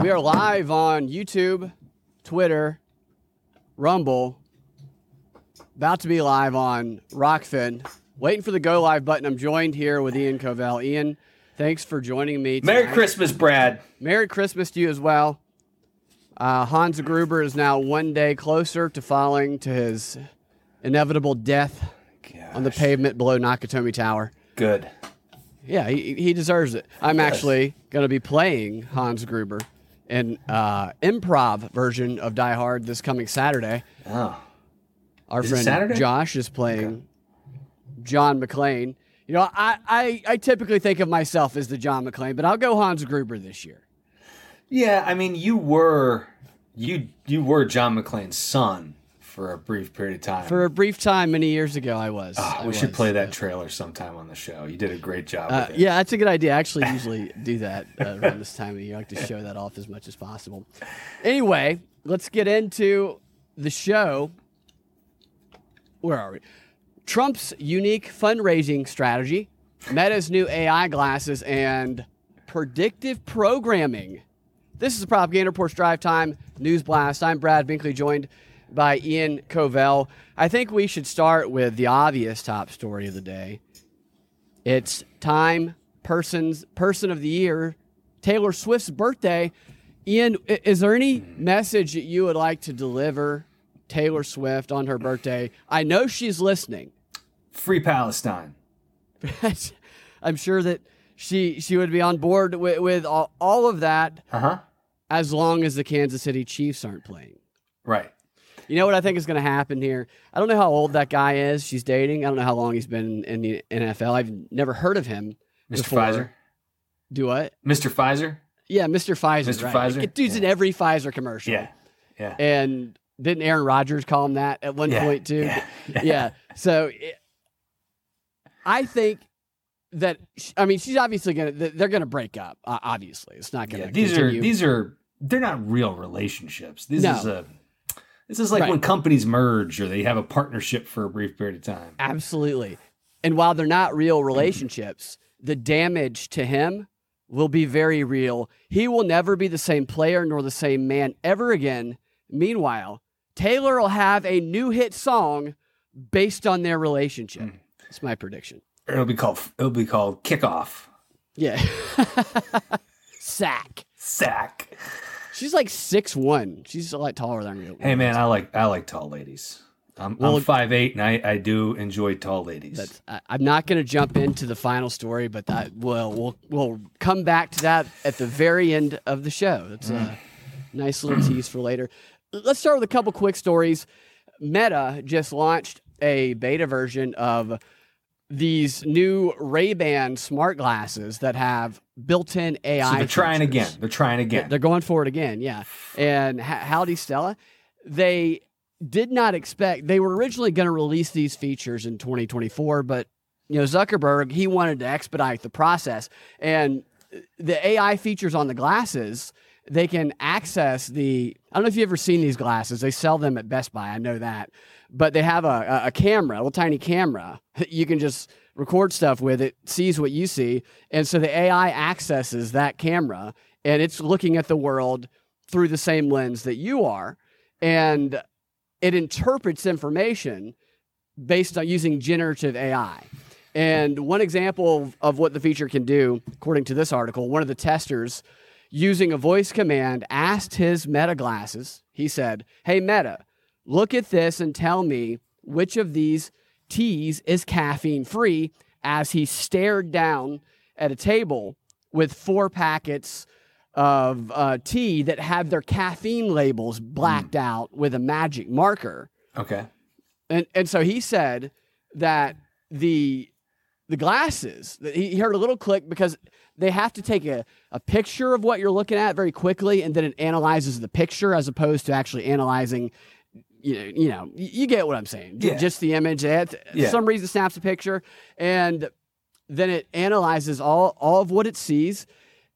We are live on YouTube, Twitter, Rumble, about to be live on Rockfin, waiting for the go live button. I'm joined here with Ian Covell. Ian, thanks for joining me tonight. Merry Christmas, Brad. Merry Christmas to you as well. Hans Gruber is now one day closer to falling to his inevitable death on the pavement below Nakatomi Tower. Good. Yeah, he deserves it. I'm actually going to be playing Hans Gruber an improv version of Die Hard this coming Saturday. Oh. Our friend Josh is playing John McClane. You know, I typically think of myself as the John McClane, but I'll go Hans Gruber this year. Yeah, I mean, you were John McClane's son for a brief period of time. For a brief time many years ago, I was. Should play that trailer sometime on the show. You did a great job with it. Yeah, that's a good idea. I actually usually do that around this time of year. I like to show that off as much as possible. Anyway, let's get into the show. Where are we? Trump's unique fundraising strategy, Meta's new AI glasses, and predictive programming. This is the Propaganda Report's Drive Time News Blast. I'm Brad Binkley, joined by Ian Covell. I think we should start with the obvious top story of the day. It's Time Person of the Year, Taylor Swift's birthday. Ian, is there any message that you would like to deliver Taylor Swift on her birthday? I know she's listening. Free Palestine. I'm sure that she would be on board with all of that as long as the Kansas City Chiefs aren't playing. Right. You know what I think is going to happen here? I don't know how old that guy is she's dating. I don't know how long he's been in the NFL. I've never heard of him before. Pfizer? Do what? Mr. Pfizer? Yeah, Mr. Pfizer. Mr. Right. Pfizer? It dude's in every Pfizer commercial. Yeah. And didn't Aaron Rodgers call him that at one point, too? Yeah. So I think that, I mean, she's obviously going to, they're going to break up, obviously. It's not going to continue. They're not real relationships. This is like when companies merge or they have a partnership for a brief period of time. Absolutely. And while they're not real relationships, the damage to him will be very real. He will never be the same player nor the same man ever again. Meanwhile, Taylor will have a new hit song based on their relationship. That's my prediction. It'll be called Kickoff. Yeah. Sack. She's like 6'1". She's a lot taller than me. Hey man, I like tall ladies. I'm 5'8", and I do enjoy tall ladies. I'm not going to jump into the final story, but we'll come back to that at the very end of the show. That's a nice little tease for later. Let's start with a couple quick stories. Meta just launched a beta version of these new Ray-Ban smart glasses that have built-in AI. So they're trying again. They're going for it again, yeah. And howdy, Stella. They did not expect... They were originally going to release these features in 2024, but Zuckerberg, he wanted to expedite the process. And the AI features on the glasses, they can access the... I don't know if you've ever seen these glasses. They sell them at Best Buy. I know that. But they have a camera, a little tiny camera. You can just record stuff with it, sees what you see. And so the AI accesses that camera, and it's looking at the world through the same lens that you are. And it interprets information based on using generative AI. And one example of what the feature can do, according to this article, one of the testers, using a voice command, asked his Meta glasses. He said, "Hey, Meta, look at this and tell me which of these teas is caffeine-free," as he stared down at a table with 4 packets of tea that had their caffeine labels blacked out with a magic marker. Okay. And so he said that the the glasses. He heard a little click because they have to take a picture of what you're looking at very quickly, and then it analyzes the picture as opposed to actually analyzing, you know, you get what I'm saying. Yeah. Just the image. For some reason, snaps a picture, and then it analyzes all of what it sees,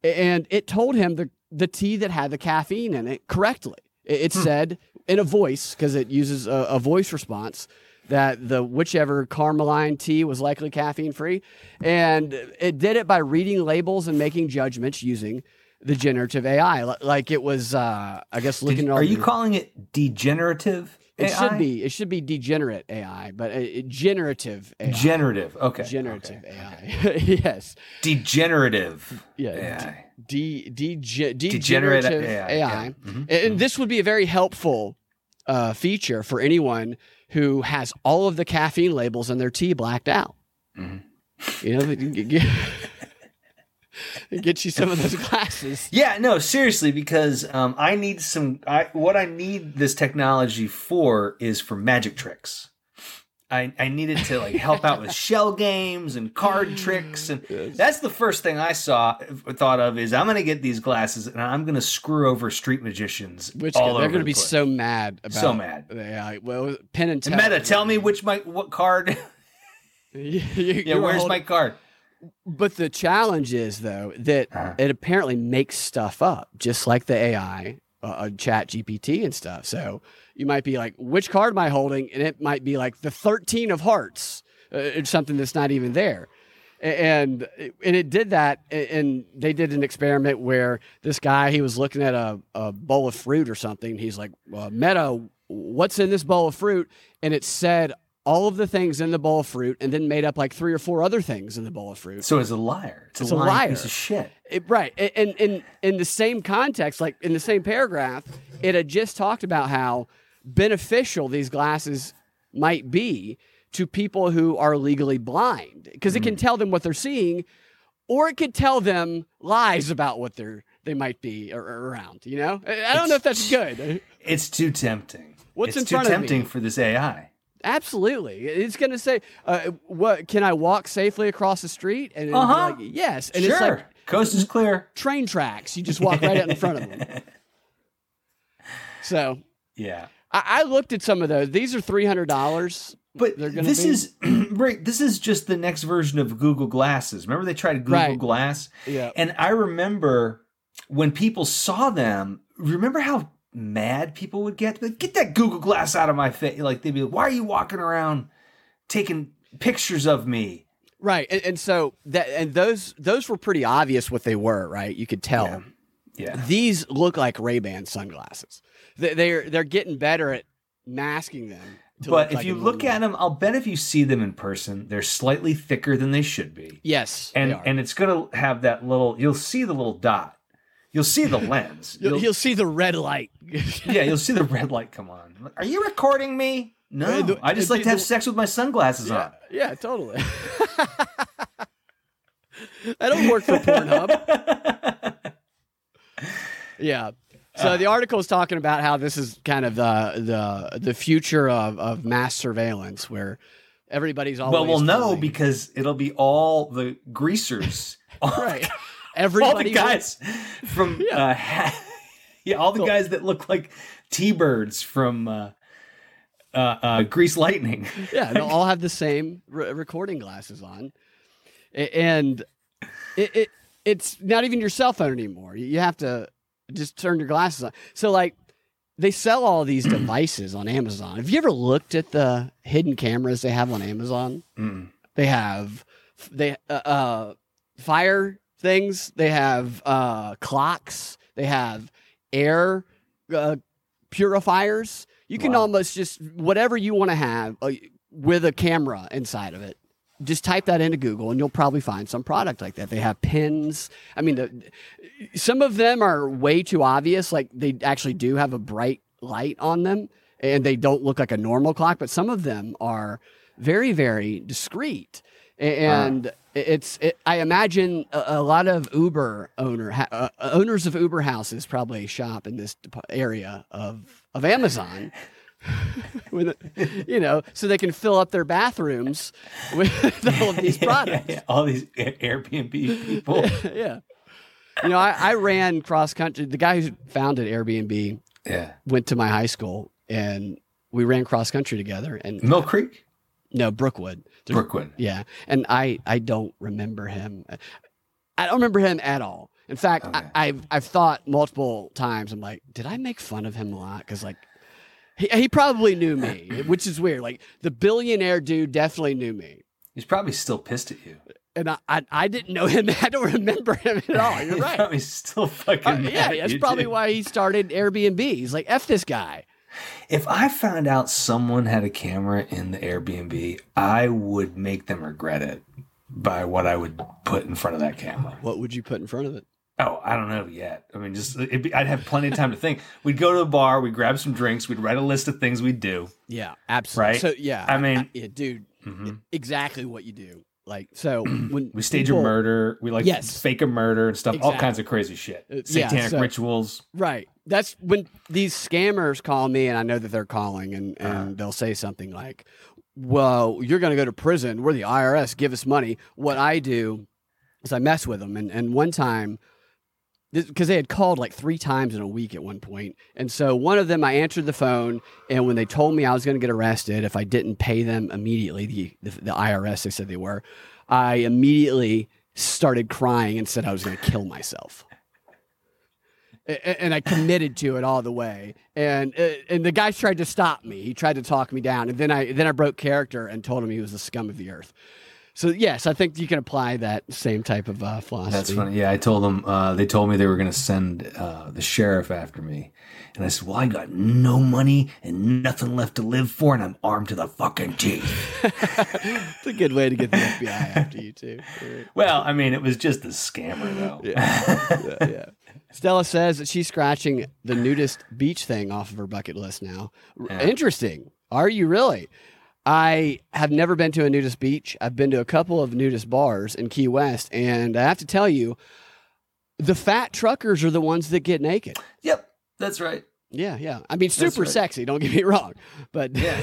and it told him the tea that had the caffeine in it correctly. It said in a voice, because it uses a voice response, that the whichever Carmeline tea was likely caffeine-free. And it did it by reading labels and making judgments using the generative AI. Like it was, I guess, looking at all... Are you calling it degenerative AI? It should be degenerate AI, but generative AI. Generative, okay. Generative AI, yes. Degenerative AI. Degenerative AI. Yeah. Mm-hmm. And this would be a very helpful feature for anyone who has all of the caffeine labels in their tea blacked out. Mm-hmm. You know, they can get you some of those glasses. Yeah, no, seriously, because I need some. What I need this technology for is for magic tricks. I needed to like help out with shell games and card tricks, and that's the first thing I thought of is I'm going to get these glasses and I'm going to screw over street magicians. They're going to be so mad about. So mad. Yeah. Well, pen and tell. Meta, tell me what card. Where's my card? But the challenge is though that it apparently makes stuff up, just like the AI. Chat GPT and stuff. So you might be like, which card am I holding? And it might be like the 13 of hearts. It's something that's not even there. And it did that. And they did an experiment where this guy, he was looking at a bowl of fruit or something. He's like, Meta, what's in this bowl of fruit? And it said all of the things in the bowl of fruit and then made up like 3 or 4 other things in the bowl of fruit. So it's a liar. It's a liar. Piece of shit. Right. And in the same context, like in the same paragraph, it had just talked about how beneficial these glasses might be to people who are legally blind because it can tell them what they're seeing, or it could tell them lies about what they might be around, you know? I don't know if that's good. It's too tempting. What's in front of me? It's too tempting for this AI. Absolutely. It's going to say, "What can I walk safely across the street?" And be like, yes. And it's like, coast is clear. Train tracks. You just walk right out in front of them. So, yeah. I looked at some of those. These are $300. But this is right. This is just the next version of Google Glasses. Remember they tried Google Glass? Yeah. And I remember when people saw them, remember how mad people would get? Like, get that Google Glass out of my face. Like, they'd be like, why are you walking around taking pictures of me? Right. And so that, and those were pretty obvious what they were, right? You could tell. Yeah. These look like Ray-Ban sunglasses. They're getting better at masking them. But if you look at them, I'll bet if you see them in person, they're slightly thicker than they should be. Yes. And it's going to have that little, you'll see the little dot. You'll see the lens. You'll see the red light. Yeah, you'll see the red light come on. Are you recording me? No, I just like to have sex with my sunglasses on. Yeah, totally. I don't work for Pornhub. Yeah. So the article is talking about how this is kind of the future of mass surveillance, where everybody's always. Well, we'll know because it'll be all the greasers. Right. Everybody, all the guys from all the guys that look like T-birds from Grease Lightning. Yeah, they'll all have the same recording glasses on, and it's not even your cell phone anymore. You have to just turn your glasses on. So like they sell all these devices on Amazon. Have you ever looked at the hidden cameras they have on Amazon? Mm. They have fire things. They have clocks. They have air purifiers. You can almost just whatever you want to have with a camera inside of it. Just type that into Google, and you'll probably find some product like that. They have pins. I mean, some of them are way too obvious. Like they actually do have a bright light on them, and they don't look like a normal clock. But some of them are very, very discreet. And I imagine a lot of Uber owners of Uber houses probably shop in this area of Amazon with, you know, so they can fill up their bathrooms with all of these products. Yeah, all these Airbnb people. Yeah. You know, I ran cross-country. The guy who founded Airbnb went to my high school, and we ran cross-country together. And Mill Creek? No, Brookwood. Brookwood. Yeah. And I don't remember him. I don't remember him at all. In fact, I've thought multiple times, I'm like, did I make fun of him a lot? Because, like, he probably knew me, which is weird. Like, the billionaire dude definitely knew me. He's probably still pissed at you. And I didn't know him. I don't remember him at all. You're right. He's probably still fucking mad at you, that's probably why he started Airbnb. He's like, F this guy. If I found out someone had a camera in the Airbnb, I would make them regret it by what I would put in front of that camera. What would you put in front of it? Oh, I don't know yet. I mean, I'd have plenty of time to think. We'd go to a bar. We'd grab some drinks. We'd write a list of things we'd do. Yeah, absolutely. Right? So, yeah. I mean. Dude, exactly what you do. Like, so when we stage a murder, we like fake a murder and stuff, all kinds of crazy shit, satanic rituals. Right. That's when these scammers call me, and I know that they're calling, and they'll say something like, well, you're going to go to prison. We're the IRS. Give us money. What I do is I mess with them. And one time, because they had called like 3 times in a week at one point. And so one of them, I answered the phone, and when they told me I was going to get arrested if I didn't pay them immediately, the IRS, they said they were, I immediately started crying and said I was going to kill myself. And I committed to it all the way. And the guy tried to stop me. He tried to talk me down. And then I broke character and told him he was the scum of the earth. So, yes, I think you can apply that same type of philosophy. That's funny. Yeah, I told them, they told me they were going to send the sheriff after me. And I said, well, I got no money and nothing left to live for, and I'm armed to the fucking teeth. It's a good way to get the FBI after you, too. Well, I mean, it was just a scammer, though. Yeah. Stella says that she's scratching the nudist beach thing off of her bucket list now. Yeah. Interesting. Are you really? I have never been to a nudist beach. I've been to a couple of nudist bars in Key West, and I have to tell you, the fat truckers are the ones that get naked. Yep, that's right. Yeah. I mean, super sexy, don't get me wrong. But yeah.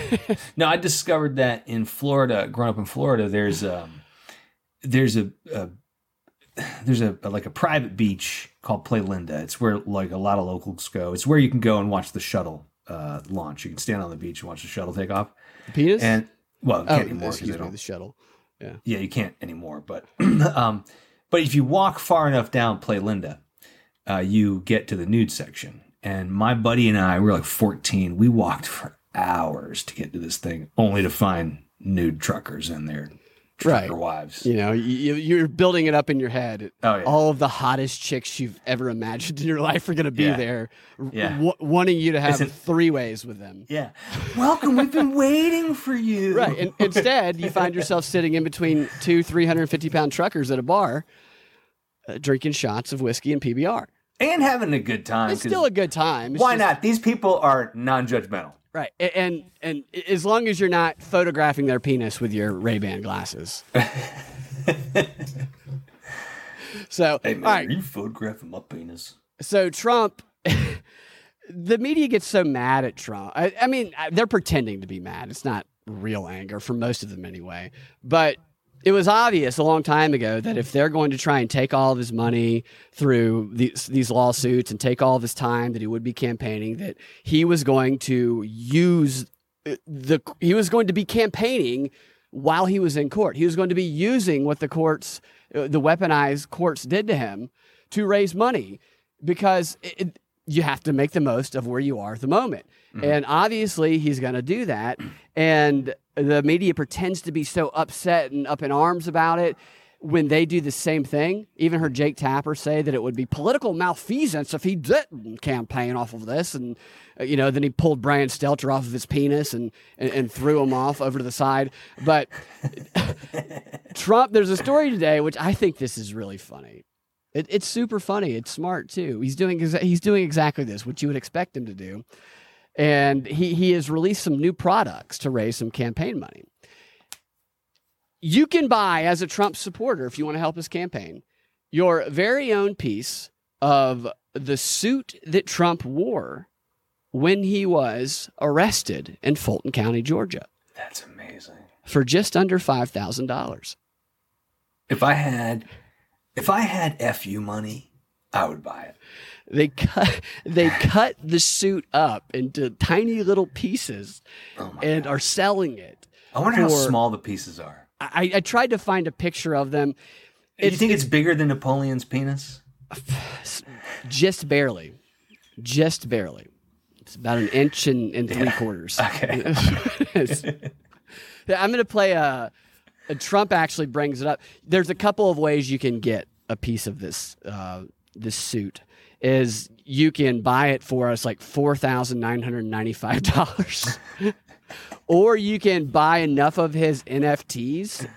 No, I discovered that in Florida, growing up in Florida, there's a like a private beach called Play Linda. It's where like a lot of locals go. It's where you can go and watch the shuttle launch. You can stand on the beach and watch the shuttle take off. The penis? And well, you can't anymore because they don't the shuttle. Yeah, you can't anymore. But but if you walk far enough down Play Linda, you get to the nude section. And my buddy and I, we were like 14. We walked for hours to get to this thing, only to find nude truckers in there. Right. Wives. You know, you're building it up in your head. Oh, yeah. All of the hottest chicks you've ever imagined in your life are going to be there, wanting you to have three ways with them. Yeah. Welcome. We've been waiting for you. Right. And instead, you find yourself sitting in between 2 350-pound truckers at a bar, drinking shots of whiskey and PBR. And having a good time. It's still a good time. Why not? These people are non-judgmental. Right, and as long as you're not photographing their penis with your Ray-Ban glasses. So, hey man, are you photographing my penis? So Trump, the media gets so mad at Trump. I mean, they're pretending to be mad. It's not real anger for most of them anyway. But it was obvious a long time ago that if they're going to try and take all of his money through these lawsuits and take all of his time that he would be campaigning, that he was going to be campaigning while he was in court. He was going to be using what the weaponized courts did to him to raise money, because you have to make the most of where you are at the moment. Mm-hmm. And obviously he's going to do that. And the media pretends to be so upset and up in arms about it when they do the same thing. Even heard Jake Tapper say that it would be political malfeasance if he didn't campaign off of this. And, you know, then he pulled Brian Stelter off of his penis and threw him off over to the side. But Trump, there's a story today, which I think this is really funny. It's super funny. It's smart, too. He's doing exactly this, what you would expect him to do. And he has released some new products to raise some campaign money. You can buy, as a Trump supporter, if you want to help his campaign, your very own piece of the suit that Trump wore when he was arrested in Fulton County, Georgia. That's amazing. For just under $5,000. If I had FU money, I would buy it. They cut the suit up into tiny little pieces and are selling it. I wonder how small the pieces are. I tried to find a picture of them. You think it's bigger than Napoleon's penis? Just barely. It's about an inch and 3/4. Okay. I'm going to play Trump actually brings it up. There's a couple of ways you can get a piece of this suit. Is you can buy it for us like $4,995. Or you can buy enough of his NFTs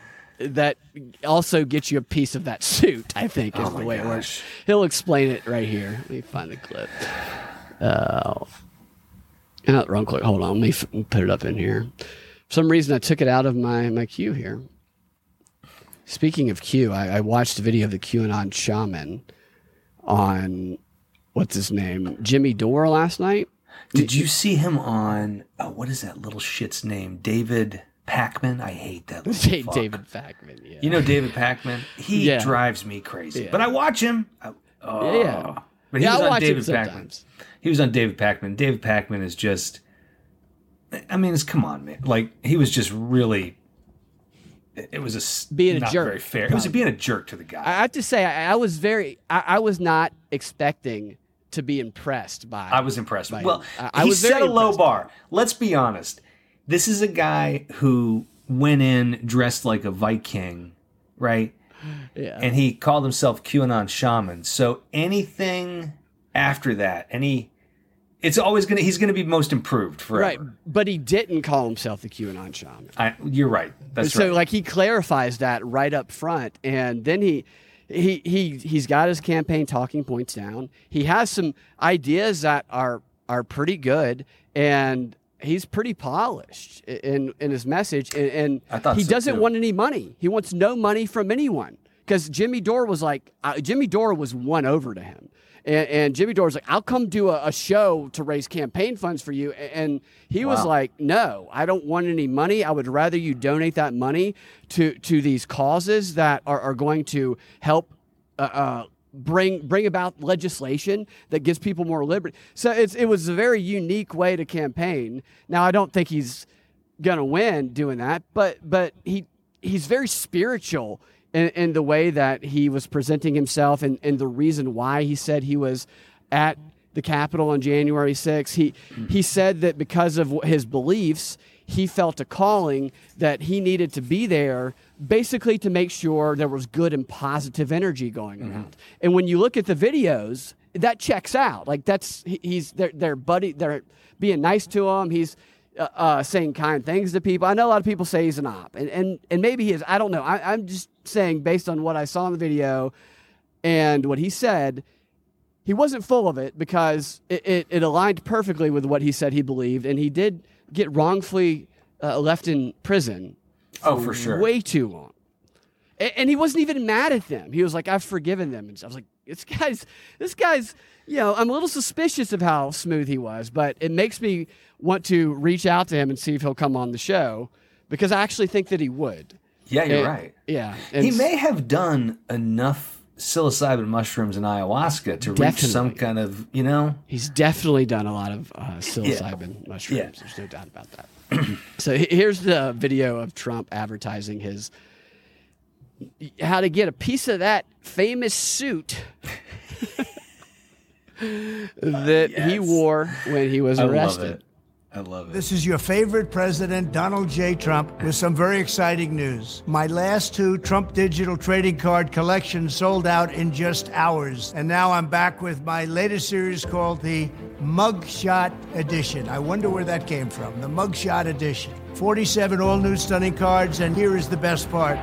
that also gets you a piece of that suit, I think, is the way it works. He'll explain it right here. Let me find the clip. Wrong clip. Hold on. Let me put it up in here. For some reason, I took it out of my queue here. Speaking of queue, I watched a video of the QAnon shaman on... what's his name? Jimmy Dore last night. Did you see him on, what is that little shit's name? David Pakman? I hate that little fuck. David Pakman, yeah. You know David Pakman? He drives me crazy. Yeah. But I watch him. But he was on David Pakman. He was on David Pakman. David Pakman is just, I mean, it's come on, man. Like, he was just really... It was not very fair. It was being a jerk to the guy. I have to say, I was not expecting to be impressed by him. I was impressed. Well, he set a low bar. Let's be honest. This is a guy who went in dressed like a Viking, right? Yeah. And he called himself QAnon Shaman. So anything after that, it's always going to... he's going to be most improved forever. Right, but he didn't call himself the QAnon Shaman. You're right. That's right. So, like, he clarifies that right up front, and then he's got his campaign talking points down. He has some ideas that are pretty good, and he's pretty polished in his message. And he doesn't want any money. He wants no money from anyone because Jimmy Dore was like... Jimmy Dore was won over to him. And Jimmy Dore's like, I'll come do a show to raise campaign funds for you. And he was like, no, I don't want any money. I would rather you donate that money to these causes that are going to help bring about legislation that gives people more liberty. So it was a very unique way to campaign. Now, I don't think he's going to win doing that, but he's very spiritual in the way that he was presenting himself and the reason why he said he was at the Capitol on January 6th. He said that because of his beliefs, he felt a calling that he needed to be there basically to make sure there was good and positive energy going around. And when you look at the videos, that checks out. Like, that's... they're buddy. They're being nice to him. He's... saying kind things to people. I know a lot of people say he's an op, and maybe he is. I don't know. I'm just saying, based on what I saw in the video and what he said, he wasn't full of it because it aligned perfectly with what he said he believed, and he did get wrongfully left in prison for sure, way too long. And he wasn't even mad at them. He was like, I've forgiven them. And I was like, this guy's, you know, I'm a little suspicious of how smooth he was, but it makes me want to reach out to him and see if he'll come on the show, because I actually think that he would. Yeah, you're right. Yeah. He may have done enough psilocybin mushrooms and ayahuasca to reach some kind of, you know. He's definitely done a lot of psilocybin mushrooms. Yeah. There's no doubt about that. So here's the video of Trump advertising his... how to get a piece of that famous suit that he wore when he was arrested. I love it. This is your favorite president, Donald J. Trump, with some very exciting news. My last two Trump digital trading card collections sold out in just hours. And now I'm back with my latest series called the Mugshot Edition. I wonder where that came from, the Mugshot Edition. 47 all-new stunning cards, and here is the best part.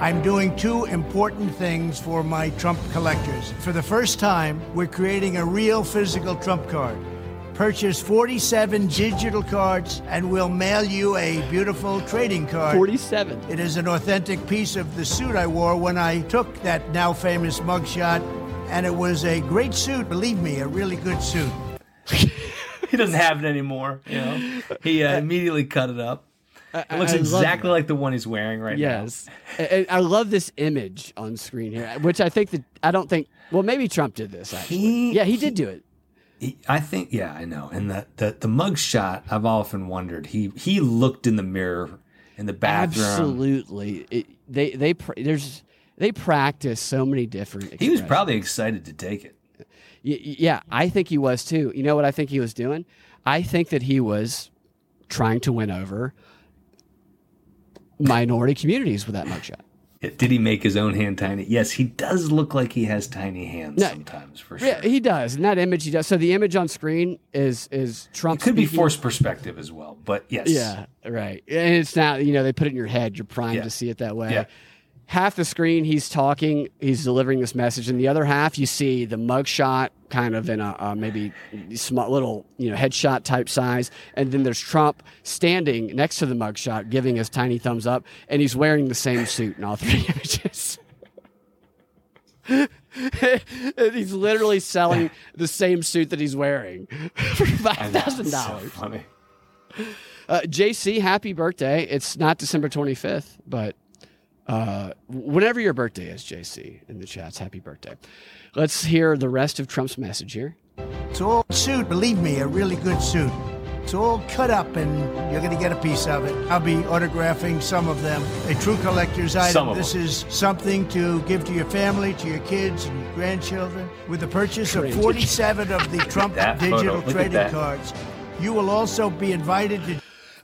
I'm doing two important things for my Trump collectors. For the first time, we're creating a real physical Trump card. Purchase 47 digital cards, and we'll mail you a beautiful trading card. 47. It is an authentic piece of the suit I wore when I took that now famous mugshot, and it was a great suit. Believe me, a really good suit. He doesn't have it anymore. You know, he immediately cut it up. It looks exactly like the one he's wearing right now. Yes, I love this image on screen here, which I think that I don't think. Well, maybe Trump did this. Actually, he did do it. I know. And the mug shot, I've often wondered. He looked in the mirror in the bathroom. Absolutely, they practice so many different expressions. He was probably excited to take it. Yeah, I think he was too. You know what I think he was doing? I think that he was trying to win over minority communities with that mugshot. Did he make his own hand tiny? Yes, he does look like he has tiny hands sometimes, for sure. Yeah, he does. In that image, he does. So the image on screen is Trump. It could be forced perspective as well, but yes. Yeah, right. And it's not, you know, they put it in your head. You're primed to see it that way. Yeah. Half the screen, he's talking, he's delivering this message, and the other half, you see the mugshot kind of in a maybe small little, you know, headshot type size, and then there's Trump standing next to the mugshot, giving his tiny thumbs up, and he's wearing the same suit in all three images. He's literally selling the same suit that he's wearing for $5,000. So funny. JC, happy birthday! It's not December 25th, but. Whatever your birthday is, JC, in the chats, happy birthday. Let's hear the rest of Trump's message here. It's all suit, believe me, a really good suit. It's all cut up, and you're going to get a piece of it. I'll be autographing some of them. A true collector's item. This is something to give to your family, to your kids, and your grandchildren. With the purchase of 47 of the Trump digital trading cards, you will also be invited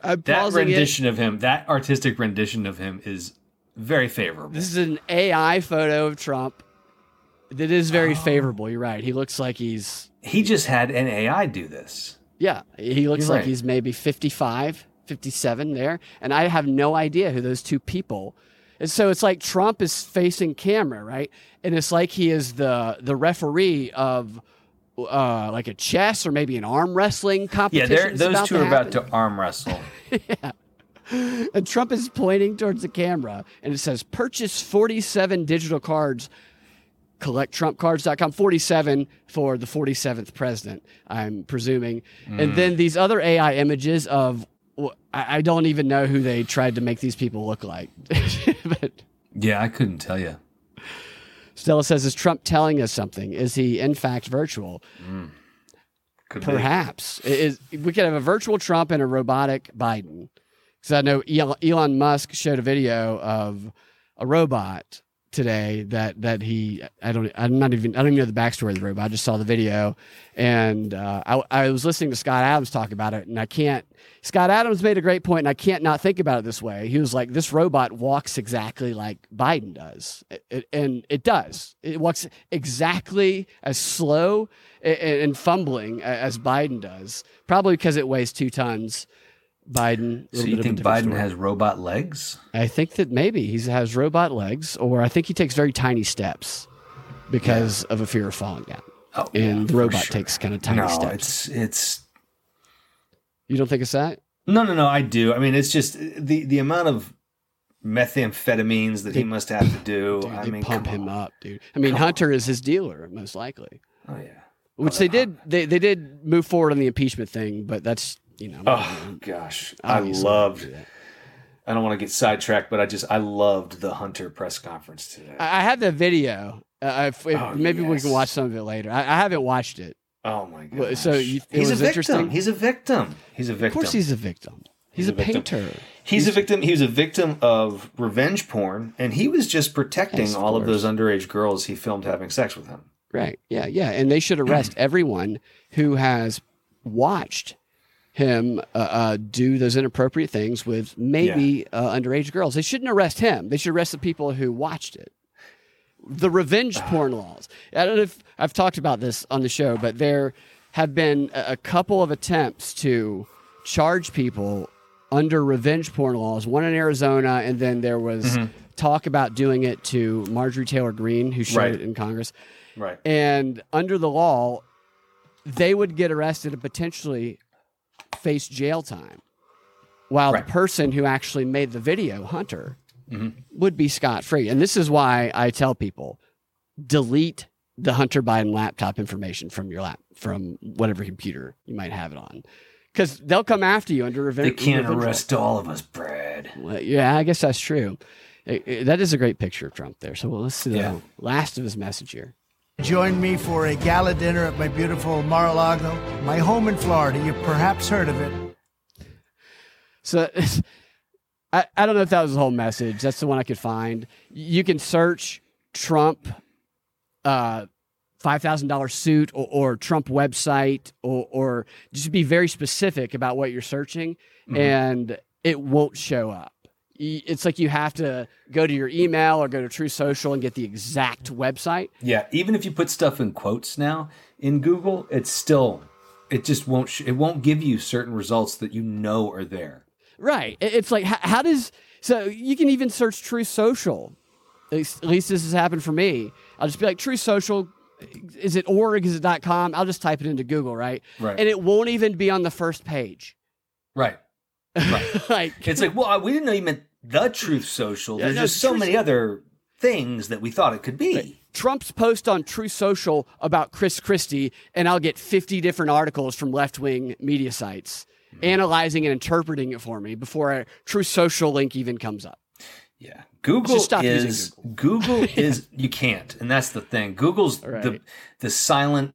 to... That rendition of him, that artistic rendition of him is... very favorable. This is an AI photo of Trump that is very favorable. You're right. He looks like he's... He just had an AI do this. Yeah. He looks like he's maybe 55, 57 there. And I have no idea who those two people... And so it's like Trump is facing camera, right? And it's like he is the referee of like a chess or maybe an arm wrestling competition. Yeah, those two are about to arm wrestle. Yeah. And Trump is pointing towards the camera, and it says, purchase 47 digital cards, collecttrumpcards.com, 47 for the 47th president, I'm presuming. And then these other AI images of, I don't even know who they tried to make these people look like. But, yeah, I couldn't tell you. Stella says, is Trump telling us something? Is he, in fact, virtual? Perhaps. We could have a virtual Trump and a robotic Biden. Because I know Elon Musk showed a video of a robot today that he I don't even know the backstory of the robot. I just saw the video, and I was listening to Scott Adams talk about it, and I can't. Scott Adams made a great point, and I can't not think about it this way. He was like, "This robot walks exactly like Biden does," and it does. It walks exactly as slow and fumbling as Biden does, probably because it weighs 2 tons. Biden. So you think Biden has robot legs? I think that maybe he has robot legs, or I think he takes very tiny steps because of a fear of falling down. Oh, and the robot takes kind of tiny steps. No, it's. You don't think it's that? No, I do. I mean, it's just the amount of methamphetamines that he must have to do. Dude, I mean, pump him up, dude. I mean, Hunter is his dealer, most likely. Oh yeah. Which they did. They did move forward on the impeachment thing, but that's. You know, gosh, obviously. I don't want to get sidetracked, but I loved the Hunter press conference today. I have the video. We can watch some of it later. I haven't watched it. Oh my god! So he's a victim. Of course, he's a victim. He's a painter. He's a victim. He was a victim of revenge porn, and he was just protecting all of those underage girls he filmed having sex with him. Right? Yeah, yeah. And they should arrest everyone who has watched him do those inappropriate things with maybe underage girls. They shouldn't arrest him. They should arrest the people who watched it. The revenge porn laws. I don't know if I've talked about this on the show, but there have been a couple of attempts to charge people under revenge porn laws, one in Arizona, and then there was talk about doing it to Marjorie Taylor Greene, who showed it in Congress. Right. And under the law, they would get arrested and potentially face jail time, while the person who actually made the video, Hunter, would be scot-free. And this is why I tell people, delete the Hunter Biden laptop information from your lap, from whatever computer you might have it on. Because they'll come after you under revenge. They can't arrest all of us, Brad. Well, yeah, I guess that's true. That is a great picture of Trump there. So well, let's see the last of his message here. Join me for a gala dinner at my beautiful Mar-a-Lago, my home in Florida. You've perhaps heard of it. So I don't know if that was the whole message. That's the one I could find. You can search Trump $5,000 suit or Trump website or just be very specific about what you're searching, and it won't show up. It's like you have to go to your email or go to True Social and get the exact website. Yeah, even if you put stuff in quotes now in Google, it's still it won't give you certain results that you know are there. Right. It's like so you can even search True Social. At least this has happened for me. I'll just be like True Social. Is it .org? Is it .com? I'll just type it into Google, right? Right. And it won't even be on the first page. Right. Right. Like, it's like, well, we didn't know you meant the Truth Social. There's just so many other things that we thought it could be. Right. Trump's post on True Social about Chris Christie, and I'll get 50 different articles from left-wing media sites analyzing and interpreting it for me before a True Social link even comes up. Yeah. Google is, you can't. And that's the thing. Google's the silent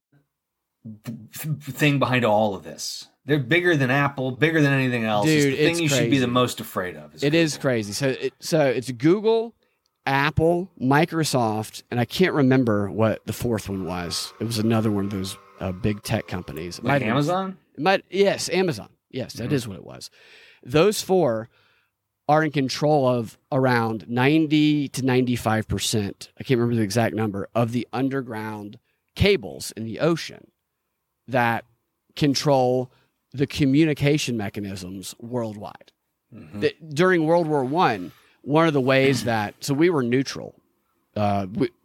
thing behind all of this. They're bigger than Apple, bigger than anything else. Dude, it's the thing you should be the most afraid of. Is crazy. So it's Google, Apple, Microsoft, and I can't remember what the fourth one was. It was another one of those big tech companies. Like Amazon? Yes, Amazon. Yes, that is what it was. Those four are in control of around 90 to 95%, I can't remember the exact number, of the underground cables in the ocean that control the communication mechanisms worldwide. During World War I, one of the ways that... So we were neutral.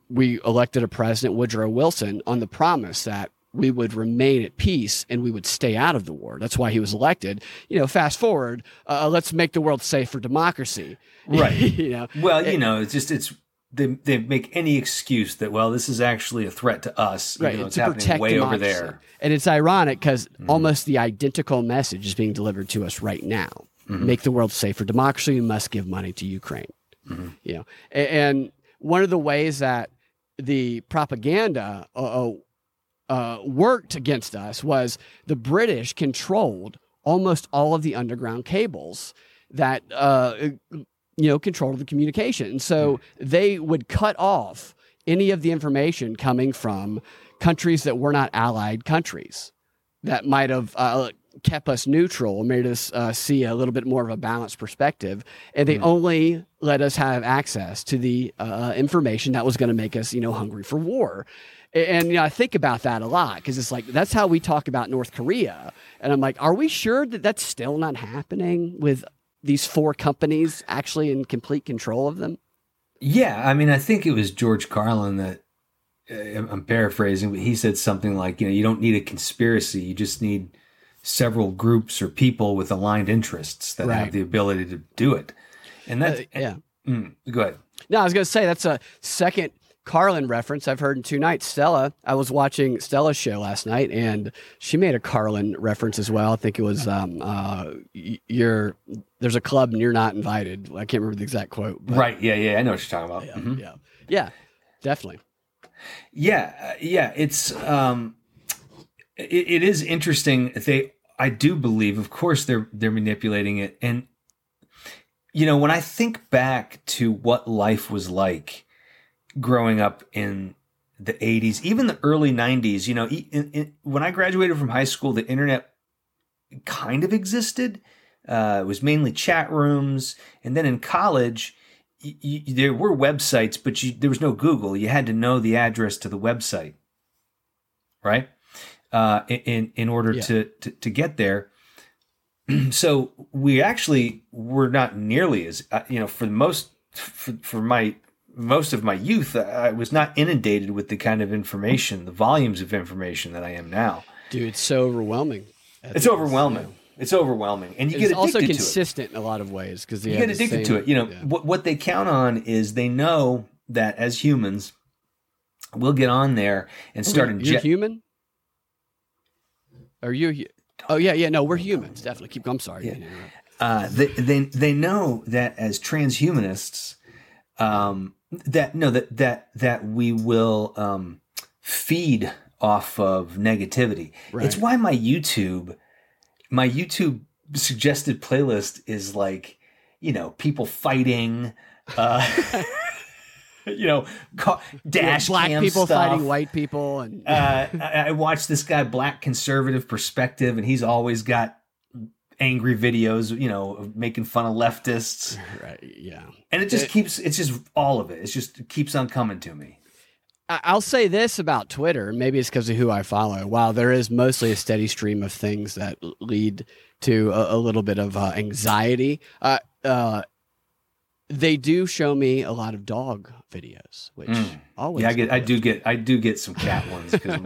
We elected a president, Woodrow Wilson, on the promise that we would remain at peace and we would stay out of the war. That's why he was elected. You know, fast forward, let's make the world safe for democracy. Right. You know, well, you know, they make any excuse that, well, this is actually a threat to us. Right. You know, it's happening way democracy over there. And it's ironic because almost the identical message is being delivered to us right now. Make the world safe for democracy. You must give money to Ukraine. You know, and one of the ways that the propaganda, worked against us was the British controlled almost all of the underground cables that controlled the communication. And so they would cut off any of the information coming from countries that were not allied countries that might have kept us neutral, made us see a little bit more of a balanced perspective. And they only let us have access to the information that was going to make us, you know, hungry for war. And you know, I think about that a lot because it's like that's how we talk about North Korea. And I'm like, are we sure that that's still not happening with these four companies actually in complete control of them? Yeah, I mean, I think it was George Carlin that I'm paraphrasing, but he said something like, you know, you don't need a conspiracy; you just need several groups or people with aligned interests that have the ability to do it. And that's go ahead. No, I was going to say that's a second Carlin reference I've heard in two nights. Stella, I was watching Stella's show last night, and she made a Carlin reference as well. I think it was there's a club and you're not invited. I can't remember the exact quote. But, right? Yeah. I know what you're talking about. Yeah. Definitely. Yeah. It's it is interesting. I do believe, of course, they're manipulating it. And you know, when I think back to what life was like growing up in the 80s, even the early 90s, you know, when I graduated from high school, the internet kind of existed. It was mainly chat rooms. And then in college, there were websites, but there was no Google. You had to know the address to the website, right? In order to get there. So we actually were not nearly as, you know, most of my youth, I was not inundated with the kind of information, the volumes of information that I am now. Dude, it's so overwhelming. It's overwhelming. It's overwhelming. And you get addicted to it. It's also consistent in a lot of ways. Because you get addicted to it. You know, what they count on is they know that as humans, We'll get on there and start. You're human? Are you? Oh yeah, yeah. No, we're humans. Definitely. Keep going. I'm sorry. Yeah. They know that as transhumanists, that we will feed off of negativity. Right. It's why my YouTube suggested playlist is like, you know, people fighting. You know, dash black cam people stuff. Fighting white people, and I watch this guy, Black Conservative Perspective, and he's always got angry videos, you know, making fun of leftists. Right? Yeah, and it just keeps. It's just all of it. It's just, it keeps on coming to me. I'll say this about Twitter. Maybe it's because of who I follow. While there is mostly a steady stream of things that lead to a little bit of anxiety. They do show me a lot of dog videos, which always. Yeah, I do get some cat ones because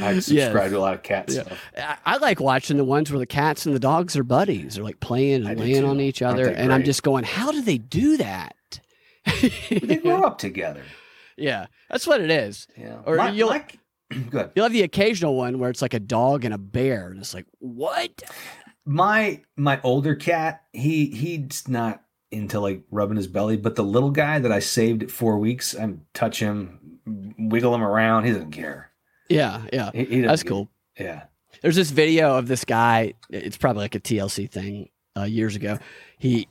I subscribe to a lot of cat stuff. I like watching the ones where the cats and the dogs are buddies. They're like playing and laying on each other, and I'm just going, how do they do that? They grow up together. Yeah, that's what it is. Yeah. Or you'll have the occasional one where it's like a dog and a bear, and it's like, what? My older cat, he's not into like rubbing his belly, but the little guy that I saved at 4 weeks, I'm touch him, wiggle him around. He doesn't care. Yeah. Yeah. That's cool. Yeah. There's this video of this guy. It's probably like a TLC thing years ago. He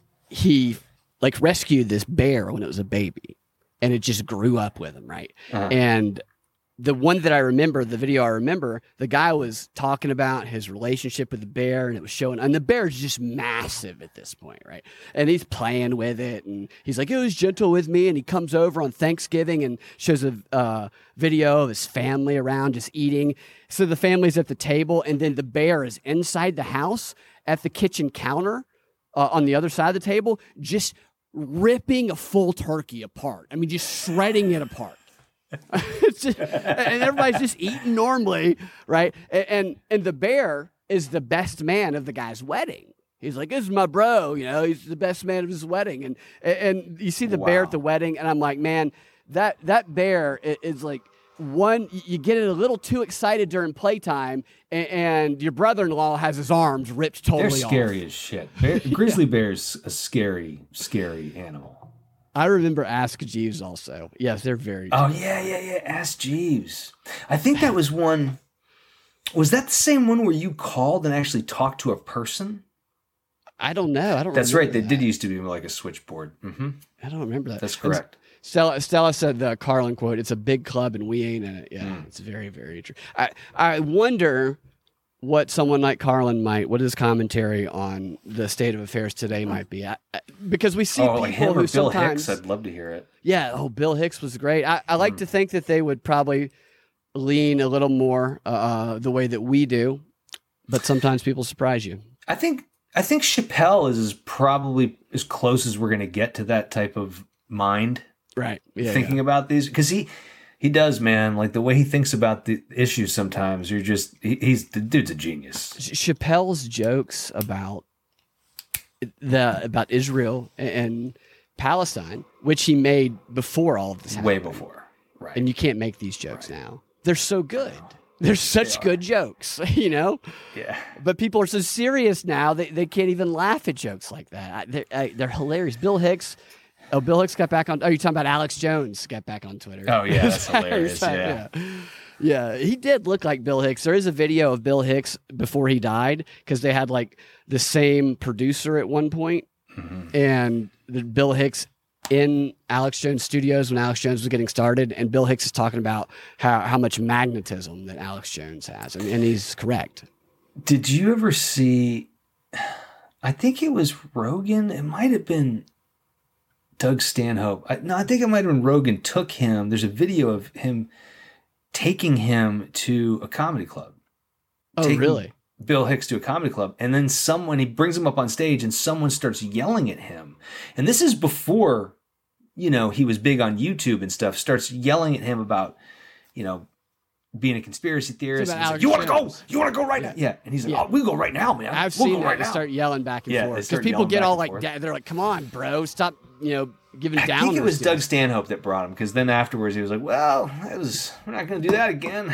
like rescued this bear when it was a baby and it just grew up with him. Right. Uh-huh. And the one that I remember, the video I remember, the guy was talking about his relationship with the bear, and it was showing, and the bear's just massive at this point, right? And he's playing with it, and he's like, it was gentle with me, and he comes over on Thanksgiving and shows a video of his family around just eating. So the family's at the table, and then the bear is inside the house at the kitchen counter on the other side of the table, just ripping a full turkey apart. I mean, just shredding it apart. And everybody's just eating normally, right? And the bear is the best man of the guy's wedding. He's like, this is my bro, you know, he's the best man of his wedding. And you see the bear at the wedding, and I'm like, man, that bear is like, one, you get it a little too excited during playtime, and your brother-in-law has his arms ripped totally off. They're scary as shit. Grizzly bear's a scary, scary animal. I remember Ask Jeeves also. Yes, they're very. Oh, yeah. Ask Jeeves. I think that was one. Was that the same one where you called and actually talked to a person? I don't know. That's right. That did used to be like a switchboard. Mm-hmm. I don't remember that. That's correct. Stella said the Carlin quote, it's a big club and we ain't in it. Yeah, It's very, very true. I wonder what someone like Carlin what his commentary on the state of affairs today might be. Because we see people like him who or Bill Hicks, I'd love to hear it. Yeah, Bill Hicks was great. I like to think that they would probably lean a little more the way that we do, but sometimes people surprise you. I think Chappelle is probably as close as we're going to get to that type of mind. Right. Yeah, thinking about these, because he does, man. Like the way he thinks about the issues sometimes, you're just, the dude's a genius. Chappelle's jokes about Israel and Palestine, which he made before all of this happened. Way before. Right. And you can't make these jokes now. They're so good. They're such good jokes, you know? Yeah. But people are so serious now, they can't even laugh at jokes like that. They're hilarious. Bill Hicks got back on. Oh, you're talking about Alex Jones got back on Twitter. Oh, yeah. That's hilarious. Yeah. He did look like Bill Hicks. There is a video of Bill Hicks before he died because they had like the same producer at one point. Mm-hmm. And Bill Hicks in Alex Jones Studios when Alex Jones was getting started. And Bill Hicks is talking about how much magnetism that Alex Jones has. And he's correct. Did you ever see? I think it was Rogan. It might have been Doug Stanhope. I think it might have been Rogan took him. There's a video of him taking him to a comedy club. Oh, really? Bill Hicks to a comedy club. And then he brings him up on stage and someone starts yelling at him. And this is before, you know, he was big on YouTube and stuff, starts yelling at him about, you know, being a conspiracy theorist. And he's like, you want to go right now? Yeah. And he's like, we'll go right now, man. I've seen them start yelling back and forth. Because people get all like, they're like, come on, bro, stop you know, giving down. I think it was Doug Stanhope that brought him, because then afterwards he was like, well, that was, we're not going to do that again.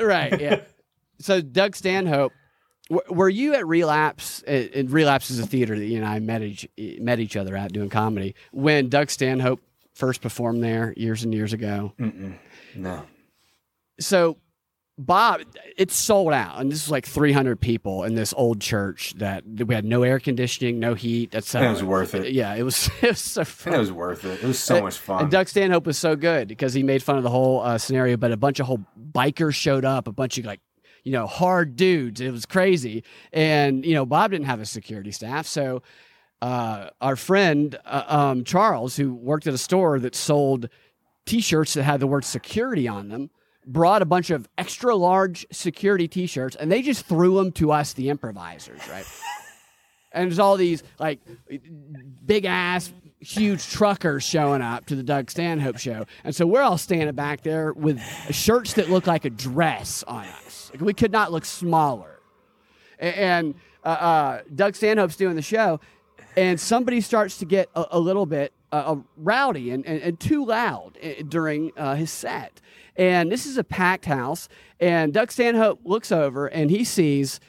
Right, yeah. So Doug Stanhope, were you at Relapse? And Relapse is a theater that you and I met each other at doing comedy. When Doug Stanhope first performed there years and years ago. Mm-mm. No. So Bob, it's sold out. And this was like 300 people in this old church that we had no air conditioning, no heat. That's how it was worth it. Yeah, it was so fun. It was worth it. It was so much fun. And Doug Stanhope was so good because he made fun of the whole scenario, but a bunch of whole bikers showed up, a bunch of like, you know, hard dudes. It was crazy. And, you know, Bob didn't have a security staff. So our friend, Charles, who worked at a store that sold T-shirts that had the word security on them, brought a bunch of extra large security T-shirts, and they just threw them to us, the improvisers, right? And there's all these, like, big-ass, huge truckers showing up to the Doug Stanhope show. And so we're all standing back there with shirts that look like a dress on us. Like, we could not look smaller. And Doug Stanhope's doing the show, and somebody starts to get a little bit rowdy and too loud during his set. And this is a packed house, and Doug Stanhope looks over, and he sees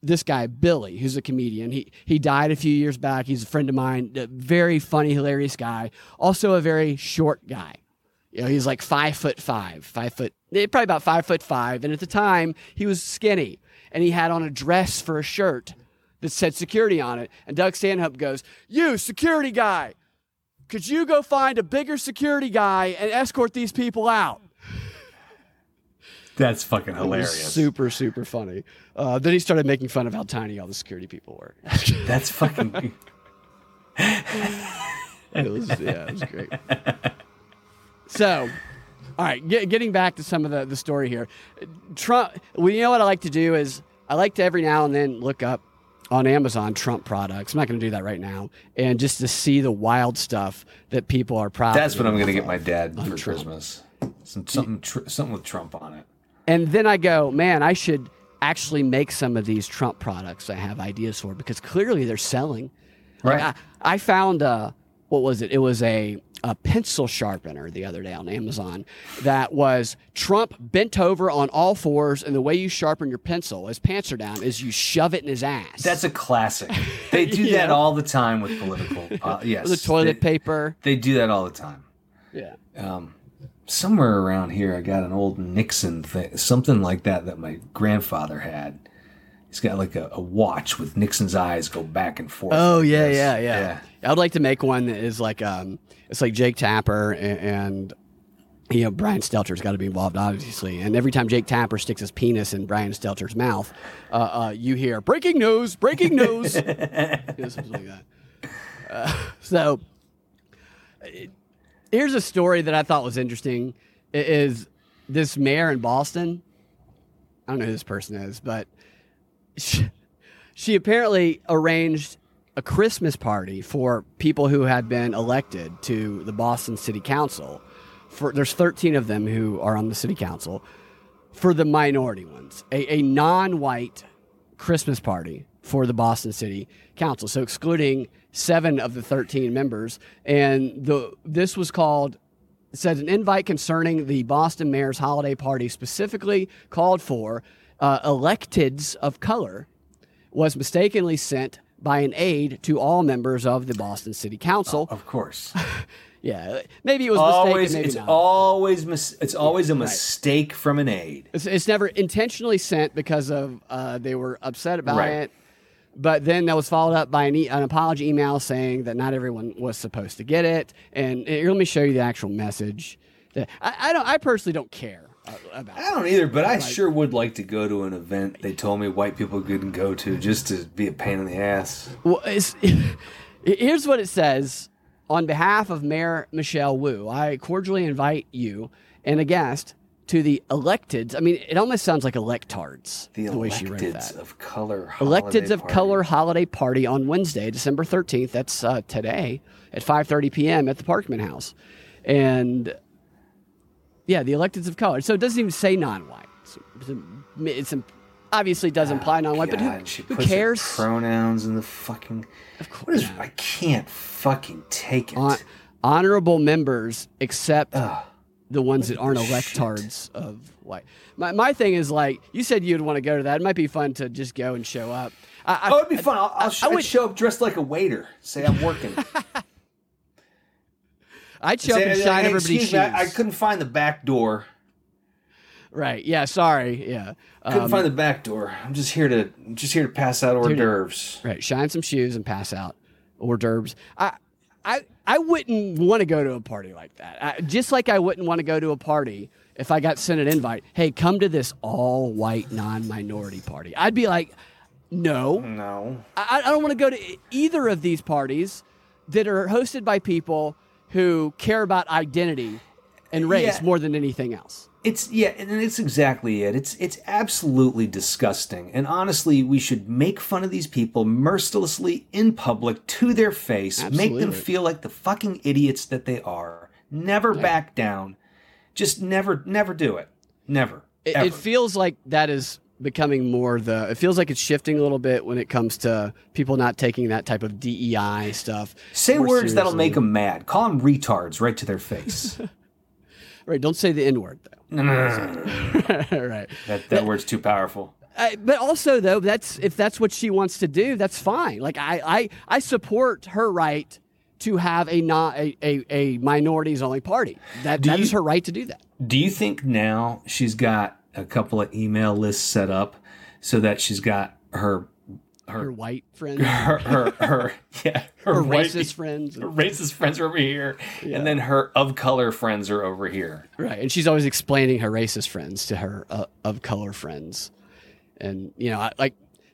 this guy, Billy, who's a comedian. He died a few years back. He's a friend of mine, a very funny, hilarious guy, also a very short guy. You know, he's like 5'5", probably about 5'5", and at the time, he was skinny, and he had on a dress for a shirt that said security on it, and Doug Stanhope goes, "You, security guy, could you go find a bigger security guy and escort these people out?" That's fucking hilarious. Super, super funny. Then he started making fun of how tiny all the security people were. That's fucking... it was great. So, all right, getting back to some of the story here. Trump, well, you know what I like to do is I like to every now and then look up on Amazon Trump products. I'm not going to do that right now. And just to see the wild stuff that people are proud of. That's what I'm going to get my dad for Christmas. Something with Trump on it. And then I go, man, I should actually make some of these Trump products I have ideas for, because clearly they're selling. Right. Like I found what was it? It was a pencil sharpener the other day on Amazon that was Trump bent over on all fours, and the way you sharpen your pencil, his pants are down, is you shove it in his ass. That's a classic. They do that all the time with political. Yes. With the toilet paper. They do that all the time. Yeah. Somewhere around here, I got an old Nixon thing, something like that my grandfather had. He's got like a watch with Nixon's eyes go back and forth. Oh, like yeah. I'd like to make one that is like, it's like Jake Tapper and you know, Brian Stelter's got to be involved, obviously. And every time Jake Tapper sticks his penis in Brian Stelter's mouth, you hear, "Breaking news, breaking news." You know, something like that. Here's a story that I thought was interesting. It is this mayor in Boston. I don't know who this person is, but she apparently arranged a Christmas party for people who had been elected to the Boston City Council. There's 13 of them who are on the city council, for the minority ones, a non-white Christmas party for the Boston City Council. So excluding 7 of the 13 members, and this was called, it says, an invite concerning the Boston mayor's holiday party specifically called for electeds of color was mistakenly sent by an aide to all members of the Boston City Council. Of course. Yeah, maybe it was always mistaken. Maybe it's always a mistake from an aide. It's never intentionally sent because of they were upset about it. But then that was followed up by an apology email saying that not everyone was supposed to get it. And let me show you the actual message. I personally don't care about it. I don't either, but I sure would like to go to an event they told me white people couldn't go to just to be a pain in the ass. Well, here's what it says. On behalf of Mayor Michelle Wu, I cordially invite you and a guest to the electeds. I mean, it almost sounds like electards, the way she read that. Electeds of Color Holiday Party on Wednesday, December 13th. That's today at 5:30 p.m. at the Parkman House. And, yeah, the Electeds of Color. So it doesn't even say non-white. It's obviously does imply non-white, but who cares? Pronouns in the fucking. Of course, I can't fucking take it. Honorable members, except the ones that aren't electards of white. My thing is like you said, you'd want to go to that. It might be fun to just go and show up. It would be fun. I would show up dressed like a waiter. Say I'm working. I'd show up and shine everybody's shoes. I couldn't find the back door. Right. Yeah. Sorry. Yeah. Couldn't find the back door. I'm just here to pass out hors d'oeuvres. Right. Shine some shoes and pass out hors d'oeuvres. I wouldn't want to go to a party like that. Just like I wouldn't want to go to a party if I got sent an invite. Hey, come to this all white non-minority party. I'd be like, no. I don't want to go to either of these parties that are hosted by people who care about identity and race more than anything else. And it's exactly it. It's absolutely disgusting. And honestly, we should make fun of these people mercilessly in public to their face, make them feel like the fucking idiots that they are. Never back down. Just never do it. Never. It feels like that is becoming more it feels like it's shifting a little bit when it comes to people not taking that type of DEI stuff. Say words seriously. That'll make them mad. Call them retards right to their face. Right, don't say the N-word, though. No. Right. That word's too powerful. But also, though, if that's what she wants to do, that's fine. Like, I support her right to have a minorities-only party. That is her right to do that. Do you think now she's got a couple of email lists set up so that she's got her white friends, her racist friends, her racist friends are over here, and then her of color friends are over here, right? And she's always explaining her racist friends to her of color friends, and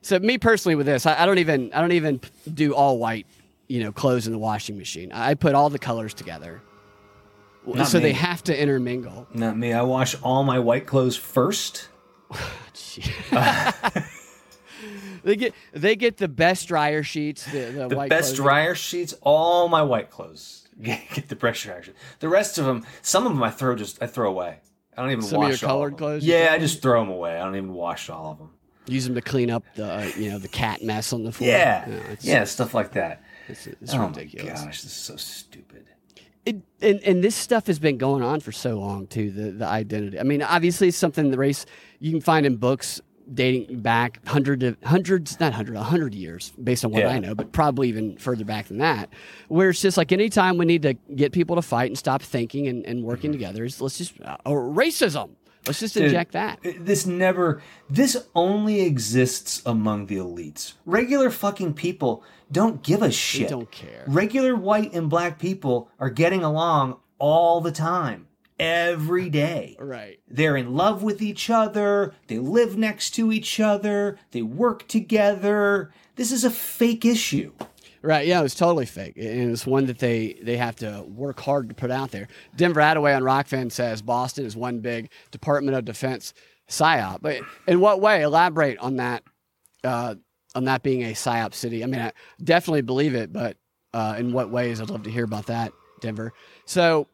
so me personally with this, I don't even do all white, clothes in the washing machine. I put all the colors together, They have to intermingle. Not me. I wash all my white clothes first. They get the best dryer sheets. The white best clothes. Dryer sheets. All my white clothes get the best dryer sheets. The rest of them, some of them I throw away. I don't even wash all of them. Some of your colored clothes. Yeah, I just throw them away. I don't even wash all of them. Use them to clean up the the cat mess on the floor. Yeah, stuff like that. It's ridiculous. Gosh, this is so stupid. And this stuff has been going on for so long too. The identity. I mean, obviously, it's something the race you can find in books. Dating back a 100 years, based on what I know, but probably even further back than that, where it's just like any time we need to get people to fight and stop thinking and working together, let's just racism. Let's just inject that. This only exists among the elites. Regular fucking people don't give a shit. They don't care. Regular white and black people are getting along all the time. Every day. Right. They're in love with each other. They live next to each other. They work together. This is a fake issue. Right. Yeah, it's totally fake. And it's one that they have to work hard to put out there. Denver Attaway on Rockfin says Boston is one big Department of Defense psyop. But in what way? Elaborate on that, being a psyop city. I mean, I definitely believe it, but in what ways? I'd love to hear about that, Denver. So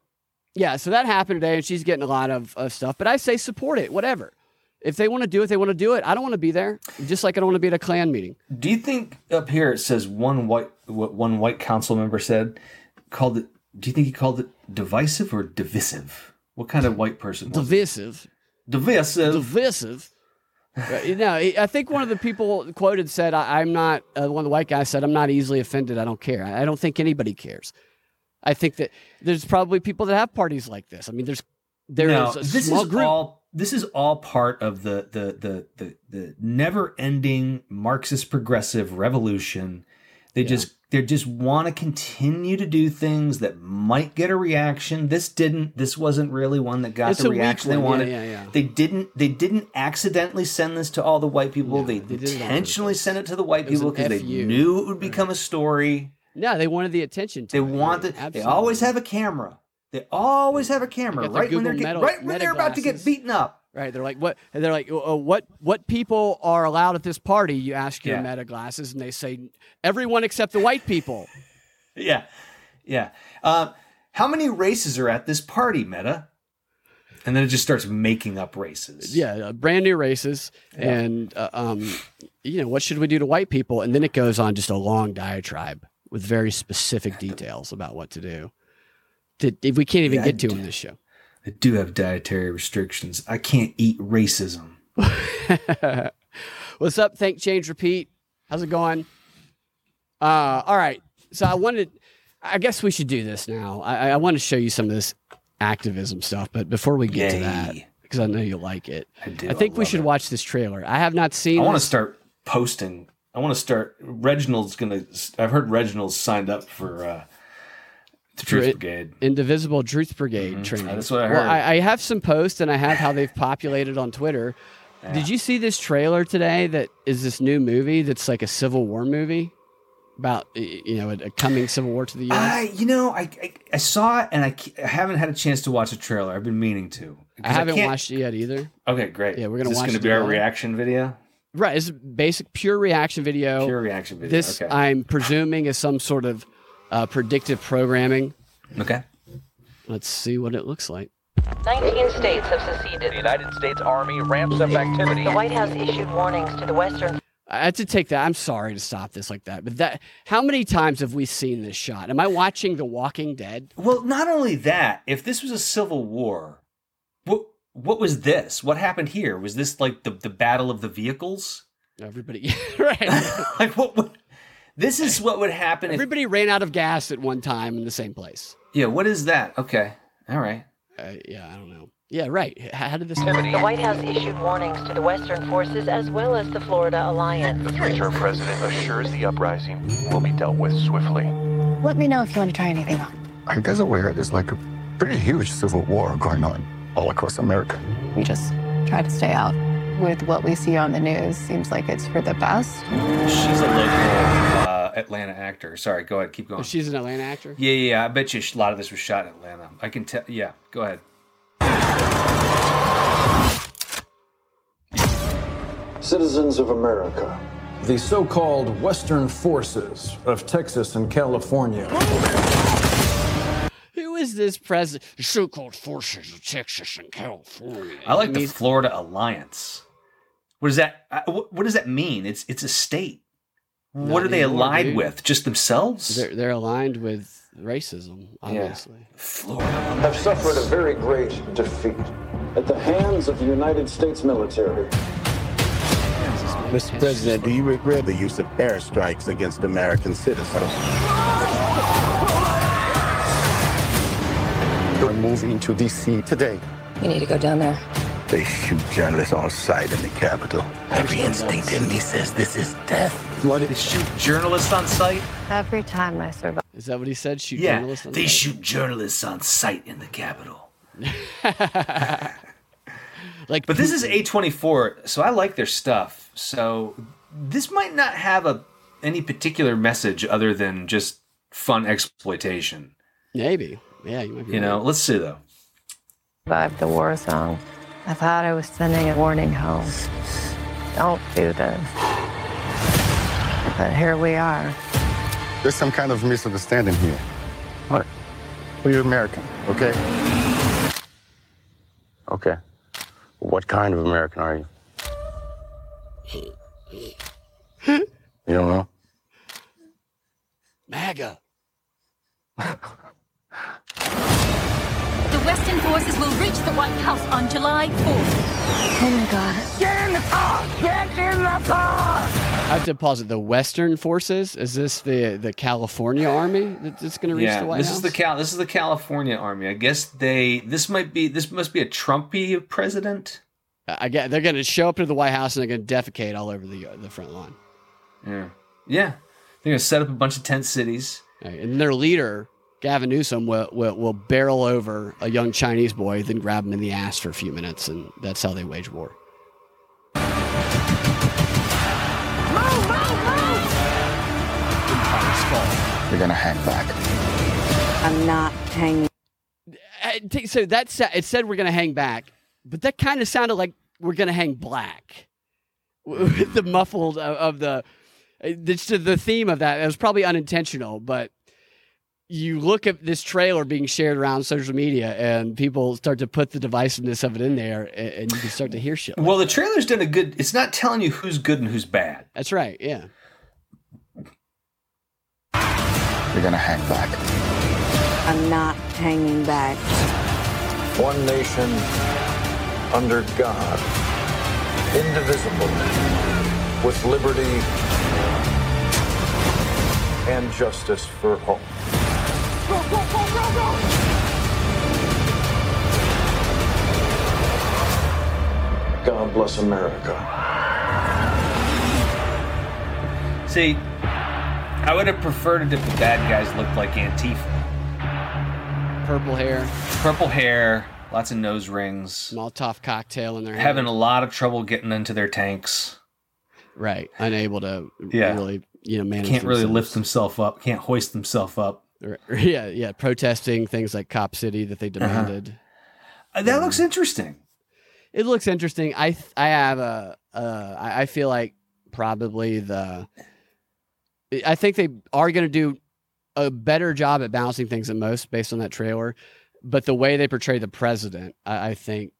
that happened today, and she's getting a lot of stuff. But I say support it, whatever. If they want to do it, they want to do it. I don't want to be there, just like I don't want to be at a Klan meeting. Do you think up here it says one white council member said, called it? Do you think he called it divisive or divisive? What kind of white person was divisive? It? Divisive. I think one of the people quoted said, one of the white guys said, I'm not easily offended. I don't care. I don't think anybody cares. I think that there's probably people that have parties like this. I mean, there's a small group. This is all part of the never-ending Marxist progressive revolution. They just want to continue to do things that might get a reaction. This didn't. This wasn't really one that got the reaction they wanted. Yeah. They didn't accidentally send this to all the white people. No, they intentionally sent it to the white people because they knew it would become a story. No, they wanted the attention. They always have a camera. Right when they're about to get beaten up. Right, they're like, what? And they're like, what people are allowed at this party? You ask your Meta glasses, and they say everyone except the white people. How many races are at this party, Meta? And then it just starts making up races. Yeah, brand new races. Yeah. And, what should we do to white people? And then it goes on just a long diatribe with very specific details about what to do. If we can't even get to in this show. I do have dietary restrictions. I can't eat racism. What's up? Think, Change, Repeat. How's it going? All right. So I guess we should do this now. I want to show you some of this activism stuff, but before we get to that, because I know you like it, I think we should watch this trailer. I have not seen it. I want to start posting. I want to start. I've heard Reginald's signed up for the Truth Brigade. Indivisible Truth Brigade training. That's what I heard. Well, I have some posts and I have how they've populated on Twitter. Yeah. Did you see this trailer today that is this new movie that's like a Civil War movie? About a coming civil war to the U.S. I saw it and I haven't had a chance to watch a trailer. I've been meaning to. I haven't watched it yet either. Okay, great. Yeah, we're gonna watch. Is this going to be our reaction video? Right, it's basic pure reaction video. This okay. I'm presuming is some sort of predictive programming. Okay, let's see what it looks like. 19 states have seceded. The United States Army ramps up activity. The White House issued warnings to the Western. I had to take that. I'm sorry to stop this like that, but how many times have we seen this shot? Am I watching The Walking Dead? Well, not only that, if this was a civil war, what was this? What happened here? Was this like the Battle of the Vehicles? Everybody, right. Like what this is what would happen. Everybody ran out of gas at one time in the same place. Yeah. What is that? Okay. All right. I don't know. Yeah, right. How did this happen? The White House issued warnings to the Western forces as well as the Florida alliance. The three-term president assures the uprising will be dealt with swiftly. Let me know if you want to try anything on. Are you guys aware there's like a pretty huge civil war going on all across America? We just try to stay out. With what we see on the news, seems like it's for the best. She's a local Atlanta actor. Sorry, go ahead. Keep going. Oh, she's an Atlanta actor? Yeah. I bet you a lot of this was shot in Atlanta. I can tell. Yeah, go ahead. Citizens of America, the so-called Western forces of Texas and California. Who is this president? The so-called forces of Texas and California. I like the Florida alliance. What does that mean? It's a state. What are they allied with? Just themselves? They're aligned with racism, obviously. Yeah. Florida have suffered a very great defeat at the hands of the United States military. Mr. President, do you regret the use of airstrikes against American citizens? We're moving to D.C. today. You need to go down there. They shoot journalists on sight in the Capitol. Every instinct in me says this is death. Why did they shoot journalists on sight? Every time I survive. Is that what he said? Shoot journalists on sight? Yeah, they shoot journalists on sight in the Capitol. But this is A24, so I like their stuff. So this might not have any particular message other than just fun exploitation. Maybe. Yeah, you might be right. Let's see, though. Survived the war zone. I thought I was sending a warning home. Don't do this. But here we are. There's some kind of misunderstanding here. What? Well, you're American, okay? Okay. What kind of American are you? You don't know? MAGA. The Western forces will reach the White House on July 4th. Oh, my God. Get in the car! Get in the car! I have to pause it. The Western forces? Is this the California Army that's going to reach the White House? This is the California Army. I guess this must be a Trumpy president. I guess they're going to show up to the White House and they're going to defecate all over the front lawn. Yeah. They're going to set up a bunch of tent cities. Right. And their leader... Gavin Newsom will barrel over a young Chinese boy, then grab him in the ass for a few minutes, and that's how they wage war. Move! You're gonna hang back. I'm not hanging. So it said we're gonna hang back, but that kind of sounded like we're gonna hang black. With the muffled of the theme of that. It was probably unintentional, but. you look at this trailer being shared around social media and people start to put the divisiveness of it in there, and you can start to hear shit. Well, the trailer's done a good – it's not telling you who's good and who's bad. That's right, yeah. You're going to hang back. I'm not hanging back. One nation under God, indivisible, with liberty and justice for all. Go, go, go, go, go. God bless America. See, I would have preferred it if the bad guys looked like Antifa. Purple hair, lots of nose rings. Molotov cocktail in their hand. Having a lot of trouble getting into their tanks. Right, unable to really, manage. Can't really lift themselves up, can't hoist themselves up. Yeah, protesting things like Cop City that they demanded. Uh-huh. That looks interesting. It looks interesting. I feel like probably I think they are going to do a better job at balancing things than most based on that trailer, but the way they portray the president, I think,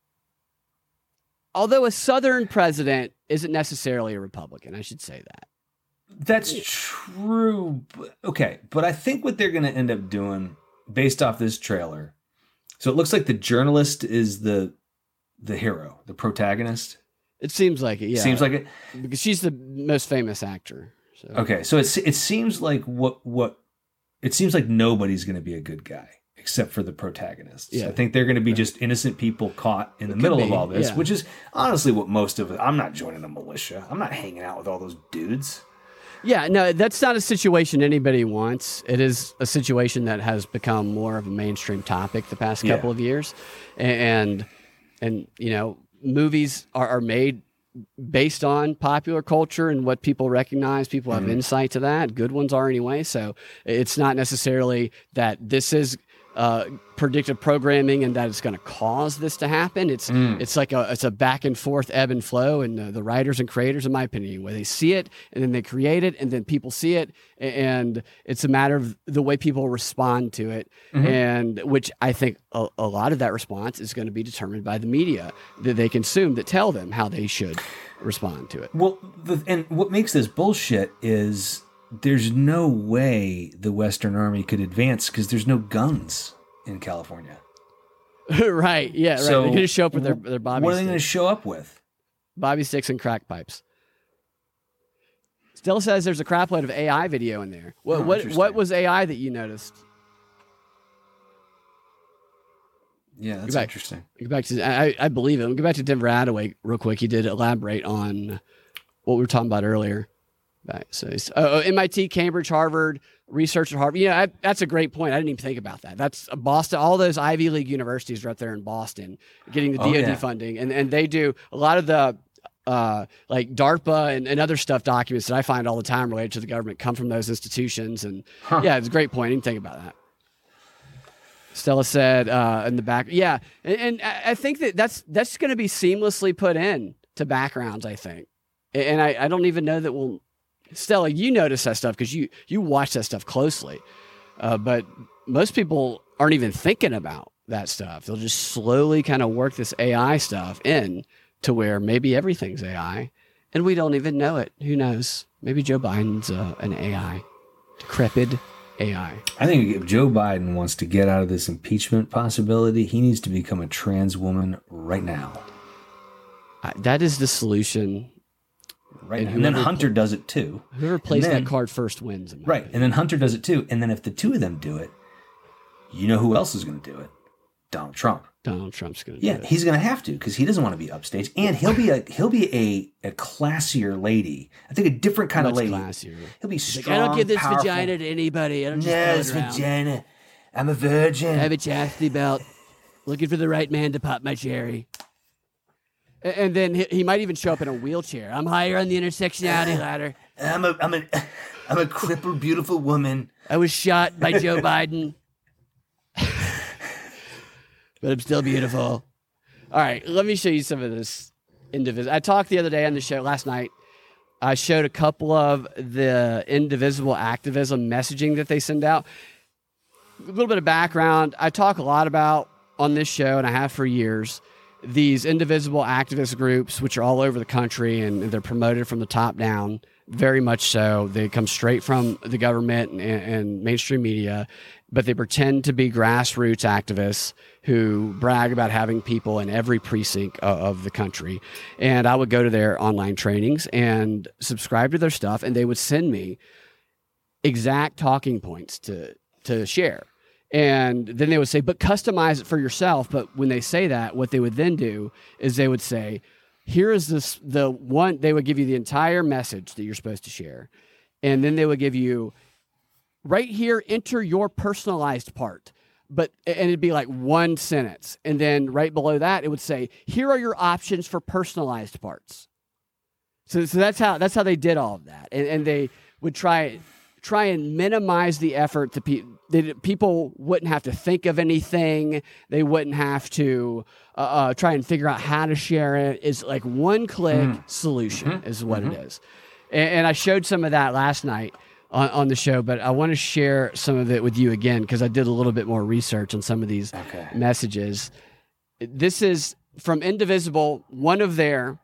although a Southern president isn't necessarily a Republican, I should say that. That's true. Okay, but I think what they're going to end up doing based off this trailer. So it looks like the journalist is the hero, the protagonist. It seems like it, yeah. Seems like it. Because she's the most famous actor. So. Okay, so it seems like it seems like nobody's going to be a good guy except for the protagonists. Yeah. I think they're going to be just innocent people caught in the middle of all this, which is honestly what most of it. I'm not joining a militia. I'm not hanging out with all those dudes. Yeah, no, that's not a situation anybody wants. It is a situation that has become more of a mainstream topic the past couple of years. And movies are made based on popular culture and what people recognize. People have insight to that. Good ones are anyway. So it's not necessarily that this is predictive programming and that it's going to cause this to happen. It's like it's a back and forth ebb and flow, and the writers and creators, in my opinion, where they see it and then they create it and then people see it, and it's a matter of the way people respond to it, and which I think a lot of that response is going to be determined by the media that they consume that tell them how they should respond to it. Well, and what makes this bullshit is there's no way the Western Army could advance because there's no guns in California. Right, yeah, right. So they're going to show up with their bobby sticks. What are they going to show up with? Bobby sticks and crack pipes. Stella says there's a crapload of AI video in there. What was AI that you noticed? Yeah, that's interesting. Go back to I believe it. We'll go back to Denver Attaway real quick. He did elaborate on what we were talking about earlier. Right. So it's MIT, Cambridge, Harvard, research at Harvard. That's a great point. I didn't even think about that. That's Boston. All those Ivy League universities are up there in Boston getting the DoD funding. And they do a lot of the like DARPA and other stuff documents that I find all the time related to the government come from those institutions. And it's a great point. I didn't think about that. Stella said in the back. Yeah. And I think that's going to be seamlessly put in to backgrounds, I think. And I don't even know that we'll. Stella, you notice that stuff because you watch that stuff closely. But most people aren't even thinking about that stuff. They'll just slowly kind of work this AI stuff in to where maybe everything's AI and we don't even know it. Who knows? Maybe Joe Biden's an AI, decrepit AI. I think if Joe Biden wants to get out of this impeachment possibility, he needs to become a trans woman right now. That is the solution. Right, and then Hunter does it too. Whoever plays that card first wins. Right, and then Hunter does it too. And then if the two of them do it, you know who else is going to do it? Donald Trump. Donald Trump's going to do it. Yeah, he's going to have to because he doesn't want to be upstage. And he'll be a classier lady. I think a different kind of lady. Classier. He'll be strong, like, I don't give this powerful vagina to anybody. I don't just this vagina. I'm a virgin. I have a chastity belt. Looking for the right man to pop my cherry. And then he might even show up in a wheelchair. I'm higher on the intersectionality ladder. I'm a crippled, beautiful woman. I was shot by Joe Biden, but I'm still beautiful. All right, let me show you some of this. I talked the other day on the show last night. I showed a couple of the indivisible activism messaging that they send out. a little bit of background. I talk a lot about on this show, and I have for years, these indivisible activist groups, which are all over the country, and they're promoted from the top down, very much so. They come straight from the government and mainstream media, but they pretend to be grassroots activists who brag about having people in every precinct of the country. And I would go to their online trainings and subscribe to their stuff, and they would send me exact talking points to share. And then they would say, but customize it for yourself. But when they say that, what they would then do is they would say, here is this, the one, they would give you the entire message that you're supposed to share. And then they would give you, right here, enter your personalized part. And it'd be like one sentence. And then right below that, it would say, here are your options for personalized parts. So that's how they did all of that. And they would try and minimize the effort that people wouldn't have to think of anything. They wouldn't have to try and figure out how to share it. It's like one-click solution is what it is. And I showed some of that last night on the show, but I want to share some of it with you again because I did a little bit more research on some of these messages. This is from Indivisible, one of their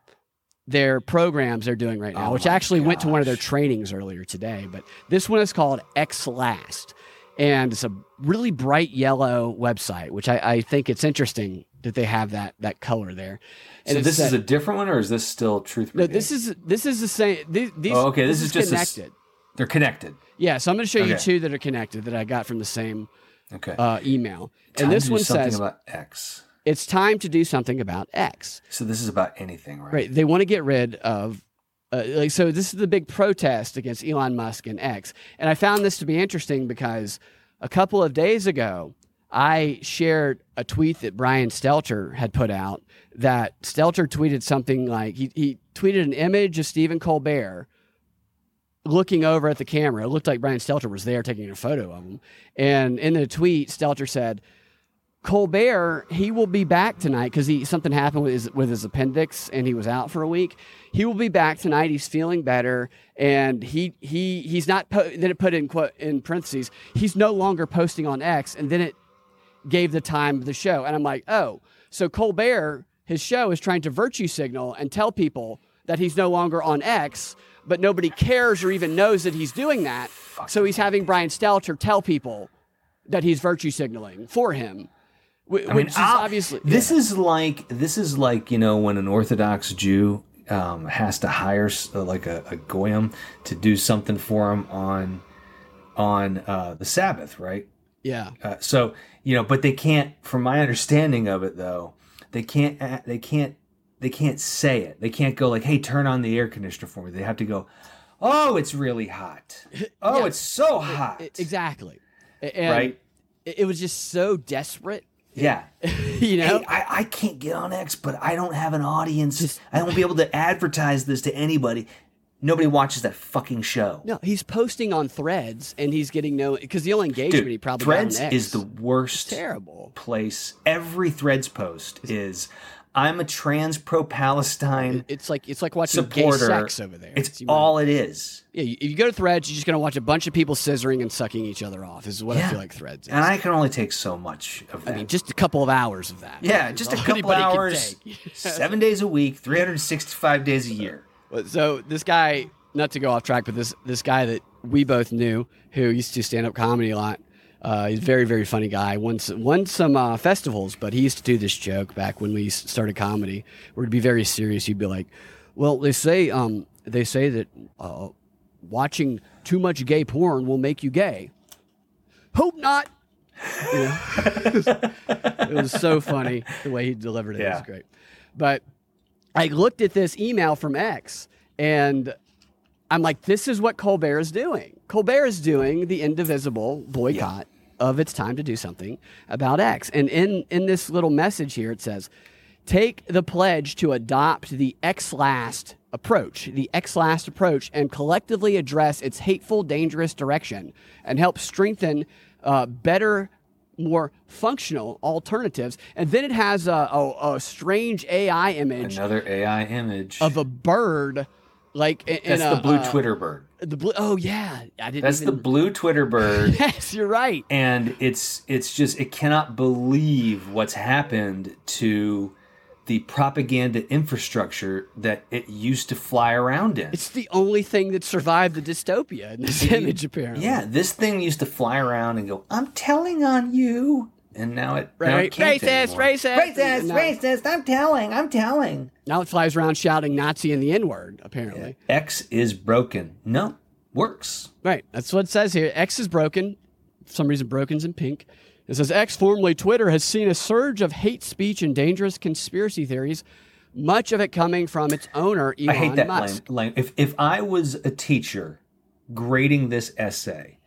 programs they're doing right now, which actually went to one of their trainings earlier today. But this one is called X Last. And it's a really bright yellow website, which I think it's interesting that they have that color there. And so this is a different one, or is this still Truth? No, this is the same. These, oh, okay. This is just connected. They're connected. Yeah. So I'm going to show you two that are connected that I got from the same email. And this one says something about X. It's time to do something about X. So this is about anything, right? Right. They want to get rid of, so this is the big protest against Elon Musk and X. And I found this to be interesting because a couple of days ago, I shared a tweet that Brian Stelter had put out that Stelter tweeted something like, he tweeted an image of Stephen Colbert looking over at the camera. It looked like Brian Stelter was there taking a photo of him. And in the tweet, Stelter said, Colbert, he will be back tonight because something happened with his appendix and he was out for a week. He will be back tonight. He's feeling better, and he's not. Then it put in quote in parentheses, he's no longer posting on X, and then it gave the time of the show. And I'm like, oh, so Colbert, his show is trying to virtue signal and tell people that he's no longer on X, but nobody cares or even knows that he's doing that. So he's having Brian Stelter tell people that he's virtue signaling for him. This is like when an Orthodox Jew has to hire a goyim to do something for him on the Sabbath, right? Yeah. But they can't. From my understanding of it, though, they can't say it. They can't go like, "Hey, turn on the air conditioner for me." They have to go, "Oh, it's really hot. Oh, it's so hot." Exactly. And right. It was just so desperate. Yeah. Hey, I can't get on X, but I don't have an audience. I won't be able to advertise this to anybody. Nobody watches that fucking show. No, he's posting on Threads, and he's getting because the only engagement he probably got on X. Threads is the worst place. Every Threads post is, I'm a trans pro-Palestine It's like watching supporter. Gay sex over there. It's all it is. Yeah, if you go to Threads, you're just going to watch a bunch of people scissoring and sucking each other off is what I feel like Threads is. And I can only take so much of that. I mean, just a couple of hours of that. Yeah, just a couple hours, 7 days a week, 365 days a year. So this guy, not to go off track, but this guy that we both knew who used to do stand-up comedy a lot, he's a very, very funny guy. Won some festivals, but he used to do this joke back when we started comedy, where it'd be very serious. He'd be like, "Well, they say that watching too much gay porn will make you gay. Hope not." It was so funny the way he delivered it. Yeah. It was great. But I looked at this email from X, and I'm like, this is what Colbert is doing. Colbert is doing the indivisible boycott of it's time to do something about X. And in this little message here, it says, take the pledge to adopt the X-Last approach, and collectively address its hateful, dangerous direction and help strengthen better, more functional alternatives. And then it has a strange AI image. Another AI image. Of a bird Like that's the blue Twitter bird. The blue. Oh yeah, I didn't. That's even... the blue Twitter bird. Yes, you're right. And it's just it cannot believe what's happened to the propaganda infrastructure that it used to fly around in. It's the only thing that survived the dystopia in this image, apparently. Yeah, this thing used to fly around and go, "I'm telling on you." And now it, right. Now it can't racist. I'm telling. Now it flies around shouting Nazi and the N-word, apparently. Yeah. X is broken. No, works. Right. That's what it says here. X is broken. For some reason, broken's in pink. It says, X, formerly Twitter, has seen a surge of hate speech and dangerous conspiracy theories, much of it coming from its owner, Elon Musk. I hate that line. If I was a teacher grading this essay,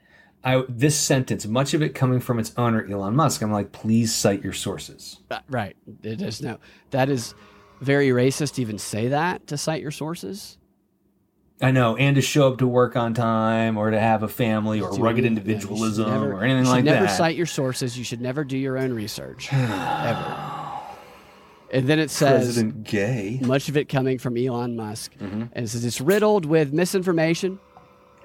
this sentence, much of it coming from its owner, Elon Musk. I'm like, please cite your sources. Right. It is no. That is very racist to even say that, to cite your sources. I know. And to show up to work on time or to have a family or rugged individualism or anything like that. You should never cite your sources. You should never do your own research. Ever. And then it says, President Gay. Much of it coming from Elon Musk. Mm-hmm. And it says, it's riddled with misinformation.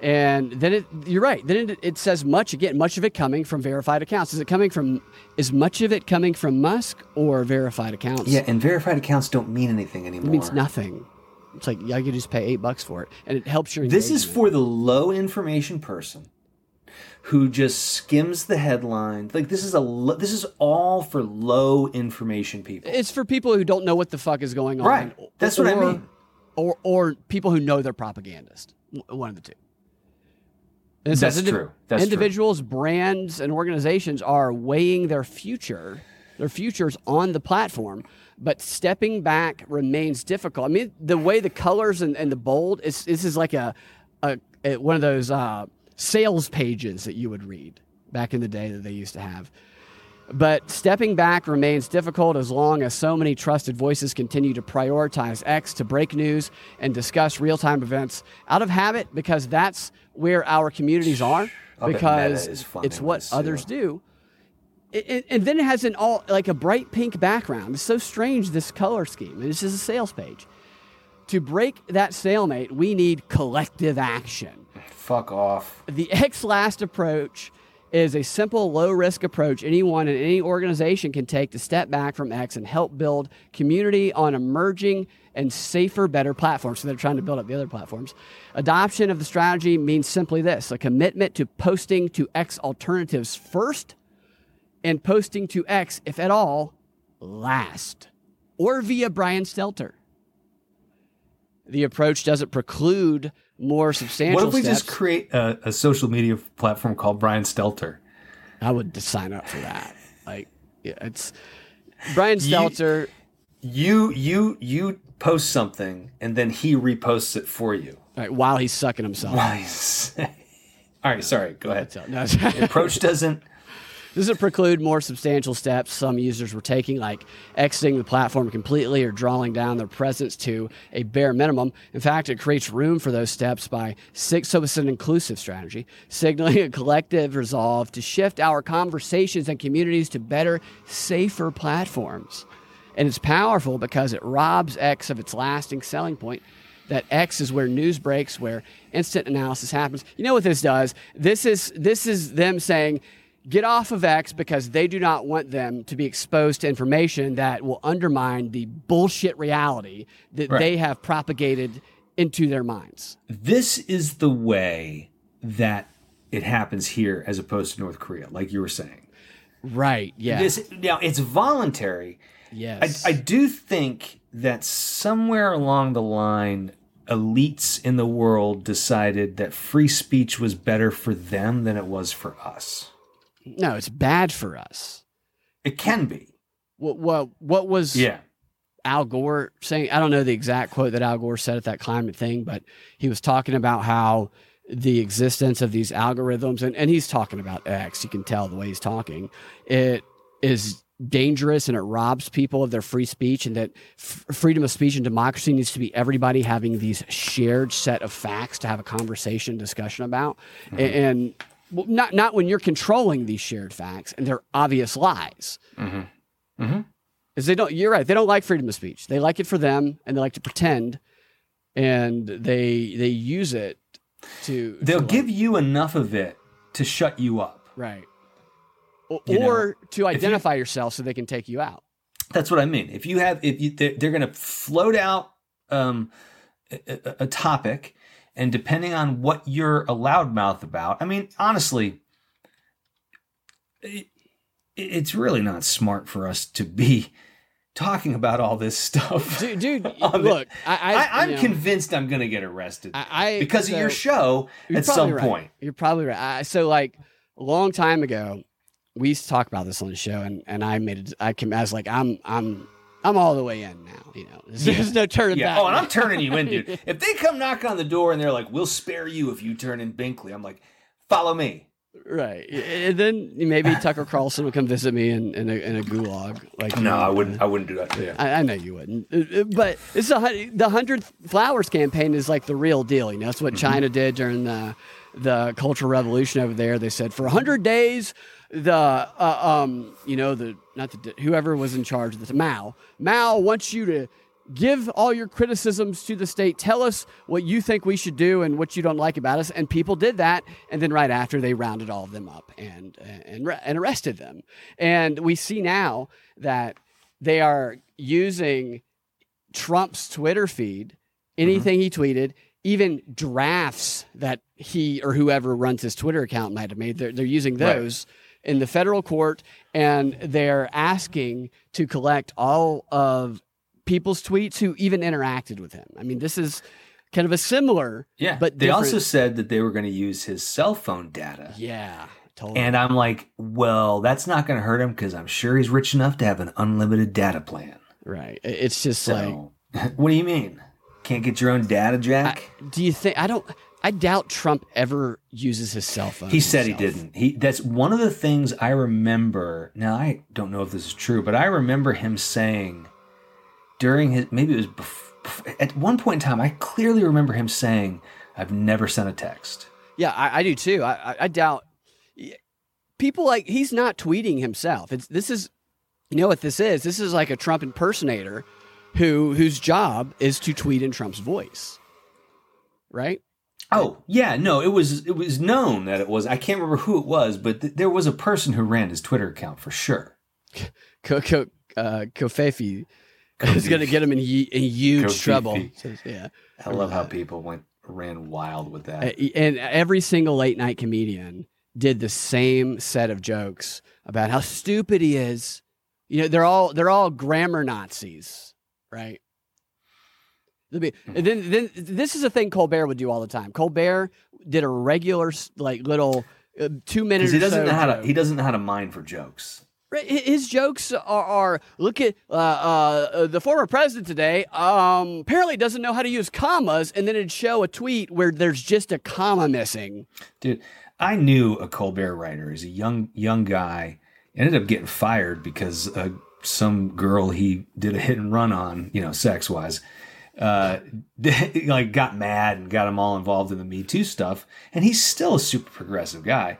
And then you're right. Then it says much of it coming from verified accounts. Is much of it coming from Musk or verified accounts? Yeah, and verified accounts don't mean anything anymore. It means nothing. It's like, yeah, you could just pay $8 for it, and it helps your engagement. This is for the low information person who just skims the headline. Like this is all for low information people. It's for people who don't know what the fuck is going on. Right. That's what I mean. Or people who know they're propagandist. One of the two. That's true. That's individuals, true. Brands, and organizations are weighing their futures on the platform, but stepping back remains difficult. I mean, the way the colors and the bold, this is like a one of those sales pages that you would read back in the day that they used to have. But stepping back remains difficult as long as so many trusted voices continue to prioritize X to break news and discuss real-time events out of habit, because that's where our communities are, because it's what others do. And then it has a bright pink background. It's so strange, this color scheme. This is a sales page. To break that stalemate, we need collective action. Fuck off. The X-last approach is a simple, low-risk approach anyone in any organization can take to step back from X and help build community on emerging and safer, better platforms. So they're trying to build up the other platforms. Adoption of the strategy means simply this: a commitment to posting to X alternatives first and posting to X, if at all, last, or via Brian Stelter. The approach doesn't preclude more substantial steps. What if we just create a social media platform called Brian Stelter? I would sign up for that. Like, yeah, it's Brian Stelter. You post something and then he reposts it for you. All right, while he's sucking himself. All right, sorry. Go ahead. No, the approach doesn't preclude more substantial steps some users were taking, like exiting the platform completely or drawing down their presence to a bare minimum. In fact, it creates room for those steps so it's an inclusive strategy, signaling a collective resolve to shift our conversations and communities to better, safer platforms. And it's powerful because it robs X of its lasting selling point, that X is where news breaks, where instant analysis happens. You know what this does? This is them saying, get off of X because they do not want them to be exposed to information that will undermine the bullshit reality that they have propagated into their minds. This is the way that it happens here as opposed to North Korea, like you were saying. Right, yeah. Now, it's voluntary. Yes. I do think that somewhere along the line, elites in the world decided that free speech was better for them than it was for us. No, it's bad for us. It can be. What was Al Gore saying? I don't know the exact quote that Al Gore said at that climate thing, but he was talking about how the existence of these algorithms, and he's talking about X, you can tell the way he's talking, it is dangerous and it robs people of their free speech, and that freedom of speech and democracy needs to be everybody having these shared set of facts to have a conversation, discussion about. Mm-hmm. And well, not when you're controlling these shared facts and they're obvious lies. Mm-hmm. Mm-hmm. You're right. They don't like freedom of speech. They like it for them, and they like to pretend and they use it to. They'll give you enough of it to shut you up, right? Or to identify yourself so they can take you out. That's what I mean. If you have, they're going to float out a topic, and depending on what you're a loudmouth about, I mean, honestly, it's really not smart for us to be talking about all this stuff. Dude look, I'm convinced I'm going to get arrested because of your show at some point. You're probably right. So like a long time ago, we used to talk about this on the show, and I made it. I was like, I'm all the way in now. You know, there's no turning back. Oh, and I'm turning you in, dude. If they come knock on the door and they're like, "We'll spare you if you turn in Binkley," I'm like, "Follow me." Right, and then maybe Tucker Carlson will come visit me in a gulag. Like, no, I wouldn't do that. Yeah. I know you wouldn't. But it's the 100 Flowers campaign is like the real deal. You know, that's what China did during the Cultural Revolution over there. They said for 100 days. The whoever was in charge of this, Mao wants you to give all your criticisms to the state. Tell us what you think we should do and what you don't like about us. And people did that, and then right after they rounded all of them up and arrested them. And we see now that they are using Trump's Twitter feed, anything he tweeted. Even drafts that he or whoever runs his Twitter account might have made, they're using those in the federal court, and they're asking to collect all of people's tweets who even interacted with him. I mean, this is kind of a similar but they also said that they were going to use his cell phone data. Yeah, totally. And I'm like, well, that's not going to hurt him because I'm sure he's rich enough to have an unlimited data plan. Right. It's just like... What do you mean? Can't get your own data, Jack? I doubt Trump ever uses his cell phone. He said himself. He didn't. That's one of the things I remember. Now, I don't know if this is true, but I remember him saying during his, maybe it was at one point in time, I clearly remember him saying, I've never sent a text. Yeah, I do too. I doubt people he's not tweeting himself. This is like a Trump impersonator whose job is to tweet in Trump's voice, right? Oh, yeah, no, it was known that it was. I can't remember who it was, but there was a person who ran his Twitter account for sure. Kofefi is going to get him in huge trouble. Yeah, I love how people ran wild with that. And every single late night comedian did the same set of jokes about how stupid he is. You know, they're all grammar Nazis. Right. And then this is a thing Colbert would do all the time. Colbert did a regular little 2 minutes. He doesn't know how to mine for jokes. Right. His jokes are look at the former president today. Apparently doesn't know how to use commas, and then it'd show a tweet where there's just a comma missing. Dude, I knew a Colbert writer. He's a young guy. Ended up getting fired because. Some girl he did a hit and run on, you know, sex wise, got mad and got them all involved in the Me Too stuff. And he's still a super progressive guy,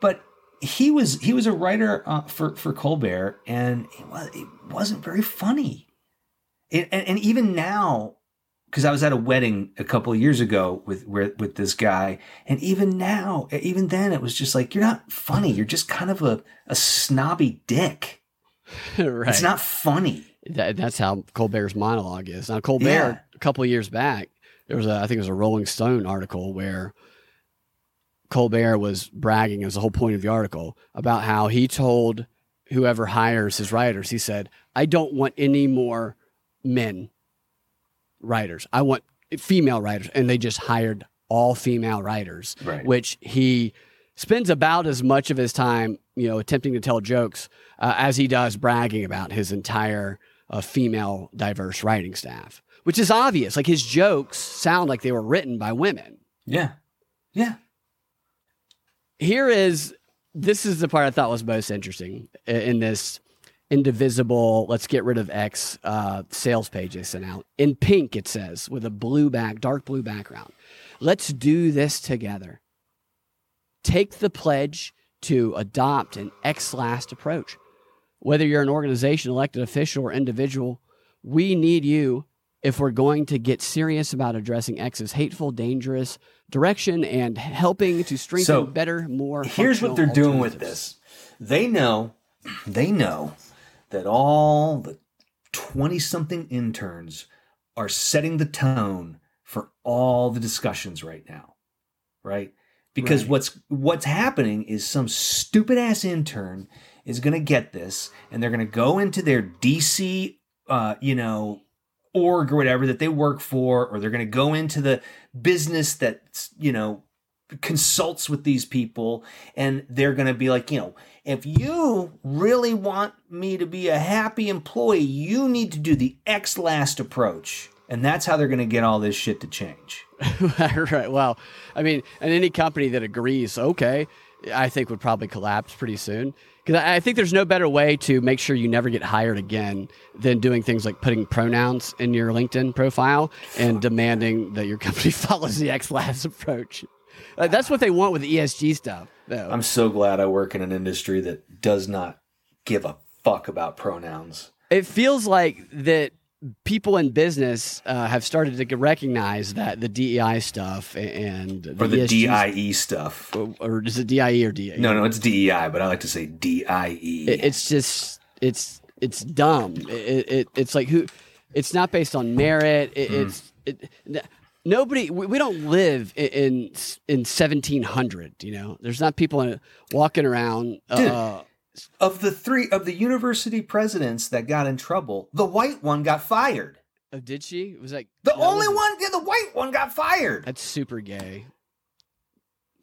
but he was a writer for Colbert, and it wasn't very funny. And even now, because I was at a wedding a couple of years ago with this guy, and even then, it was just like, you're not funny. You're just kind of a snobby dick. Right. It's not funny. That's how Colbert's monologue is. Now, Colbert, a couple of years back, there was I think it was a Rolling Stone article where Colbert was bragging, it was the whole point of the article, about how he told whoever hires his writers, he said, I don't want any more men writers. I want female writers. And they just hired all female writers, right. Which he spends about as much of his time, you know, attempting to tell jokes as he does bragging about his entire female diverse writing staff, which is obvious. Like his jokes sound like they were written by women. Yeah. Yeah. This is the part I thought was most interesting in this indivisible, let's get rid of X sales page they sent out. In pink, it says, with a dark blue background, let's do this together. Take the pledge to adopt an X-last approach. Whether you're an organization, elected official, or individual, we need you if we're going to get serious about addressing X's hateful, dangerous direction and helping to strengthen better, more functional. Here's what they're doing with this. They know that all the 20-something interns are setting the tone for all the discussions right now, right? Because what's happening is some stupid-ass intern is going to get this, and they're going to go into their DC, org or whatever that they work for, or they're going to go into the business that, consults with these people, and they're going to be like, if you really want me to be a happy employee, you need to do the X last approach. And that's how they're going to get all this shit to change. Right. Well, I mean, and any company that agrees, I think would probably collapse pretty soon. Because I think there's no better way to make sure you never get hired again than doing things like putting pronouns in your LinkedIn profile and demanding that your company follows the X last approach. That's what they want with the ESG stuff, though. I'm so glad I work in an industry that does not give a fuck about pronouns. It feels like that people in business have started to recognize that the DEI stuff and or the DIE stuff. Or is it DIE or DEI? No, it's DEI, but I like to say DIE. It's just it's dumb. It's like it's not based on merit. Nobody, we don't live in 1700, There's not people walking around. Dude, of the university presidents that got in trouble, the white one got fired. Oh, did she? It was like the white one got fired. That's super gay.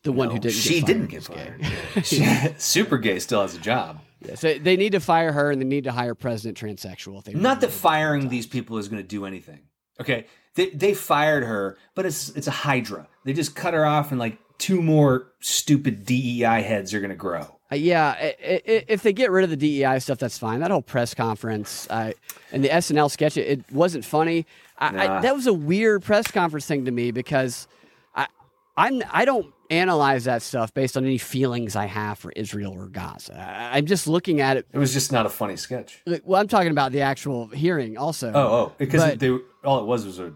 One who didn't. She didn't get fired. Super gay still has a job. Yeah, so they need to fire her, and they need to hire President Transsexual. If they not that firing these people is going to do anything. Okay, they fired her, but it's a hydra. They just cut her off, and like two more stupid DEI heads are going to grow. If they get rid of the DEI stuff, that's fine. That whole press conference and the SNL sketch, it wasn't funny. That was a weird press conference thing to me because I don't analyze that stuff based on any feelings I have for Israel or Gaza. I'm just looking at it. It was just not a funny sketch. Well, I'm talking about the actual hearing also. Because all it was a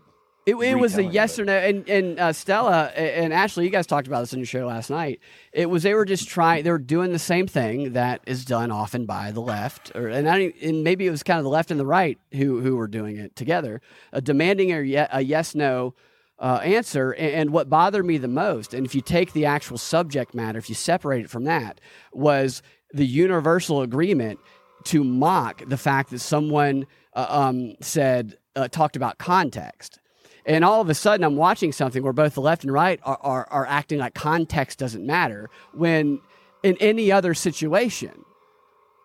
it was a yes or no. And Stella and Ashley, you guys talked about this on your show last night. They were doing the same thing that is done often by the left, and maybe it was kind of the left and the right who were doing it together, demanding a yes no answer. And what bothered me the most, and if you take the actual subject matter, if you separate it from that, was the universal agreement to mock the fact that someone talked about context. And all of a sudden, I'm watching something where both the left and right are acting like context doesn't matter, when in any other situation,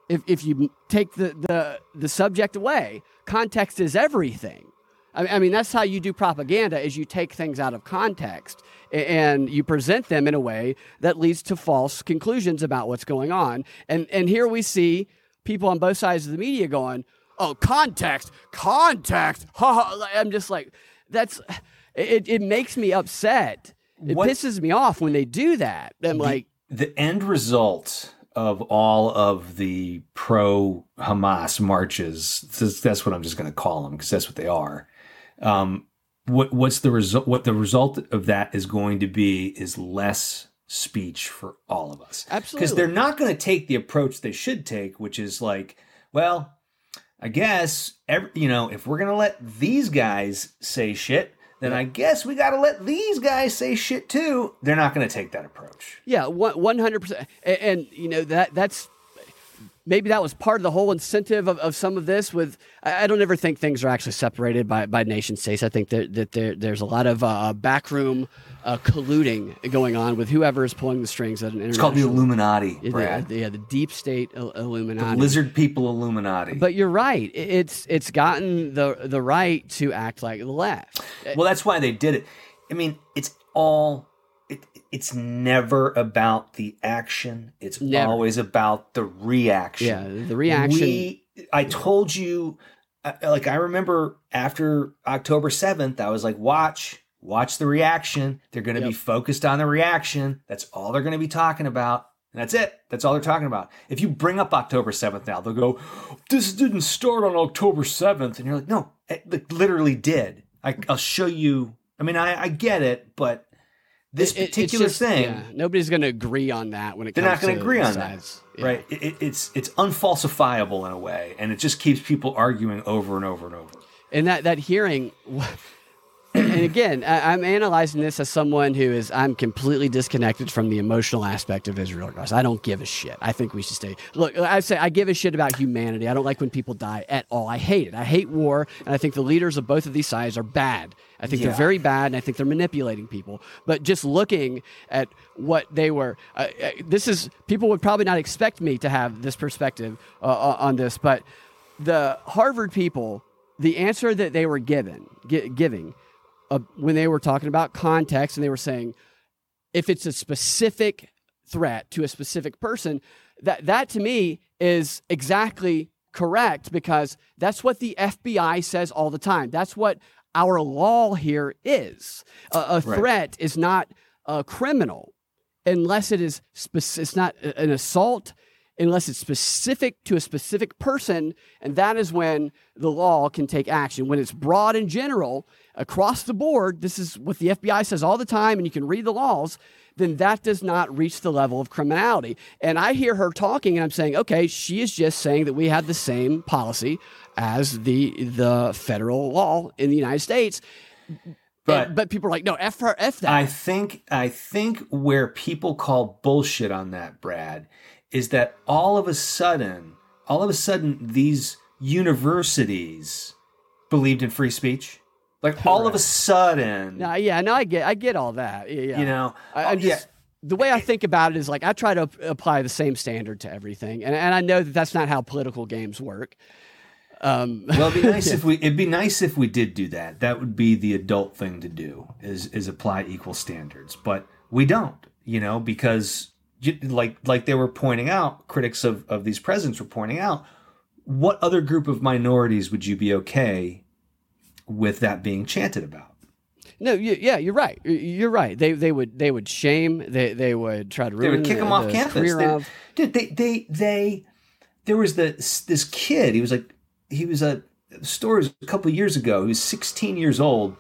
if you take the subject away, context is everything. I mean, that's how you do propaganda, is you take things out of context and you present them in a way that leads to false conclusions about what's going on. And here we see people on both sides of the media going, oh, context. Ha. I'm just like, that's it. It makes me upset. It pisses me off when they do that. I'm like, the end result of all of the pro-Hamas marches, that's what I'm just going to call them because that's what they are. What's the result? What the result of that is going to be is less speech for all of us. Absolutely, because they're not going to take the approach they should take, which is like, well, I guess if we're going to let these guys say shit, then I guess we got to let these guys say shit too. They're not going to take that approach. Yeah, 100%. And that's. Maybe that was part of the whole incentive of some of this. I don't ever think things are actually separated by nation states. I think that there's a lot of backroom colluding going on with whoever is pulling the strings at an international. It's called the Illuminati, Brad. The deep state Illuminati, the lizard people Illuminati. But you're right; it's gotten the right to act like the left. Well, that's why they did it. I mean, it's all. It's never about the action. It's always about the reaction. Yeah, the reaction. I told you, I remember after October 7th, I was like, watch the reaction. They're going to be focused on the reaction. That's all they're going to be talking about. And that's it. That's all they're talking about. If you bring up October 7th now, they'll go, this didn't start on October 7th. And you're like, no, it literally did. I'll show you. I mean, I get it, but this particular thing. Yeah, nobody's going to agree on that when it comes to. They're not going to agree on that. Yeah. Right. It's unfalsifiable in a way. And it just keeps people arguing over and over and over. And that hearing. And again, I'm analyzing this as someone who is, I'm completely disconnected from the emotional aspect of Israel. I don't give a shit. I think we should stay. Look, I say I give a shit about humanity. I don't like when people die at all. I hate it. I hate war. And I think the leaders of both of these sides are bad. I think they're very bad, and I think they're manipulating people. But just looking at what they were, this is, people would probably not expect me to have this perspective on this, but the Harvard people, the answer that they were giving, when they were talking about context, and they were saying, if it's a specific threat to a specific person, that to me is exactly correct, because that's what the FBI says all the time. That's what our law here is. A threat is not a criminal unless it is it's not an assault, unless it's specific to a specific person, and that is when the law can take action. When it's broad and general across the board, this is what the FBI says all the time, and you can read the laws, then that does not reach the level of criminality. And I hear her talking, and I'm saying, okay, she is just saying that we have the same policy as the federal law in the United States. But people are like, no, F her, F that. I think where people call bullshit on that, Brad, is that all of a sudden, these universities believed in free speech. Like all of a sudden. No, yeah, no, I get all that. Yeah. You know, I'm just the way I think about it is like I try to apply the same standard to everything, and I know that that's not how political games work. Well, it'd be nice if we did do that. That would be the adult thing to do is apply equal standards, but we don't. You know, because. Like they were pointing out, critics of these presidents were pointing out, what other group of minorities would you be okay with that being chanted about? No, you're right. You're right. They would shame. They would try to ruin. They would kick them off campus. There was this kid. Stories a couple of years ago. He was 16 years old.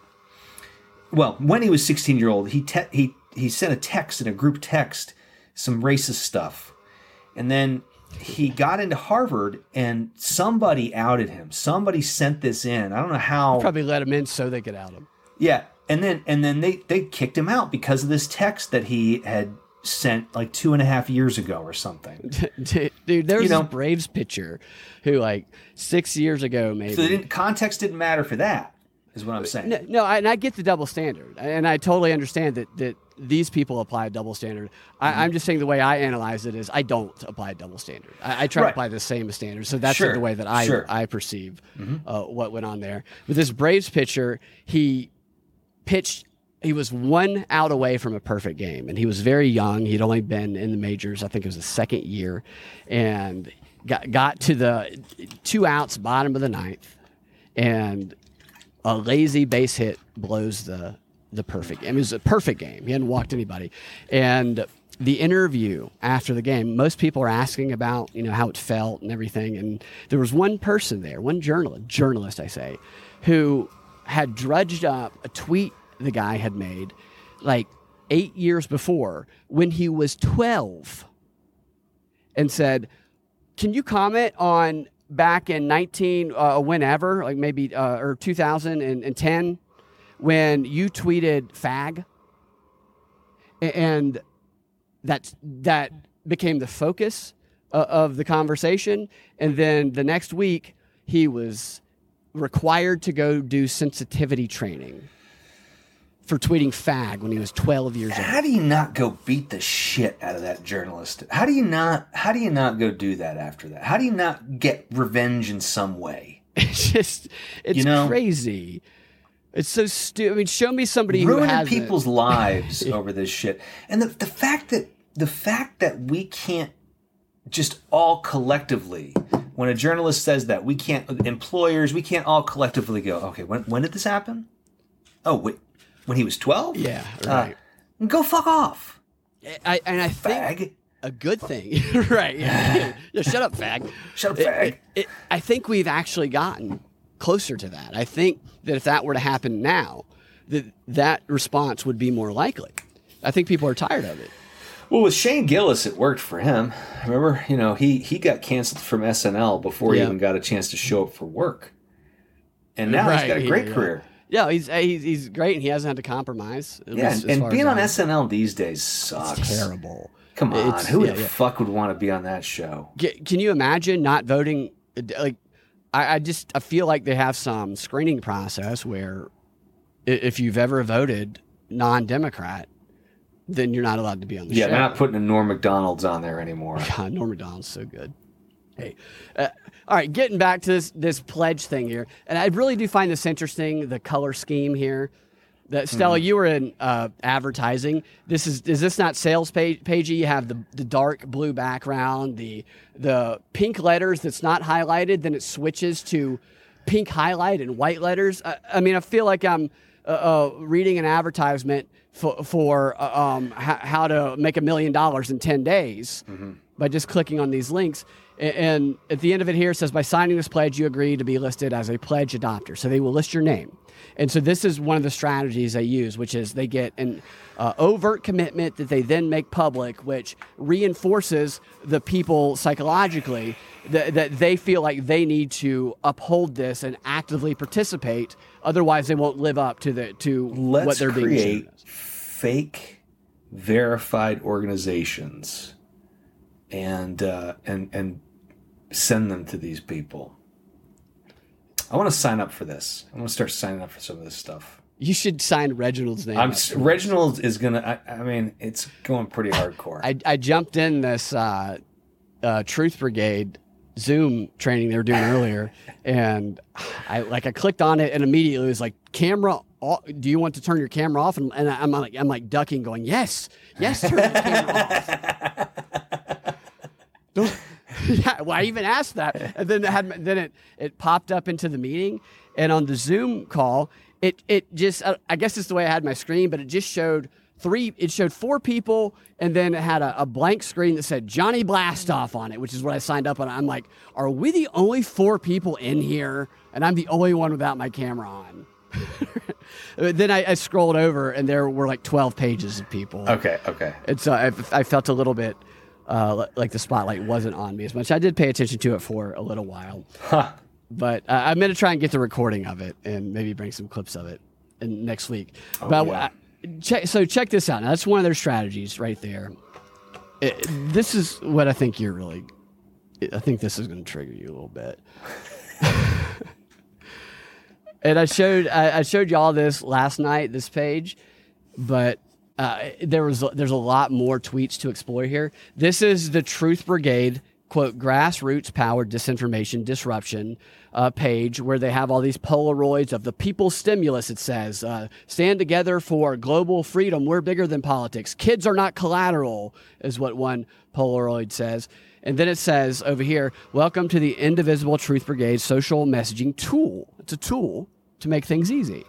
Well, when he was 16 years old, he sent a text in a group text. Some racist stuff. And then he got into Harvard and somebody outed him. Somebody sent this in. I don't know how. Probably let him in so they could out him. Yeah. And then they kicked him out because of this text that he had sent like 2.5 years ago or something. Dude, there was a Braves pitcher who like 6 years ago maybe. So context didn't matter for that is what I'm saying. No, and I get the double standard. And I totally understand that these people apply a double standard. I'm just saying the way I analyze it is I don't apply a double standard. I try to apply the same standard. So that's the way that I perceive what went on there. With this Braves pitcher, he was one out away from a perfect game, and he was very young. He'd only been in the majors. I think it was his second year, and got to the 2 outs, bottom of the 9th, and a lazy base hit blows the perfect game. It was a perfect game. He hadn't walked anybody. And the interview after the game, most people are asking about, how it felt and everything. And there was one person there, one journalist, I say, who had drudged up a tweet the guy had made like 8 years before when he was 12 and said, can you comment on back in whenever, like maybe, or 2010, when you tweeted fag, and that became the focus of the conversation. And then the next week he was required to go do sensitivity training for tweeting fag when he was 12 years old. How do you not go beat the shit out of that journalist? How do you not go do that after that? How do you not get revenge in some way? It's crazy. It's so stupid. I mean, show me somebody ruining who has people's lives over this shit. And the fact that we can't just all collectively, when a journalist says that, employers, we can't all collectively go, okay, when did this happen? Oh, wait, when he was 12? Yeah, right. Go fuck off. I think a good thing. Right. Yeah. Yeah, shut up, fag. Shut up, fag. I think we've actually gotten closer to that. I think that if that were to happen now, that response would be more likely. I think people are tired of it. Well, with Shane Gillis, it worked for him. Remember, you know, he got canceled from SNL before he even got a chance to show up for work. And now he's got a great career. Yeah, he's great, and he hasn't had to compromise. And being on SNL these days sucks. It's terrible. Come on, who the fuck would want to be on that show? Can you imagine not voting? Like, I feel like they have some screening process where if you've ever voted non-Democrat, then you're not allowed to be on the show. Yeah, they're not putting a Norm MacDonald's on there anymore. God, Norm MacDonald's so good. Hey, all right, getting back to this pledge thing here, and I really do find this interesting, the color scheme here. That Stella, you were in advertising. Is this not sales pagey? You have the dark blue background, the pink letters that's not highlighted, then it switches to pink highlight and white letters. I mean, I feel like I'm reading an advertisement for how to make $1 million in 10 days by just clicking on these links. And at the end of it here, it says, by signing this pledge, you agree to be listed as a pledge adopter. So they will list your name. And so this is one of the strategies they use, which is they get an overt commitment that they then make public, which reinforces the people psychologically that they feel like they need to uphold this and actively participate. Otherwise, they won't live up to what they're being shown. Let's create fake verified organizations and send them to these people. I want to sign up for this. I want to start signing up for some of this stuff. You should sign Reginald's name. Reginald is going to, I mean, it's going pretty hardcore. I jumped in this Truth Brigade Zoom training they were doing earlier, and I clicked on it, and immediately it was like, camera off. Do you want to turn your camera off? And I'm like ducking, going, yes, turn the camera off. Yeah, well, I even asked that, and then it popped up into the meeting, and on the Zoom call, it just, I guess it's the way I had my screen, but it just showed four people, and then it had a blank screen that said Johnny Blastoff on it, which is what I signed up on. I'm like, are we the only four people in here, and I'm the only one without my camera on? Then I scrolled over, and there were like 12 pages of people. Okay. And so I felt a little bit like the spotlight wasn't on me as much. I did pay attention to it for a little while, but I'm going to try and get the recording of it and maybe bring some clips of it next week. Oh, but yeah. So check this out. Now, that's one of their strategies right there. This is what I think I think this is going to trigger you a little bit. And I showed you all this last night, this page, but there's a lot more tweets to explore here. This is the Truth Brigade, quote, grassroots powered disinformation disruption page, where they have all these Polaroids of the people's stimulus. It says, stand together for global freedom. We're bigger than politics. Kids are not collateral, is what one Polaroid says. And then it says over here, welcome to the Indivisible Truth Brigade social messaging tool. It's a tool to make things easy.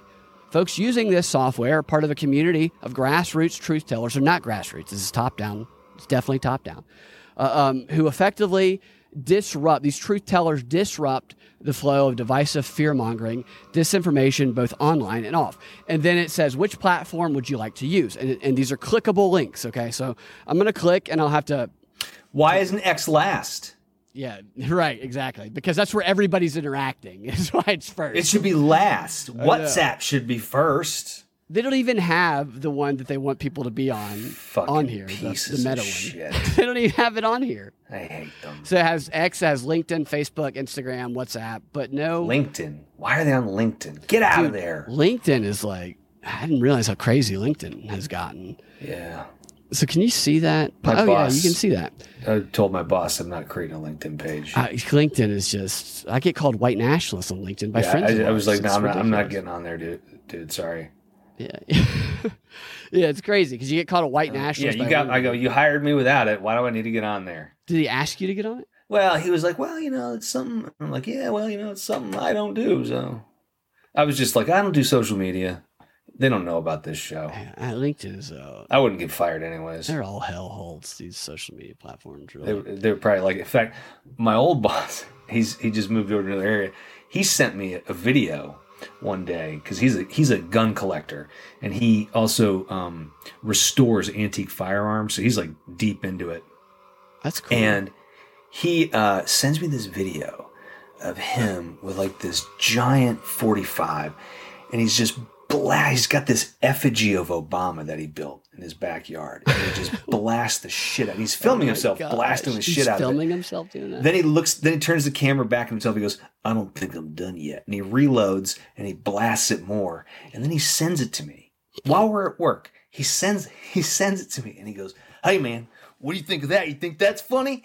Folks using this software are part of a community of grassroots truth tellers, or not grassroots. This is top down. It's definitely top down. Who effectively disrupt the flow of divisive fear mongering, disinformation, both online and off. And then it says, which platform would you like to use? And these are clickable links. Okay. So I'm going to click, and I'll have to. Why isn't X last? Yeah, right, exactly. Because that's where everybody's interacting. That's why it's first. It should be last. WhatsApp should be first. They don't even have the one that they want people to be on. Fucking on here, the Meta shit. One. They don't even have it on here. I hate them. So it has X, has LinkedIn, Facebook, Instagram, WhatsApp, but no LinkedIn. Why are they on LinkedIn? Get out of there. LinkedIn is like, I didn't realize how crazy LinkedIn has gotten. Yeah. So can you see that? My boss, yeah, you can see that. I told my boss I'm not creating a LinkedIn page. LinkedIn is just, I get called white nationalist on LinkedIn by friends. I was like, no, I'm not getting on there, dude. Sorry. Yeah, yeah, it's crazy because you get called a white nationalist. Yeah, you hired me without it. Why do I need to get on there? Did he ask you to get on it? Well, he was like, well, you know, it's something. I'm like, yeah, well, you know, it's something I don't do. So I was just like, I don't do social media. They don't know about this show. LinkedIn is... I wouldn't get fired anyways. They're all hellholes, these social media platforms. Really. They're probably like... In fact, my old boss, he just moved over to another area. He sent me a video one day because he's a gun collector. And he also restores antique firearms. So he's like deep into it. That's cool. And he sends me this video of him with like this giant 45. And he's just... He's got this effigy of Obama that he built in his backyard. And he just blasts the shit out. He's filming himself, blasting the shit out of it. He's filming himself doing that. Then he turns the camera back on himself. He goes, I don't think I'm done yet. And he reloads and he blasts it more. And then he sends it to me. While we're at work, he sends it to me and he goes, hey man, what do you think of that? You think that's funny?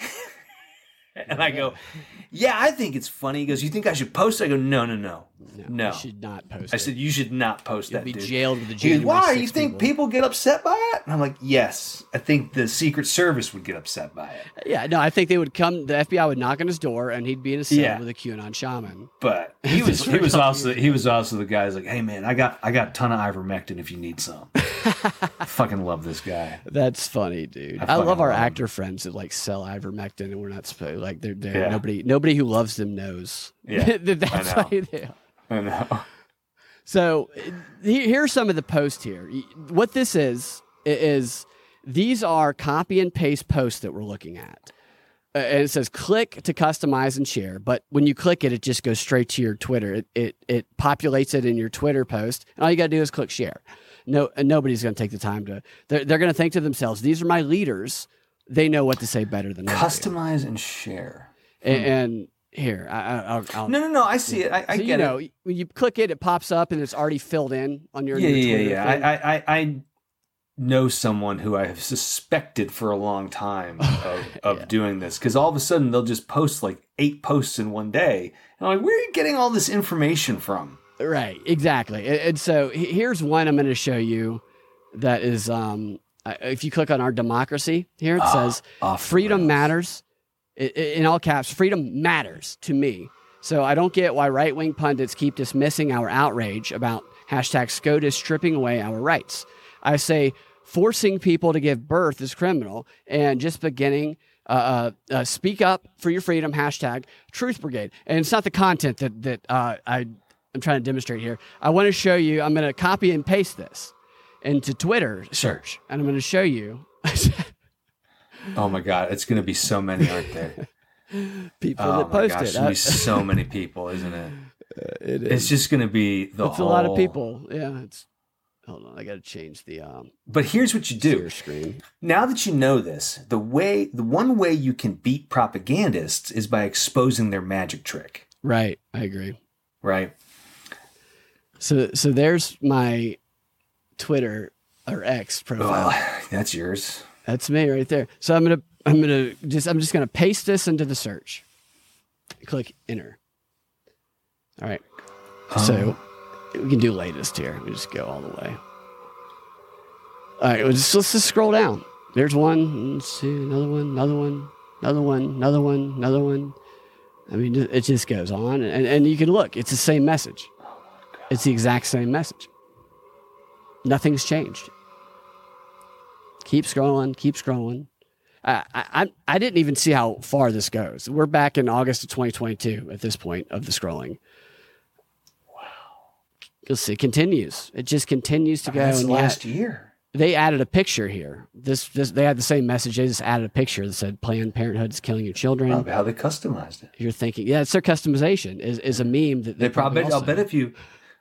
And I go, yeah, I think it's funny. He goes, you think I should post it? I go, no. You should not post it. I said, you should not post that, dude. You'll be jailed with the January 6th. Why? You think people get upset by it? And I'm like, yes. I think the Secret Service would get upset by it. Yeah, no, I think they would come. The FBI would knock on his door, and he'd be in a cell with a QAnon shaman. But he was also the guy who's like, hey man, I got a ton of ivermectin if you need some. I fucking love this guy. That's funny, dude. I love our actor friends that like sell ivermectin, and we're not supposed to. Like they're nobody who loves them knows. Yeah, that's how they are. I know. So here are some of the posts here. What this is these are copy and paste posts that we're looking at. And it says click to customize and share. But when you click it, it just goes straight to your Twitter. It populates it in your Twitter post. And all you got to do is click share. No, and nobody's going to take the time to – they're going to think to themselves, these are my leaders. They know what to say better than customize and share. And – Here, I'll no. I see it. I so get it. When you click it, it pops up, and it's already filled in on your. Yeah. Thing. I know someone who I have suspected for a long time of doing this because all of a sudden they'll just post like 8 posts in one day, and I'm like, where are you getting all this information from? Right, exactly. And so here's one I'm going to show you that is, if you click on our democracy here, it says freedom matters. In all caps, freedom matters to me. So I don't get why right-wing pundits keep dismissing our outrage about #SCOTUS stripping away our rights. I say forcing people to give birth is criminal and just beginning speak up for your freedom #Truth Brigade. And it's not the content that I'm trying to demonstrate here. I want to show you. I'm going to copy and paste this into Twitter search, and I'm going to show you. Oh my God! It's going to be so many, aren't there? People that post it. It's going to be so many people, isn't it? It is. It's just going to be It's a lot of people. Yeah. Hold on, I got to change the. But here's what you do. Screen. Now that you know this, the one way you can beat propagandists is by exposing their magic trick. Right. I agree. Right. So there's my Twitter or X profile. Oh, that's yours. That's me right there. So I'm just gonna paste this into the search. Click enter. All right. So we can do latest here. We just go all the way. All right. Let's just scroll down. There's one. Let's see another one. I mean, it just goes on, and you can look. It's the same message. Oh my God. It's the exact same message. Nothing's changed. Keep scrolling. I didn't even see how far this goes. We're back in August of 2022 at this point of the scrolling. Wow. You'll see. It continues. It just continues to go. That's last year. They added a picture here. They had the same message. They just added a picture that said Planned Parenthood is killing your children. Probably how they customized it. You're thinking, yeah, it's their customization is a meme that they probably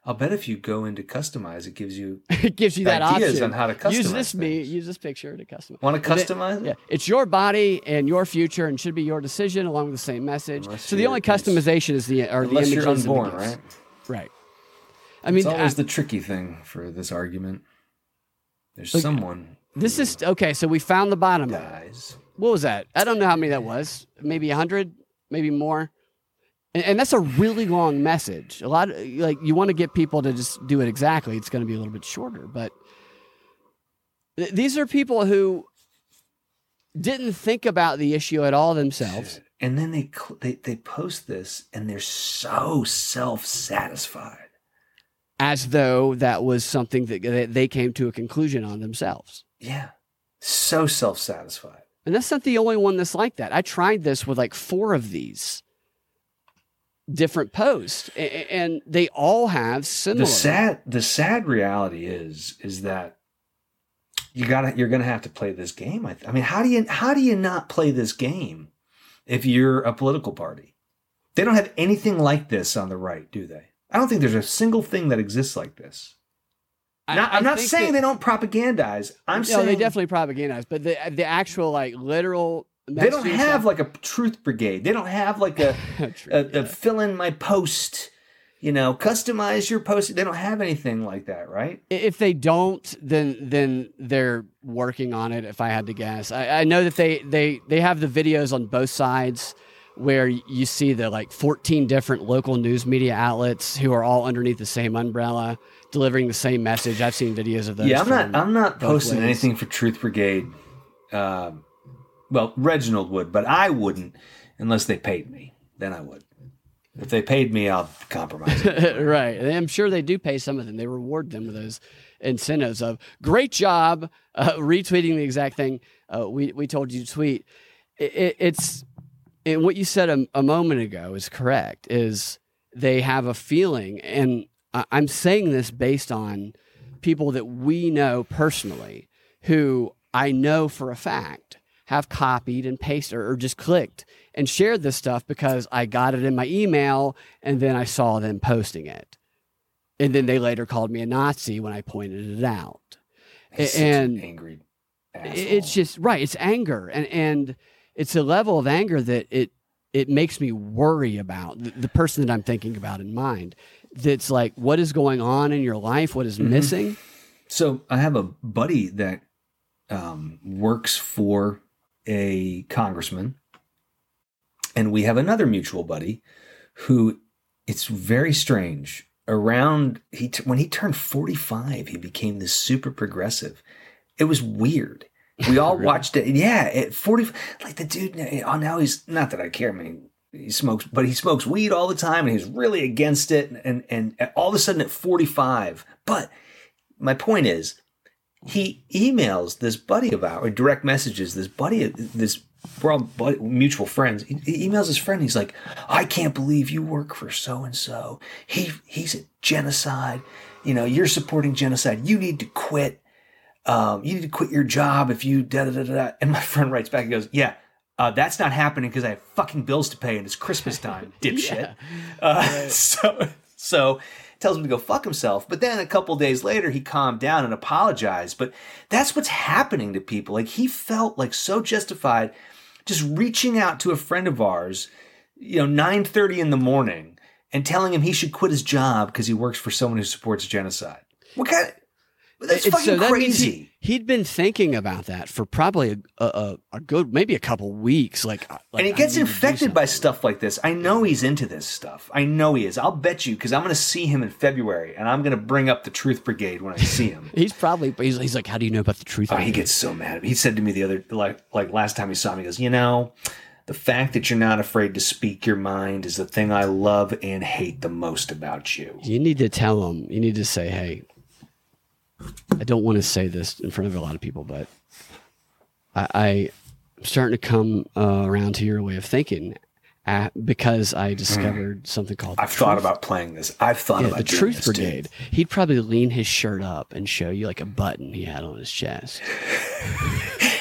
I'll bet if you go into customize, it gives you that ideas option on how to customize. Use this picture to customize. Want to customize? It? Yeah, it's your body and your future, and should be your decision along with the same message. Unless so the only customization is the images. Unless you're unborn, right? Right. It's always the tricky thing for this argument. There's someone. This is okay. So we found the bottom. Dies. What was that? I don't know how many that was. Maybe 100. Maybe more. And that's a really long message. A lot of, like, you want to get people to just do it exactly. It's going to be a little bit shorter. But these are people who didn't think about the issue at all themselves. And then they post this, and they're so self-satisfied. as though that was something that they came to a conclusion on themselves. Yeah. So self-satisfied. And that's not the only one that's like that. I tried this with like 4 of these different posts, and they all have similar. The sad reality is that you're going to have to play this game. I mean, how do you not play this game if you're a political party? They don't have anything like this on the right, do they? I don't think there's a single thing that exists like this. I'm not saying they don't propagandize. No, they definitely propagandize, but the actual like literal. They don't have like a truth brigade. They don't have like a fill in my post, you know, customize your post. They don't have anything like that, right? If they don't, then they're working on it. If I had to guess, I know that they have the videos on both sides, where you see the like 14 different local news media outlets who are all underneath the same umbrella delivering the same message. I've seen videos of those. Yeah, I'm not posting anything for Truth Brigade. Well, Reginald would, but I wouldn't unless they paid me. Then I would. If they paid me, I'll compromise. Right. And I'm sure they do pay some of them. They reward them with those incentives of great job retweeting the exact thing we told you to tweet. It's... And what you said a moment ago is correct, is they have a feeling, and I'm saying this based on people that we know personally, who I know for a fact have copied and pasted or just clicked and shared this stuff because I got it in my email and then I saw them posting it. And then they later called me a Nazi when I pointed it out. That's such an angry asshole. It's just, right, it's anger. And it's a level of anger that it makes me worry about the person that I'm thinking about in mind. That's like, what is going on in your life? What is missing? So I have a buddy that works for a congressman, and we have another mutual buddy who, it's very strange. When he turned 45, he became this super progressive. It was weird. We all really? Watched it. Yeah, at 40, like the dude, now he's, not that I care, I mean, he smokes weed all the time and he's really against it. And all of a sudden at 45, but my point is, he emails this buddy of ours, or direct messages this buddy, we're all mutual friends. He emails his friend. He's like, I can't believe you work for so-and-so. He's a genocide. You know, you're supporting genocide. You need to quit. You need to quit your job if you da-da-da-da. And my friend writes back and goes, yeah, that's not happening because I have fucking bills to pay and it's Christmas time, dipshit. Yeah. Right. So tells him to go fuck himself. But then a couple days later, he calmed down and apologized. But that's what's happening to people. Like, he felt like so justified just reaching out to a friend of ours, you know, 9:30 in the morning and telling him he should quit his job because he works for someone who supports genocide. What kind of... That's fucking crazy. He'd been thinking about that for probably a good, maybe a couple weeks. And he gets infected by stuff like this. I know he's into this stuff. I know he is. I'll bet you, because I'm going to see him in February, and I'm going to bring up the Truth Brigade when I see him. He's like, how do you know about the Truth Brigade? He gets so mad. He said to me the other, like last time he saw me, he goes, you know, the fact that you're not afraid to speak your mind is the thing I love and hate the most about you. You need to tell him. You need to say, hey. I don't want to say this in front of a lot of people, but I'm starting to come around to your way of thinking because I discovered something called... I've thought about playing this. I've thought about the Truth Brigade. Too. He'd probably lean his shirt up and show you like a button he had on his chest.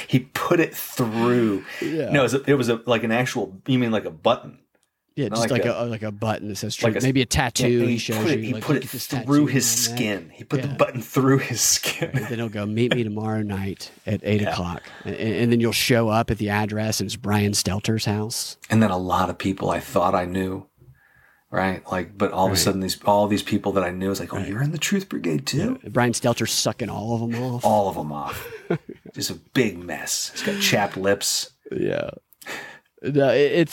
He put it through. Yeah. No, it was like an actual... You mean like a button? Yeah, just like a button that says Truth. Maybe a tattoo. Yeah, he put it through his skin. He put the button through his skin. And then he'll go, meet me tomorrow night at 8 o'clock. And then you'll show up at the address, and it's Brian Stelter's house. And then a lot of people I thought I knew, right? But all of a sudden, all these people that I knew, was like, you're in the Truth Brigade too? Yeah. Brian Stelter's sucking all of them off. All of them off. Just a big mess. He's got chapped lips. Yeah. No,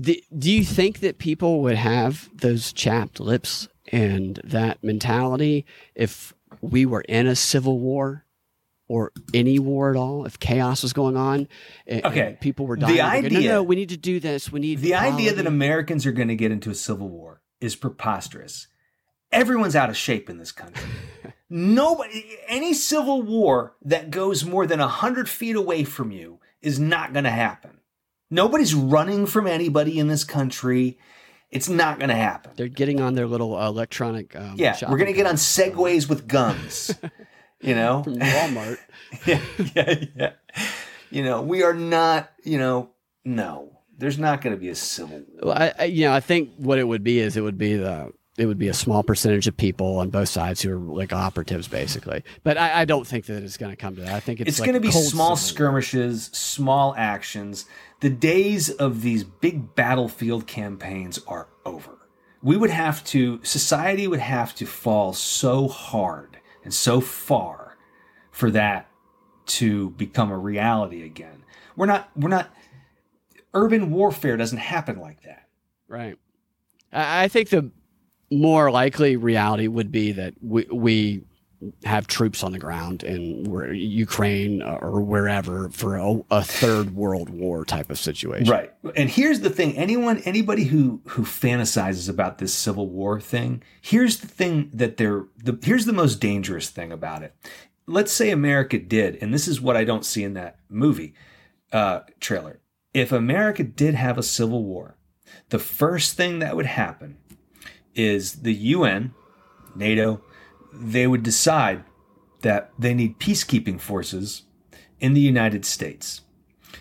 do you think that people would have those chapped lips and that mentality if we were in a civil war or any war at all, if chaos was going on and people were dying? The idea, no, we need to do this. We need the idea that Americans are going to get into a civil war is preposterous. Everyone's out of shape in this country. Nobody, any civil war that goes more than 100 feet away from you is not going to happen. Nobody's running from anybody in this country. It's not going to happen. They're getting on their little electronic we're going to get on Segways with guns, you know. From Walmart. Yeah. You know, we are not, you know, no. There's not going to be a civil war. Well, I think what it would be is it would be a small percentage of people on both sides who are like operatives, basically. But I don't think that it's going to come to that. I think it's like going to be small skirmishes, small actions. The days of these big battlefield campaigns are over. Society would have to fall so hard and so far for that to become a reality again. We're not, urban warfare doesn't happen like that. Right. I think the more likely reality would be that we have troops on the ground in Ukraine or wherever for a third world war type of situation. Right. And here's the thing. Anybody who fantasizes about this civil war thing, here's the thing that here's the most dangerous thing about it. Let's say America did, and this is what I don't see in that movie trailer. If America did have a civil war, the first thing that would happen is the UN, NATO, they would decide that they need peacekeeping forces in the United States.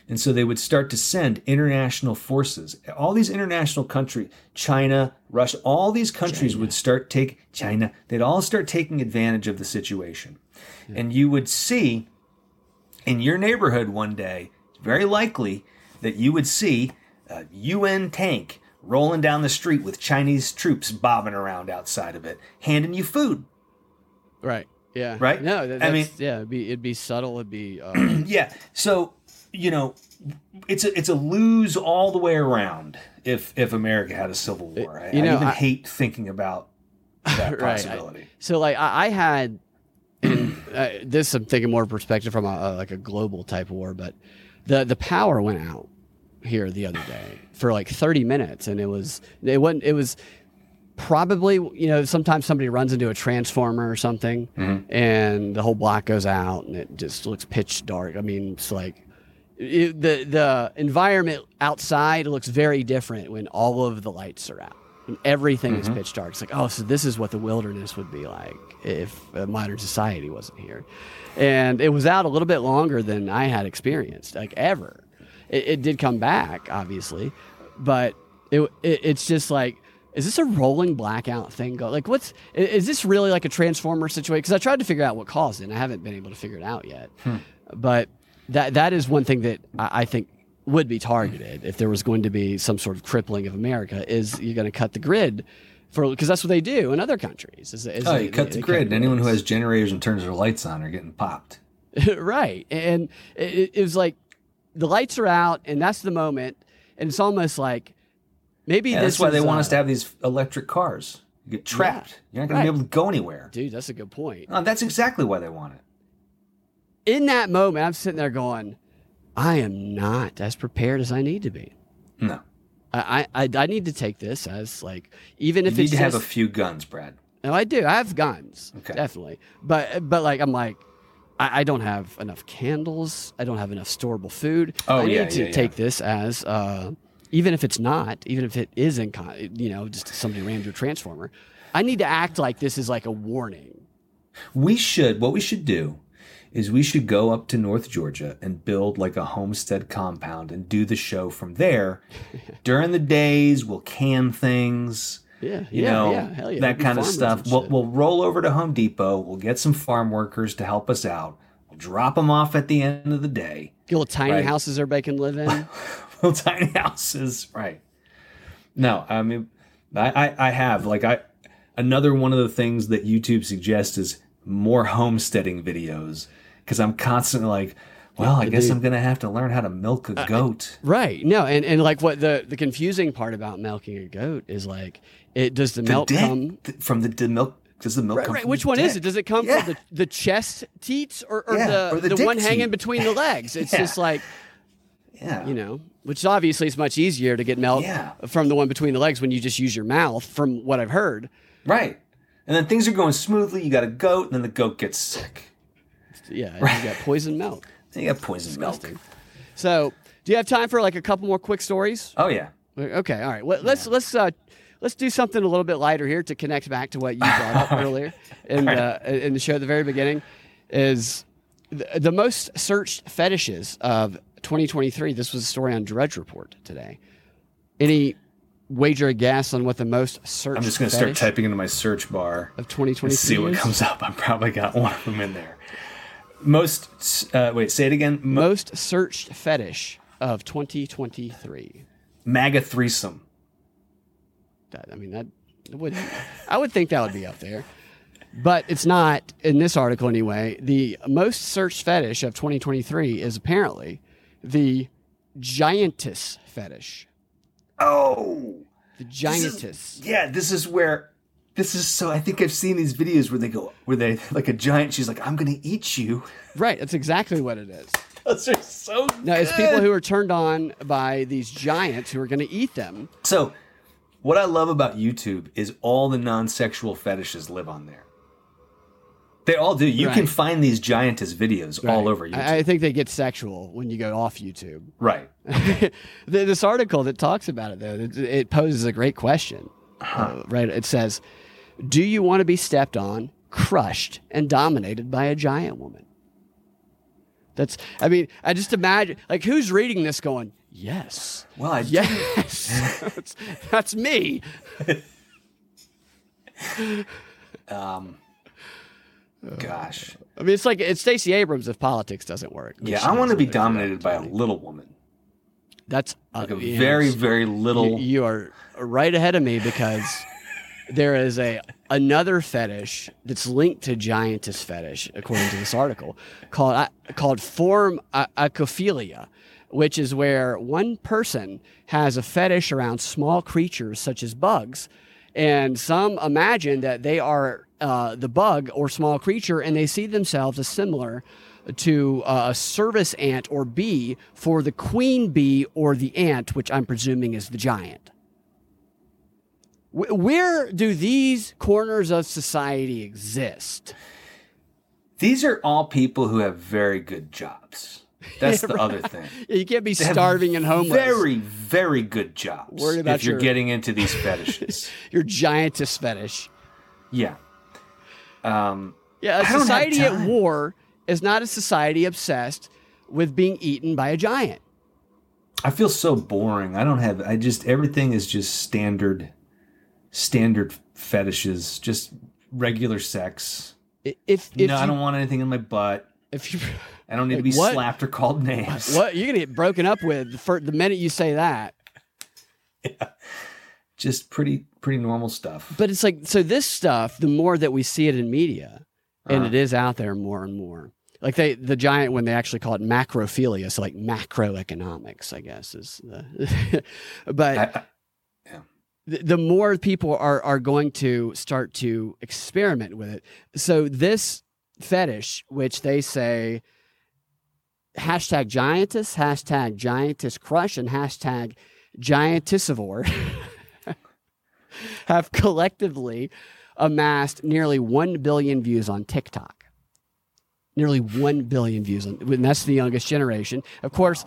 And so they would start to send international forces. All these international countries, China, Russia, all these countries would start they'd all start taking advantage of the situation. Yeah. And you would see in your neighborhood one day, very likely that you would see a UN tank rolling down the street with Chinese troops bobbing around outside of it, handing you food. Right. Yeah. Right. No. It'd be subtle. It'd be. Yeah. So you know, it's a lose all the way around if America had a civil war. I hate thinking about that possibility. Right. So I'm thinking more perspective from a global type of war, but the power went out here the other day for like 30 minutes. And it was probably, you know, sometimes somebody runs into a transformer or something and the whole block goes out and it just looks pitch dark. I mean, it's like the environment outside looks very different when all of the lights are out and everything is pitch dark. It's like, oh, so this is what the wilderness would be like if modern society wasn't here. And it was out a little bit longer than I had experienced, like ever. It did come back, obviously, but it's just like, is this a rolling blackout thing? Is this really like a transformer situation? Because I tried to figure out what caused it, and I haven't been able to figure it out yet. But that is one thing that I think would be targeted if there was going to be some sort of crippling of America. Is you're going to cut the grid because that's what they do in other countries. They cut the grid, and anyone who has generators and turns their lights on are getting popped. Right, and it was like. The lights are out, and that's the moment. And it's almost like maybe this. That's why they want us to have these electric cars. You get trapped. Yeah, you're not going to be able to go anywhere. Dude, that's a good point. No, that's exactly why they want it. In that moment, I'm sitting there going, I am not as prepared as I need to be. No. I need to take this as like, even if it's just. You need to have a few guns, Brad. No, I do. I have guns, definitely. But like, I'm like. I don't have enough candles. I don't have enough storable food. I need to take this as, even if it's not, even if it is, just somebody rammed your transformer, I need to act like this is like a warning. What we should do is we should go up to North Georgia and build like a homestead compound and do the show from there. During the days, we'll can things. Yeah, that kind of stuff. We'll roll over to Home Depot. We'll get some farm workers to help us out. We'll drop them off at the end of the day. The little tiny houses everybody can live in. Little tiny houses, right? No, I mean, I have another one of the things that YouTube suggests is more homesteading videos because I'm constantly like. Well, I guess I'm going to have to learn how to milk a goat. Right. No, and like what the confusing part about milking a goat is like, does the milk come from the dick? Which one is it? Does it come from the chest teats or the one hanging between the legs? It's just like, you know, which obviously is much easier to get milk from the one between the legs when you just use your mouth from what I've heard. Right. And then things are going smoothly. You got a goat, and then the goat gets sick. Yeah, right? You got poisoned milk. You got poisoned milk. So, do you have time for like a couple more quick stories? Oh yeah. Okay. All right. Well, let's do something a little bit lighter here to connect back to what you brought up earlier in the show. At the very beginning is the most searched fetishes of 2023. This was a story on Drudge Report today. Any wager a guess on what the most searched? I'm just going to start typing into my search bar of 2023. And see what comes up. I probably got one of them in there. Most wait, say it again. Most searched fetish of 2023. MAGA threesome. I would think that would be up there, but it's not in this article anyway. The most searched fetish of 2023 is apparently the giantess fetish. Oh, the giantess. I think I've seen these videos where they like a giant. She's like, I'm going to eat you. Right. That's exactly what it is. Those are so good. No, it's people who are turned on by these giants who are going to eat them. So what I love about YouTube is all the non-sexual fetishes live on there. They all do. You can find these giantess videos all over YouTube. I think they get sexual when you go off YouTube. Right. This article that talks about it, though, it poses a great question. Right. It says, do you want to be stepped on, crushed, and dominated by a giant woman? I just imagine, like, who's reading this going, yes. Well, yes. that's me. Gosh. I mean, it's like, it's Stacey Abrams if politics doesn't work. Yeah, I want to be dominated by a little woman. That's like a very, very little. You are right ahead of me because there is another fetish that's linked to giantess fetish, according to this article, called form acophilia, which is where one person has a fetish around small creatures such as bugs, and some imagine that they are the bug or small creature, and they see themselves as similar to a service ant or bee for the queen bee or the ant, which I'm presuming is the giant. Where do these corners of society exist? These are all people who have very good jobs. That's the other thing. You can't be starving and homeless. Very, very good jobs. Worried about if you're getting into these fetishes. Your giantess fetish. Yeah. A society at war is not a society obsessed with being eaten by a giant. I feel so boring. Everything is just standard fetishes, just regular sex. I don't want anything in my butt. I don't need to be slapped or called names. What? You're going to get broken up with for the minute you say that. Yeah. Just pretty normal stuff. But it's like, so this stuff, the more that we see it in media, and it is out there more and more. Like the giant one, they actually call it macrophilia, so like macroeconomics, I guess is the. But the more people are going to start to experiment with it. So this fetish, which they say #giantess, #giantess crush, and #giantessivore have collectively amassed nearly 1 billion views on TikTok. Nearly 1 billion views. And that's the youngest generation. Of course,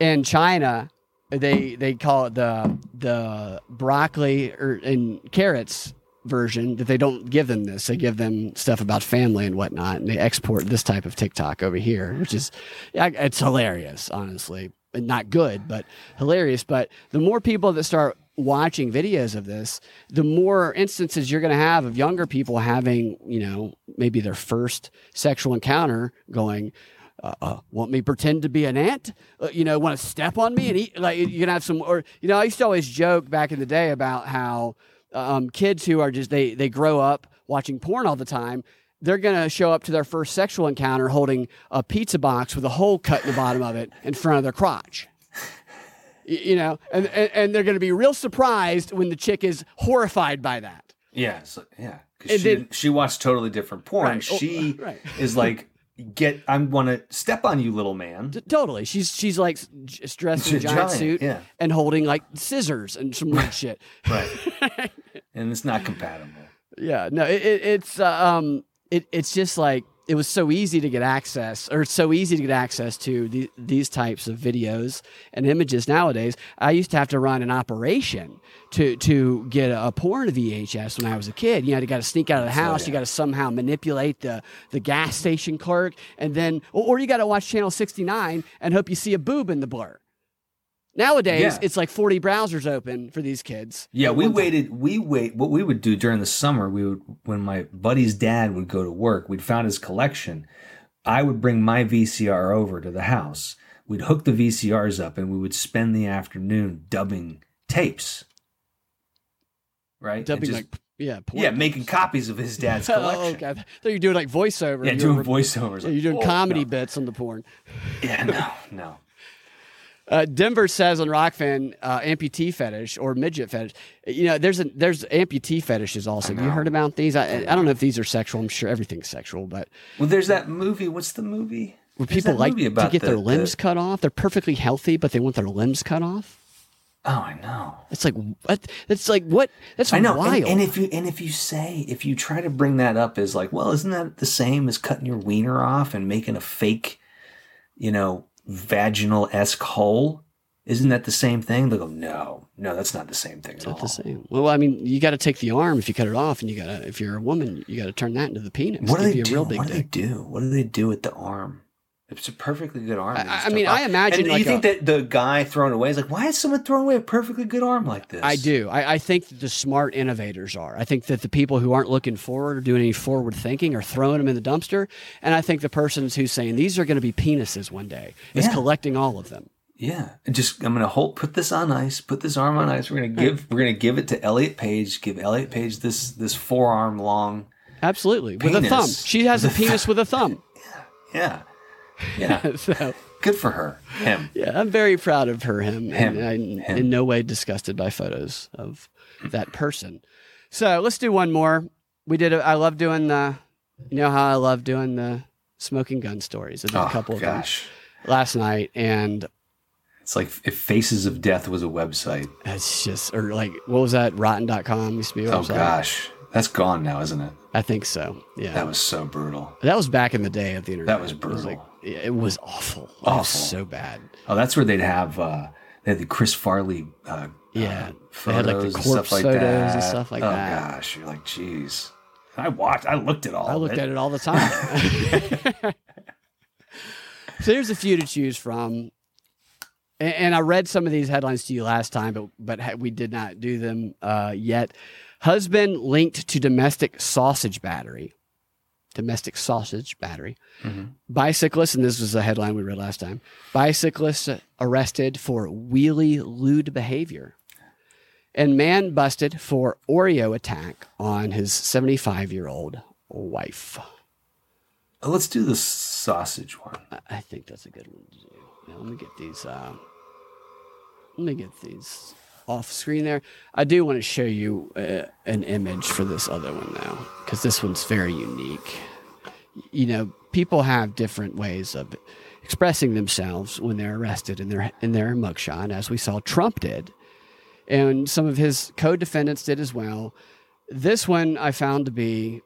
in China, they call it the broccoli and carrots version, that they don't give them this. They give them stuff about family and whatnot. And they export this type of TikTok over here, which is, it's hilarious, honestly. Not good, but hilarious. But the more people that start watching videos of this, the more instances you're going to have of younger people having, maybe their first sexual encounter going, want me pretend to be an ant? Want to step on me and eat? Like, you're going to have some, or, I used to always joke back in the day about how kids who are just, they grow up watching porn all the time. They're going to show up to their first sexual encounter holding a pizza box with a hole cut in the bottom of it in front of their crotch. And they're going to be real surprised when the chick is horrified by that. Yeah, because she watched totally different porn. Right. She is like, I want to step on you, little man. Totally, she's like dressed in a giant suit and holding like scissors and some weird shit. Right, and it's not compatible. Yeah, no, it's just like it was so easy to get access, or so easy to get access to these types of videos and images nowadays. I used to have to run an operation to get a porn VHS when I was a kid. You know, you got to sneak out of the house. Oh, yeah. You got to somehow manipulate the gas station clerk, and then or you got to watch Channel 69 and hope you see a boob in the blur. Nowadays, It's like 40 browsers open for these kids. Yeah, what we would do during the summer, when my buddy's dad would go to work, we'd found his collection. I would bring my VCR over to the house. We'd hook the VCRs up, and we would spend the afternoon dubbing tapes. Right? Dubbing making copies of his dad's collection. Oh, okay. So you're doing like voiceover. Yeah, doing voiceovers. You're doing comedy bits on the porn. Yeah, no. Denver says on Rockfin, amputee fetish or midget fetish. You know, there's amputee fetishes also. Have you heard about these? I don't know if these are sexual. I'm sure everything's sexual, but there's that movie. What's the movie? Where people like to get their limbs cut off. They're perfectly healthy, but they want their limbs cut off. Oh, I know. It's like what? That's like what? That's wild. And if you try to bring that up as like, well, isn't that the same as cutting your wiener off and making a fake, vaginal-esque hole? Isn't that the same thing? They go, no, that's not the same thing. It's not the same. Well, I mean, you got to take the arm if you cut it off, and you got to, if you're a woman, you got to turn that into the penis. What do they do? What do they do with the arm? It's a perfectly good arm. I imagine. And you think that the guy throwing away is like, why is someone throwing away a perfectly good arm like this? I do. I think that the smart innovators are. I think that the people who aren't looking forward or doing any forward thinking are throwing them in the dumpster. And I think the persons who's saying these are going to be penises one day is collecting all of them. Yeah, I'm going to put this on ice. Put this arm on ice. We're going to give it to Elliot Page. Give Elliot Page this forearm long. Absolutely, penis. With a thumb. She has a penis with a thumb. Yeah. Yeah, so good for her. Him. Yeah, I'm very proud of her. Him. And I'm in no way disgusted by photos of that person. So let's do one more. We did. I love doing the. You know how I love doing the smoking gun stories. I did a couple of them last night, and it's like if Faces of Death was a website. It's just what was that? Rotten.com used to be a website. Oh gosh. That's gone now, isn't it? I think so. Yeah. That was so brutal. That was back in the day of the internet. That was brutal. It was awful. It was so bad. Oh, that's where they'd have they had the Chris Farley photos, they had like the corpse photos and stuff like that. Oh gosh, you're like, jeez. I looked at it all the time. So here's a few to choose from. And I read some of these headlines to you last time, but we did not do them yet. Husband linked to domestic sausage battery. Mm-hmm. Bicyclist, and this was a headline we read last time. Bicyclist arrested for wheelie lewd behavior. And man busted for Oreo attack on his 75-year-old wife. Let's do the sausage one. I think that's a good one to do. Now, let me get these. Off screen there. I do want to show you an image for this other one now, because this one's very unique. You know, people have different ways of expressing themselves when they're arrested in their mugshot, as we saw Trump did, and some of his co-defendants did as well. This one I found to be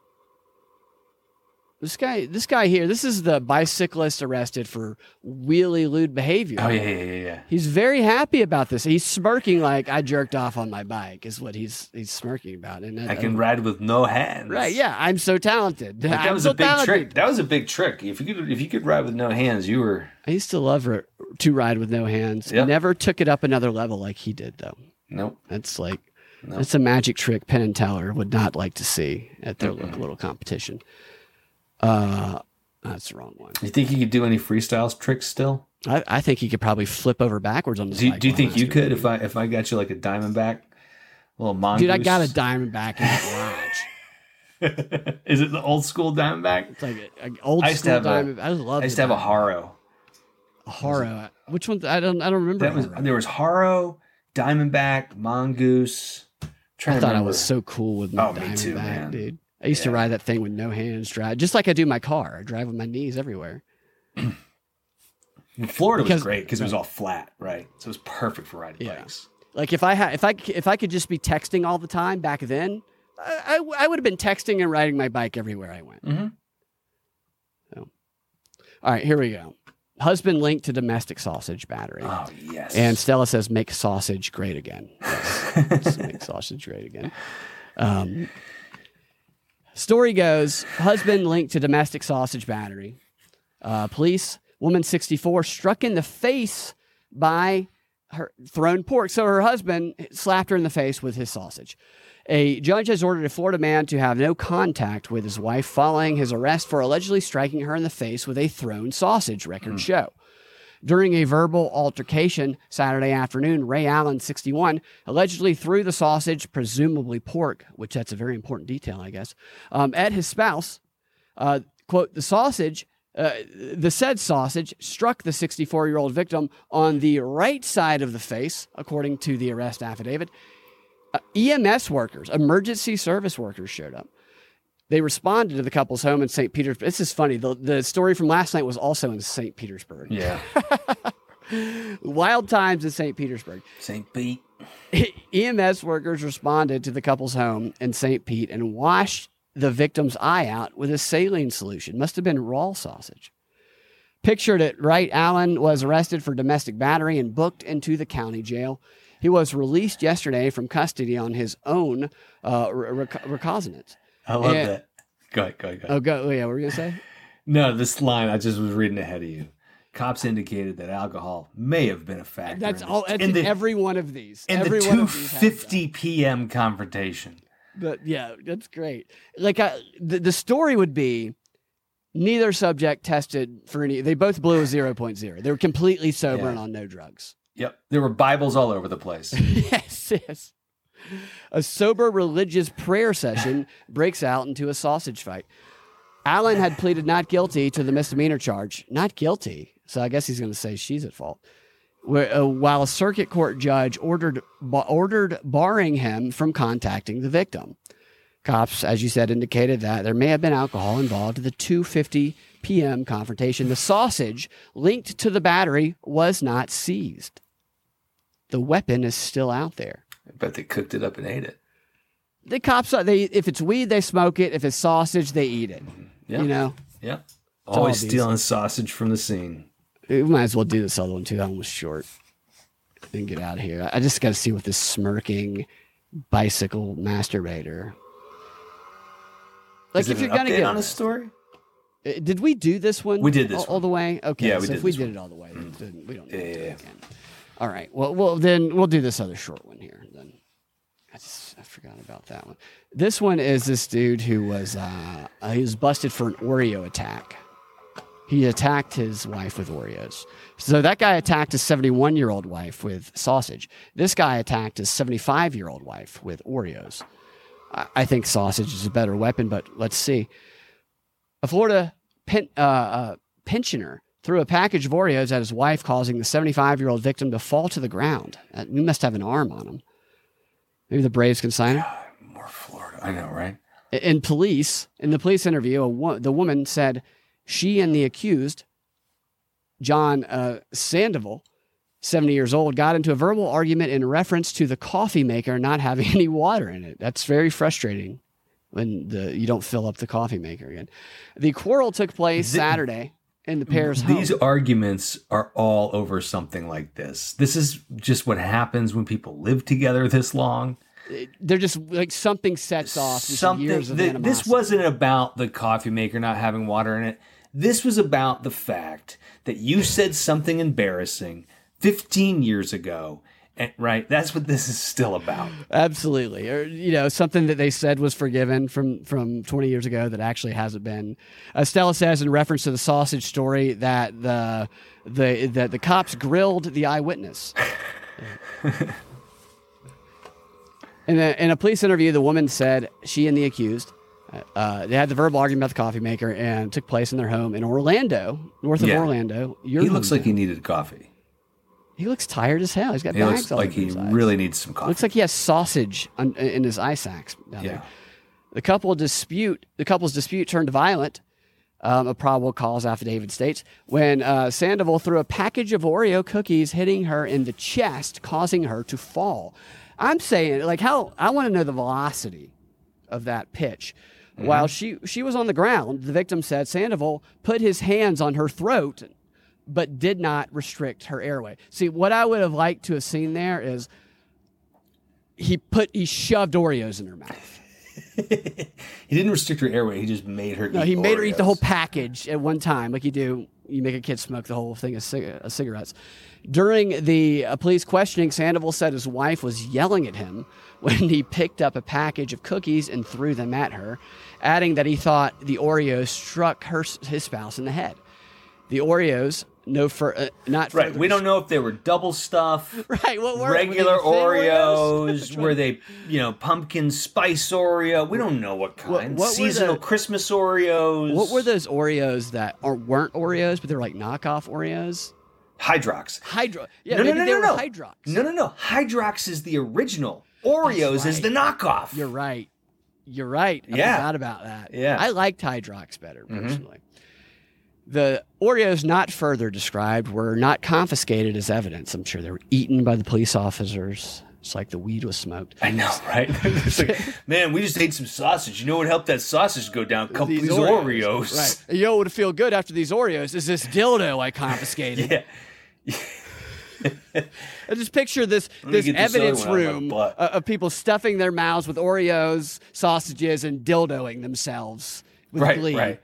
this guy here. This is the bicyclist arrested for wheelie lewd behavior. Oh, yeah. He's very happy about this. He's smirking like, I jerked off on my bike is what he's smirking about. And I can ride with no hands. Right, yeah. I'm so talented. Like, that was a big trick. That was a big trick. If you could ride with no hands, you were... I used to love to ride with no hands. Yep. Never took it up another level like he did, though. Nope. That's like... Nope. That's a magic trick Penn and Teller would not like to see at their little competition. That's the wrong one. You think he could do any freestyle tricks still? I think he could probably flip over backwards on the bike. Do you think you could if I got you like a Diamondback, little mongoose? Dude, I got a Diamondback in the garage. Is it the old school Diamondback? It's like an old school Diamondback. I love it. I used to have a Haro. Haro. Which one? I don't remember. There was Haro, Diamondback, Mongoose. I thought I was so cool with my Diamondback, me too, man. Dude. I used to ride that thing with no hands, drive just like I do my car. I drive with my knees everywhere. Florida was great because it was all flat, right? So it was perfect for riding bikes. Like if I could just be texting all the time back then, I would have been texting and riding my bike everywhere I went. Mm-hmm. So, all right, here we go. Husband linked to domestic sausage battery. Oh, yes. And Stella says, make sausage great again. Yes. Make sausage great again. Story goes, husband linked to domestic sausage battery. Police, woman 64, struck in the face by her thrown pork. So her husband slapped her in the face with his sausage. A judge has ordered a Florida man to have no contact with his wife following his arrest for allegedly striking her in the face with a thrown sausage, records show. During a verbal altercation Saturday afternoon, Ray Allen, 61, allegedly threw the sausage, presumably pork, which that's a very important detail, I guess, at his spouse. Quote, the said sausage struck the 64-year-old victim on the right side of the face, according to the arrest affidavit. EMS workers, emergency service workers showed up. They responded to the couple's home in St. Petersburg. This is funny. The story from last night was also in St. Petersburg. Yeah. Wild times in St. Petersburg. St. Pete. EMS workers responded to the couple's home in St. Pete and washed the victim's eye out with a saline solution. Must have been raw sausage. Pictured at right, Allen was arrested for domestic battery and booked into the county jail. He was released yesterday from custody on his own recognizance. I love that. Go ahead. Oh, go. Yeah, what were you going to say? No, this line, I just was reading ahead of you. Cops indicated that alcohol may have been a factor. That's in every one of these. In every the 2:50 p.m. confrontation. But yeah, that's great. Like the story would be neither subject tested for any. They both blew a 0.0. They were completely sober and on no drugs. Yep. There were Bibles all over the place. Yes. A sober religious prayer session breaks out into a sausage fight. Allen had pleaded not guilty to the misdemeanor charge. Not guilty. So I guess he's going to say she's at fault. While a circuit court judge ordered barring him from contacting the victim. Cops, as you said, indicated that there may have been alcohol involved at the 2:50 p.m. confrontation. The sausage linked to the battery was not seized. The weapon is still out there. I bet they cooked it up and ate it. The cops, if it's weed, they smoke it. If it's sausage, they eat it. Yeah. You know? Yeah. Always stealing sausage from the scene. We might as well do this other one, too. That one was short. And get out of here. I just got to see what this smirking bicycle masturbator... Like, if you're going to get on a story, did we do this one? We did this all the way. Okay, yeah, so if we did it all the way, we don't need to do it again. All right, well, then we'll do this other short one here. Then I forgot about that one. This one is this dude who was he was busted for an Oreo attack. He attacked his wife with Oreos. So that guy attacked his 71-year-old wife with sausage. This guy attacked his 75-year-old wife with Oreos. I think sausage is a better weapon, but let's see. A Florida pensioner threw a package of Oreos at his wife, causing the 75-year-old victim to fall to the ground. We must have an arm on him. Maybe the Braves can sign him. More Florida. I know, right? In the police interview, the woman said she and the accused, John Sandoval, 70 years old, got into a verbal argument in reference to the coffee maker not having any water in it. That's very frustrating when you don't fill up the coffee maker again. The quarrel took place Saturday in the pair's home. These arguments are all over something like this. This is just what happens when people live together this long. They're just like something sets off something, years of animosity. This wasn't about the coffee maker not having water in it. This was about the fact that you said something embarrassing 15 years ago, right? That's what this is still about. Absolutely. Or, you know, something that they said was forgiven from 20 years ago that actually hasn't been. Stella says in reference to the sausage story that the cops grilled the eyewitness. In a police interview, the woman said she and the accused, they had the verbal argument about the coffee maker and took place in their home in Orlando, north of Orlando. He looks like he needed coffee. He looks tired as hell. He's got bags looks all like he really needs some coffee. Looks like he has sausage in his eye sacks down there. The couple's dispute turned violent, a probable cause affidavit states, when Sandoval threw a package of Oreo cookies, hitting her in the chest, causing her to fall. I'm saying, I want to know the velocity of that pitch. Mm-hmm. While she was on the ground, the victim said Sandoval put his hands on her throat but did not restrict her airway. See, what I would have liked to have seen there is he shoved Oreos in her mouth. He didn't restrict her airway. He just made her eat Oreos. No, he made her eat the whole package at one time, like you do. You make a kid smoke the whole thing of cigarettes. During the police questioning, Sandoval said his wife was yelling at him when he picked up a package of cookies and threw them at her, adding that he thought the Oreos struck his spouse in the head. The Oreos, not right. We don't know if they were double stuff, right? What were regular Oreos? Right. Were they, pumpkin spice Oreo? We don't know what kind. What seasonal Christmas Oreos? What were those Oreos that weren't Oreos, but they were like knockoff Oreos? Hydrox. Yeah, no. Hydrox. No. Hydrox is the original. Oreos is the knockoff. You're right. I forgot about that. Yeah, I liked Hydrox better personally. Mm-hmm. The Oreos not further described were not confiscated as evidence. I'm sure they were eaten by the police officers. It's like the weed was smoked. I know, right? It's like, man, we just ate some sausage. You know what helped that sausage go down? These Oreos. Right. You know what would feel good after these Oreos is this dildo I confiscated. Yeah. I just picture this evidence room of people stuffing their mouths with Oreos, sausages, and dildoing themselves with glee. Right.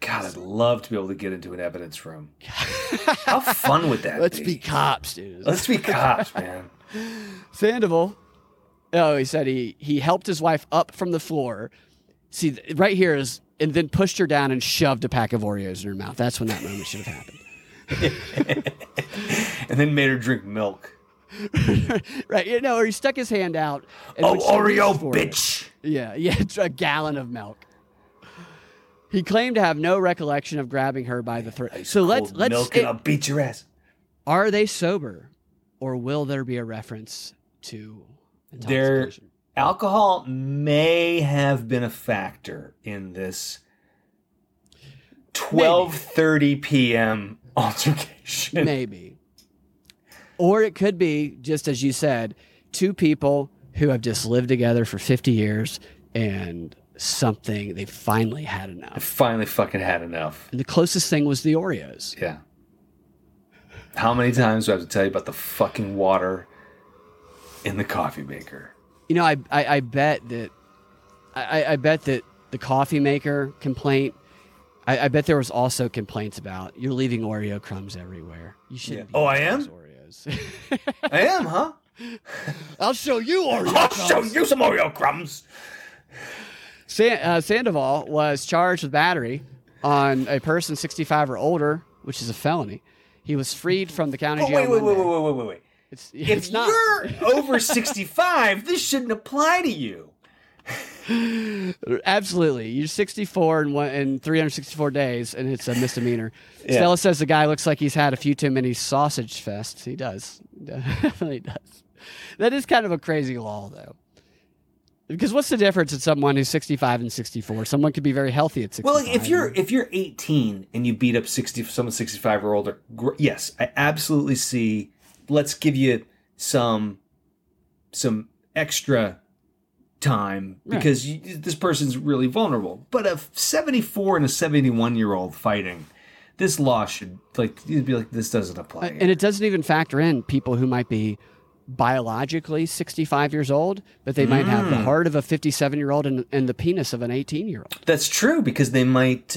God, I'd love to be able to get into an evidence room. How fun would that be? Let's be cops, dude. Let's be cops, man. Sandoval, he said he helped his wife up from the floor. See, right here is, and then pushed her down and shoved a pack of Oreos in her mouth. That's when that moment should have happened. And then made her drink milk. Right, or he stuck his hand out. And Oreo bitch. It. Yeah, a gallon of milk. He claimed to have no recollection of grabbing her by the throat. So let's milk and I'll beat your ass. Are they sober, or will there be a reference to intoxication? Their alcohol may have been a factor in this 12:30 p.m. altercation. Maybe, or it could be just as you said, two people who have just lived together for 50 years and. Something they finally had enough. And the closest thing was the Oreos. Yeah. How many times do I have to tell you about the fucking water in the coffee maker? I bet that the coffee maker complaint. I bet there was also complaints about you're leaving Oreo crumbs everywhere. You shouldn't. Yeah. Oh, I am. Oreos. I am, huh? I'll show you Oreo. I'll show you some Oreo crumbs. Sandoval was charged with battery on a person 65 or older, which is a felony. He was freed from the county jail. Wait. If you're over 65, this shouldn't apply to you. Absolutely. You're 64 in 364 days, and it's a misdemeanor. Yeah. Stella says the guy looks like he's had a few too many sausage fests. He does. Definitely does. That is kind of a crazy law, though. Because what's the difference in someone who's 65 and 64? Someone could be very healthy at 65. Well, if you're 18 and you beat up someone 65 or older, yes, I absolutely see. Let's give you some extra time because this person's really vulnerable. But a 74 and a 71-year-old fighting, this law should you'd be like this doesn't apply. And it doesn't even factor in people who might be. Biologically 65 years old, but they might have the heart of a 57-year-old and the penis of an 18-year-old. That's true, because they might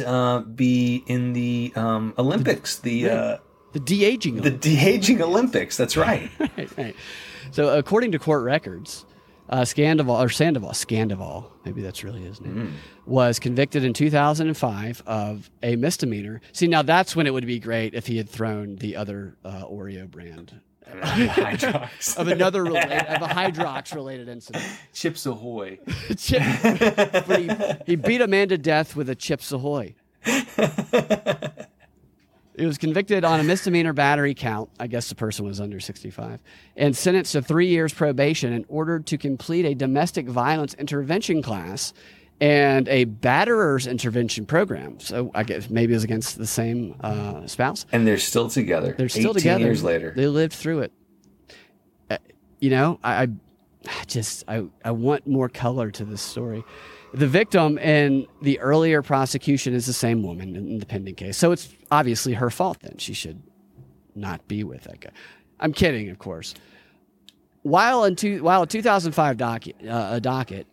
be in the Olympics, the de-aging Olympics. The de-aging Olympics, that's right. right. So according to court records, Sandoval, maybe that's really his name, was convicted in 2005 of a misdemeanor. See, now that's when it would be great if he had thrown the other Oreo brand Hydrox. of a Hydrox related incident. Chips Ahoy. But he beat a man to death with a Chips Ahoy. He was convicted on a misdemeanor battery count. I guess the person was under 65 and sentenced to 3 years probation and ordered to complete a domestic violence intervention class and a batterer's intervention program. So I guess maybe it was against the same spouse. And they're still together. 18 years later. They lived through it. I I want more color to this story. The victim in the earlier prosecution is the same woman in the pending case. So it's obviously her fault then. She should not be with that guy. I'm kidding, of course. While a 2005 docket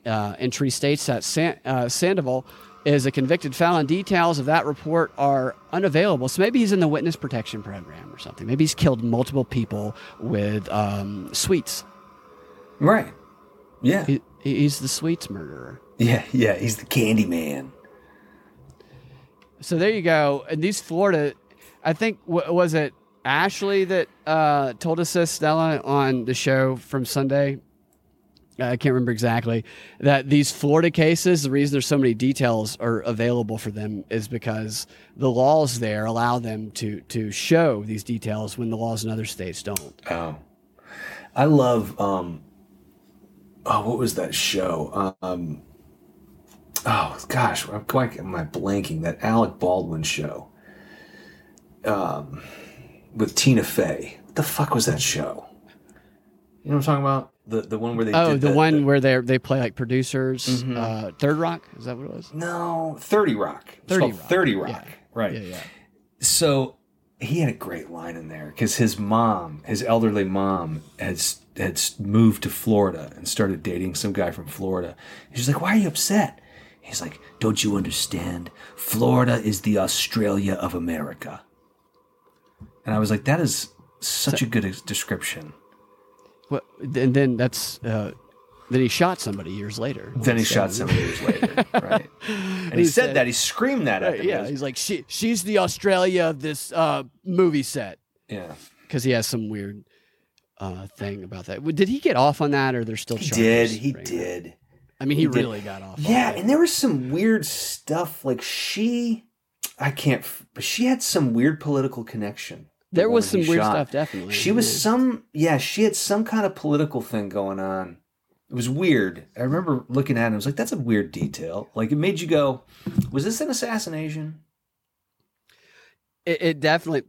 entry states that Sandoval is a convicted felon, details of that report are unavailable. So maybe he's in the witness protection program or something. Maybe he's killed multiple people with sweets. Right. Yeah. He's the sweets murderer. Yeah, he's the candy man. So there you go. And these Florida, I think, was it Ashley that told us this, Stella, on the show from Sunday? I can't remember exactly. That these Florida cases, the reason there's so many details are available for them is because the laws there allow them to show these details when the laws in other states don't. Oh. I love, what was that show? Why am I blanking? That Alec Baldwin show with Tina Fey. What the fuck was that show? You know what I'm talking about? The one where they where they play like producers. Mm-hmm. Third Rock? Is that what it was? No, 30 Rock. It's 30 Rock. 30 Rock. Yeah. Right. Yeah. So he had a great line in there because his mom, his elderly mom, had moved to Florida and started dating some guy from Florida. She's like, "Why are you upset?" He's like, "Don't you understand? Florida is the Australia of America." And I was like, that is such a good description. Well, and then that's then he shot somebody years later. Right? And he said that. He screamed that at him. Yeah, he's like, she's the Australia of this movie set. Yeah, because he has some weird thing about that. Did he get off on that, or they're still charges? He did. I mean, he really got off. Yeah, on that. And there was some weird stuff. Like she had some weird political connection. There was some weird stuff, definitely. She had some kind of political thing going on. It was weird. I remember looking at it, I was like, that's a weird detail. Like, it made you go, was this an assassination? It definitely,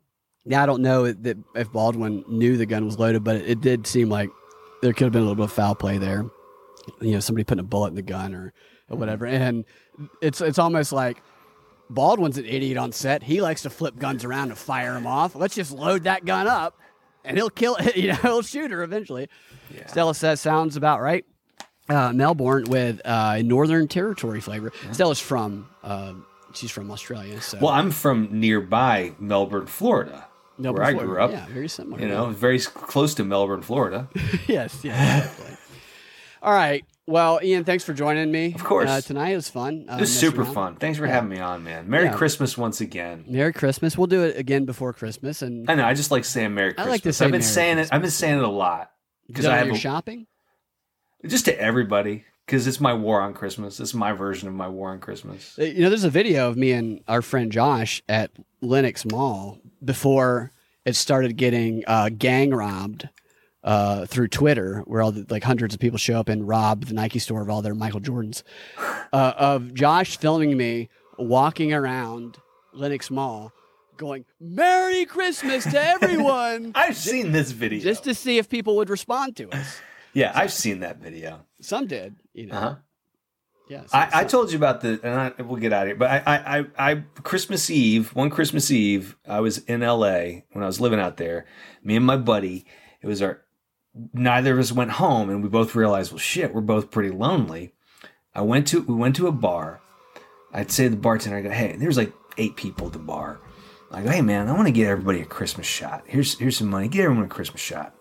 now I don't know that if Baldwin knew the gun was loaded, but it did seem like there could have been a little bit of foul play there. You know, somebody putting a bullet in the gun or whatever. And it's almost like, Baldwin's an idiot on set. He likes to flip guns around to fire them off. Let's just load that gun up, and he'll kill it. You know, he'll shoot her eventually. Yeah. Stella says, sounds about right. Melbourne with Northern Territory flavor. Yeah. Stella's she's from Australia. So. Well, I'm from nearby Melbourne, Florida, where I grew up. Yeah, very similar. You know, very close to Melbourne, Florida. Yes, definitely. All right. Well, Ian, thanks for joining me. Of course. Tonight it was fun. It was super fun. Thanks for having me on, man. Merry Christmas once again. Merry Christmas. We'll do it again before Christmas. And I know. I just like saying Merry Christmas. I like to say I've been saying it. I've been saying it a lot because I have shopping. Just to everybody, because it's my war on Christmas. It's my version of my war on Christmas. You know, there's a video of me and our friend Josh at Lenox Mall before it started getting gang robbed. Through Twitter, where all the, like hundreds of people show up and rob the Nike store of all their Michael Jordans, of Josh filming me walking around Lenox Mall, going "Merry Christmas" to everyone. I've seen this video just to see if people would respond to us. Yeah, so, I've seen that video. Some did, you know. Uh-huh. Yeah, I told you about the, and we'll get out of here. But I one Christmas Eve, I was in LA when I was living out there. Me and my buddy. It was our. Neither of us went home, and we both realized, well, shit, we're both pretty lonely. We went to a bar. I'd say to the bartender, I go, hey, there's like 8 people at the bar. I go, hey, man, I want to get everybody a Christmas shot. Here's some money. Get everyone a Christmas shot.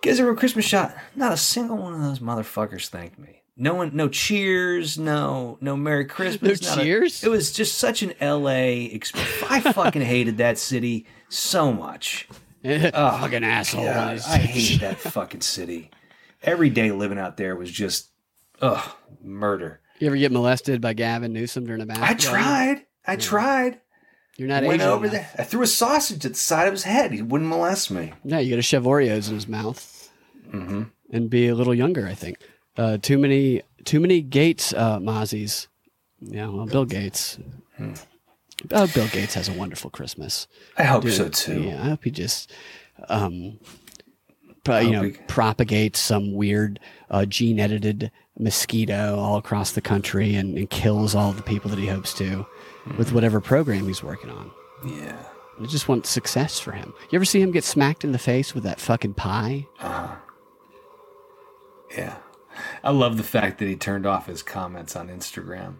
Gives everyone a Christmas shot. Not a single one of those motherfuckers thanked me. No one, no cheers, no Merry Christmas. No cheers? It was just such an L.A. experience. I fucking hated that city so much. Oh, fucking asshole! God, I hated that fucking city. Every day living out there was just, murder. You ever get molested by Gavin Newsom during a basketball? I tried. You're not Asian over enough. There. I threw a sausage at the side of his head. He wouldn't molest me. No, you got to shove Oreos in his mouth, mm-hmm. and be a little younger. I think too many Gates mozzies. Yeah, well, Bill Gates. Hmm. Oh, Bill Gates has a wonderful Christmas. I hope so too. Yeah, I hope he just propagates some weird gene edited mosquito all across the country and kills all the people that he hopes to with whatever program he's working on. Yeah. I just want success for him. You ever see him get smacked in the face with that fucking pie? Yeah. I love the fact that he turned off his comments on Instagram.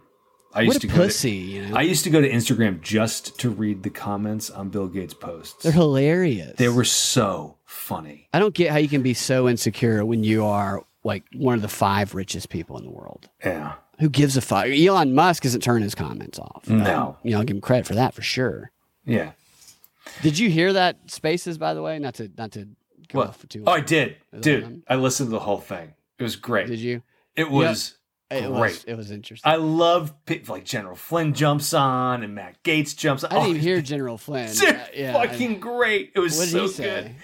I used to go to Instagram just to read the comments on Bill Gates' posts. They're hilarious. They were so funny. I don't get how you can be so insecure when you are like one of the 5 richest people in the world. Yeah. Who gives a fuck? Elon Musk isn't turning his comments off. No. I'll give him credit for that for sure. Yeah. Did you hear that Spaces, by the way? Not to go off for too long. Oh, I did. Dude, I listened to the whole thing. It was great. Did you? It was great. It was interesting. I love people like General Flynn jumps on and Matt Gates jumps on. I didn't hear General Flynn. Great. It was so good.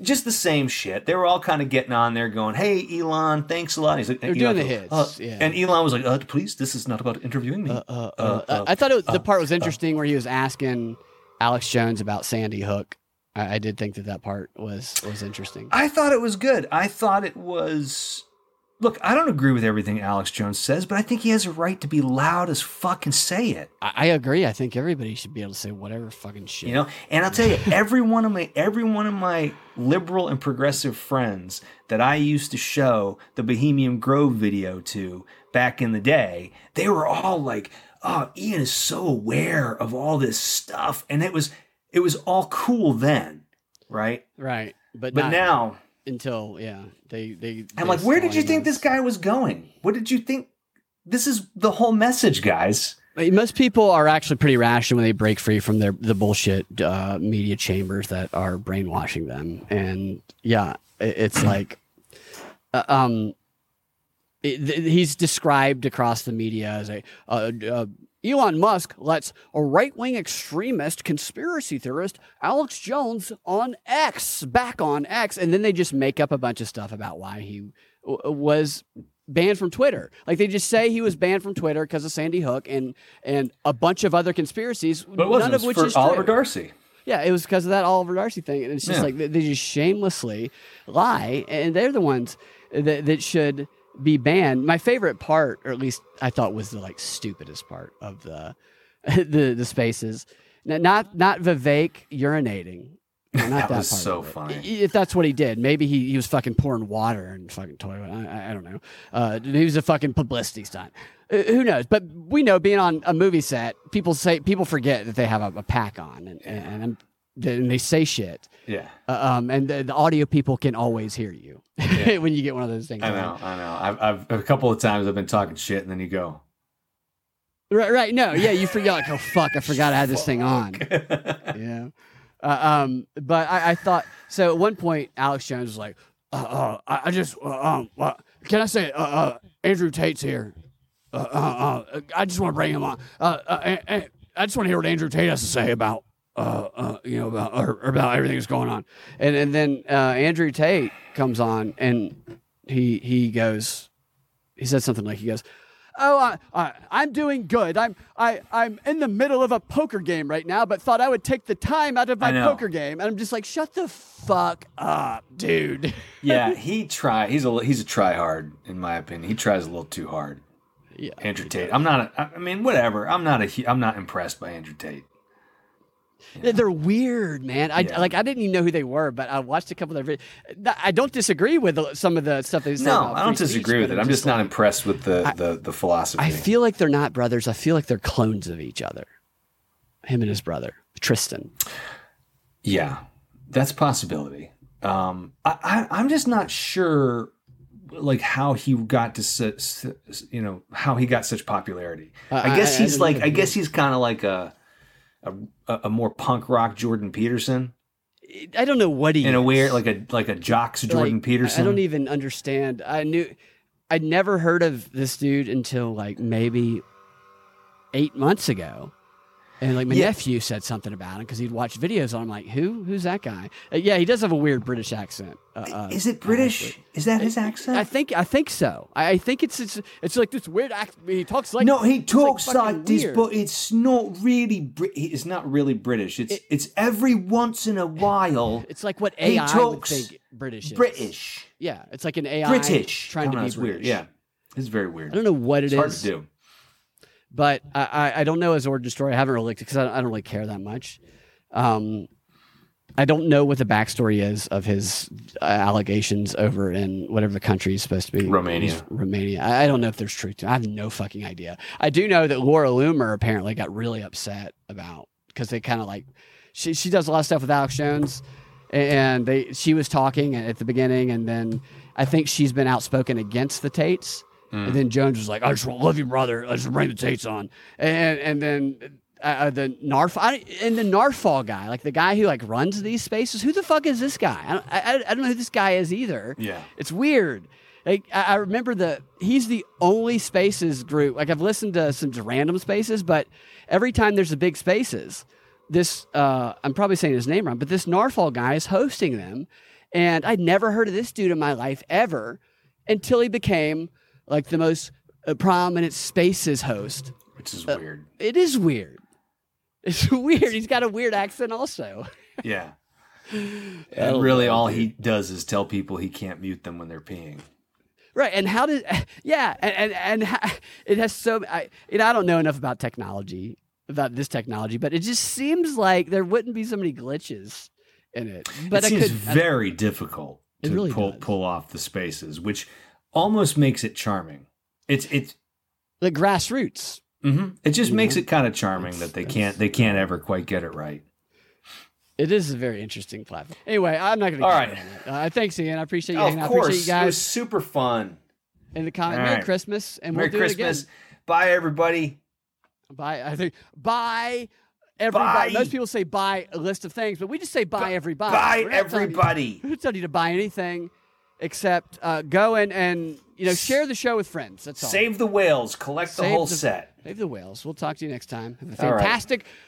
Just the same shit. They were all kind of getting on there going, "Hey, Elon, thanks a lot." He's like, they're doing the hits. And Elon was like, "Please, this is not about interviewing me." I thought the part was interesting where he was asking Alex Jones about Sandy Hook. I did think that part was interesting. I thought it was good. I thought it was... Look, I don't agree with everything Alex Jones says, but I think he has a right to be loud as fuck and say it. I agree. I think everybody should be able to say whatever fucking shit. And I'll tell you, every one of my liberal and progressive friends that I used to show the Bohemian Grove video to back in the day, they were all like, "Oh, Ian is so aware of all this stuff," and it was all cool then, right? Right, but now. Until I'm like, where did you think this guy was going? What did you think? This is the whole message, guys. Most people are actually pretty rational when they break free from the bullshit media chambers that are brainwashing them. And it's like, he's described across the media as a Elon Musk lets a right-wing extremist conspiracy theorist Alex Jones back on X, and then they just make up a bunch of stuff about why he was banned from Twitter. Like, they just say he was banned from Twitter because of Sandy Hook and a bunch of other conspiracies, but none of which is true. Oliver Darcy. Yeah, it was because of that Oliver Darcy thing, and it's just like they just shamelessly lie, and they're the ones that should be banned. My favorite part, or at least I thought was the stupidest part of the Spaces. Not Vivek urinating. Not that was part so funny. If that's what he did, maybe he was fucking pouring water in fucking toilet. I don't know. He was a fucking publicity stunt. Who knows? But we know being on a movie set, people forget that they have a pack on and they say shit. Yeah. And the audio people can always hear you when you get one of those things. I know. I've a couple of times I've been talking shit and then you go. Right. No. Yeah. You forget. Like, oh fuck, I forgot I had this thing on. Yeah. But I thought so. At one point, Alex Jones was like, can I say Andrew Tate's here? I just want to bring him on. I just want to hear what Andrew Tate has to say about." About everything that's going on, and then Andrew Tate comes on and he said something like, he goes, "Oh, I'm doing good. I'm in the middle of a poker game right now, but thought I would take the time out of my poker game." And I'm just like, shut the fuck up, dude. Yeah, he's a tryhard, in my opinion. He tries a little too hard. Yeah, Andrew Tate. Whatever. I'm not impressed by Andrew Tate. Yeah. They're weird, man. I didn't even know who they were, but I watched a couple of their videos. I don't disagree with some of the stuff they said. No, I don't disagree with it. I'm just not impressed with the philosophy. I feel like they're not brothers. I feel like they're clones of each other. Him and his brother, Tristan. Yeah, that's a possibility. I'm just not sure, how he got to, how he got such popularity. I guess he's kind of like a more punk rock Jordan Peterson. I don't know what he is. In a weird, like a jocks Jordan Peterson. I don't even understand. I'd never heard of this dude until maybe 8 months ago. And my nephew said something about him because he'd watched videos on him. Who's that guy? He does have a weird British accent. Is it British? Honestly. Is that his accent? I think so. I think it's like this weird accent. He talks like he talks like this, weird. But it's not really. It's not really British. It's every once in a while. It's like what AI would think. British is. British. Yeah, it's like an AI British. Trying to be it's British. Weird. Yeah, it's very weird. I don't know what it is. It's hard to do. But I don't know his origin story. I haven't really looked because I don't really care that much. I don't know what the backstory is of his allegations over in whatever the country is supposed to be. Romania. I don't know if there's truth to it. I have no fucking idea. I do know that Laura Loomer apparently got really upset about because they kind of like she does a lot of stuff with Alex Jones, and she was talking at the beginning, and then I think she's been outspoken against the Tates. And then Jones was like, I just love you, brother. I just bring the Tates on. And then the Narfall guy, like the guy who like runs these spaces. Who the fuck is this guy? I don't know who this guy is either. Yeah. It's weird. Like I remember he's the only spaces group. Like I've listened to some random spaces, but every time there's a big spaces, this I'm probably saying his name wrong, but this Narfall guy is hosting them. And I'd never heard of this dude in my life ever until he became like the most prominent spaces host. Which is weird. It is weird. It's weird. He's got a weird accent also. Yeah. And really all he does is tell people he can't mute them when they're peeing. Right. And how did... Yeah. And it has so... I don't know enough about technology, about this technology, but it just seems like there wouldn't be so many glitches in it. But it seems very difficult to really pull off the spaces, which... almost makes it charming. It's the grassroots. Mm-hmm. It just makes it kind of charming that they can't ever quite get it right. It is a very interesting platform. Anyway, I'm not going to. All right. Thanks, Ian. I appreciate you hanging out. Of course, you guys. It was super fun. In the comments, Merry Christmas, and we'll do it again. Bye, everybody. Bye. I think bye, everybody. Bye. Most people say bye a list of things, but we just say bye everybody. Bye everybody. Who told you to buy anything? Except go and share the show with friends. That's all. Save the whales. Collect the whole set. Save the whales. We'll talk to you next time.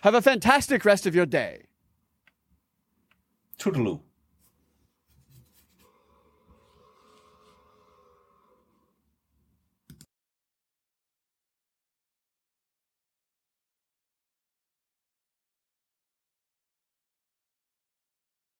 Have a fantastic rest of your day. Toodaloo.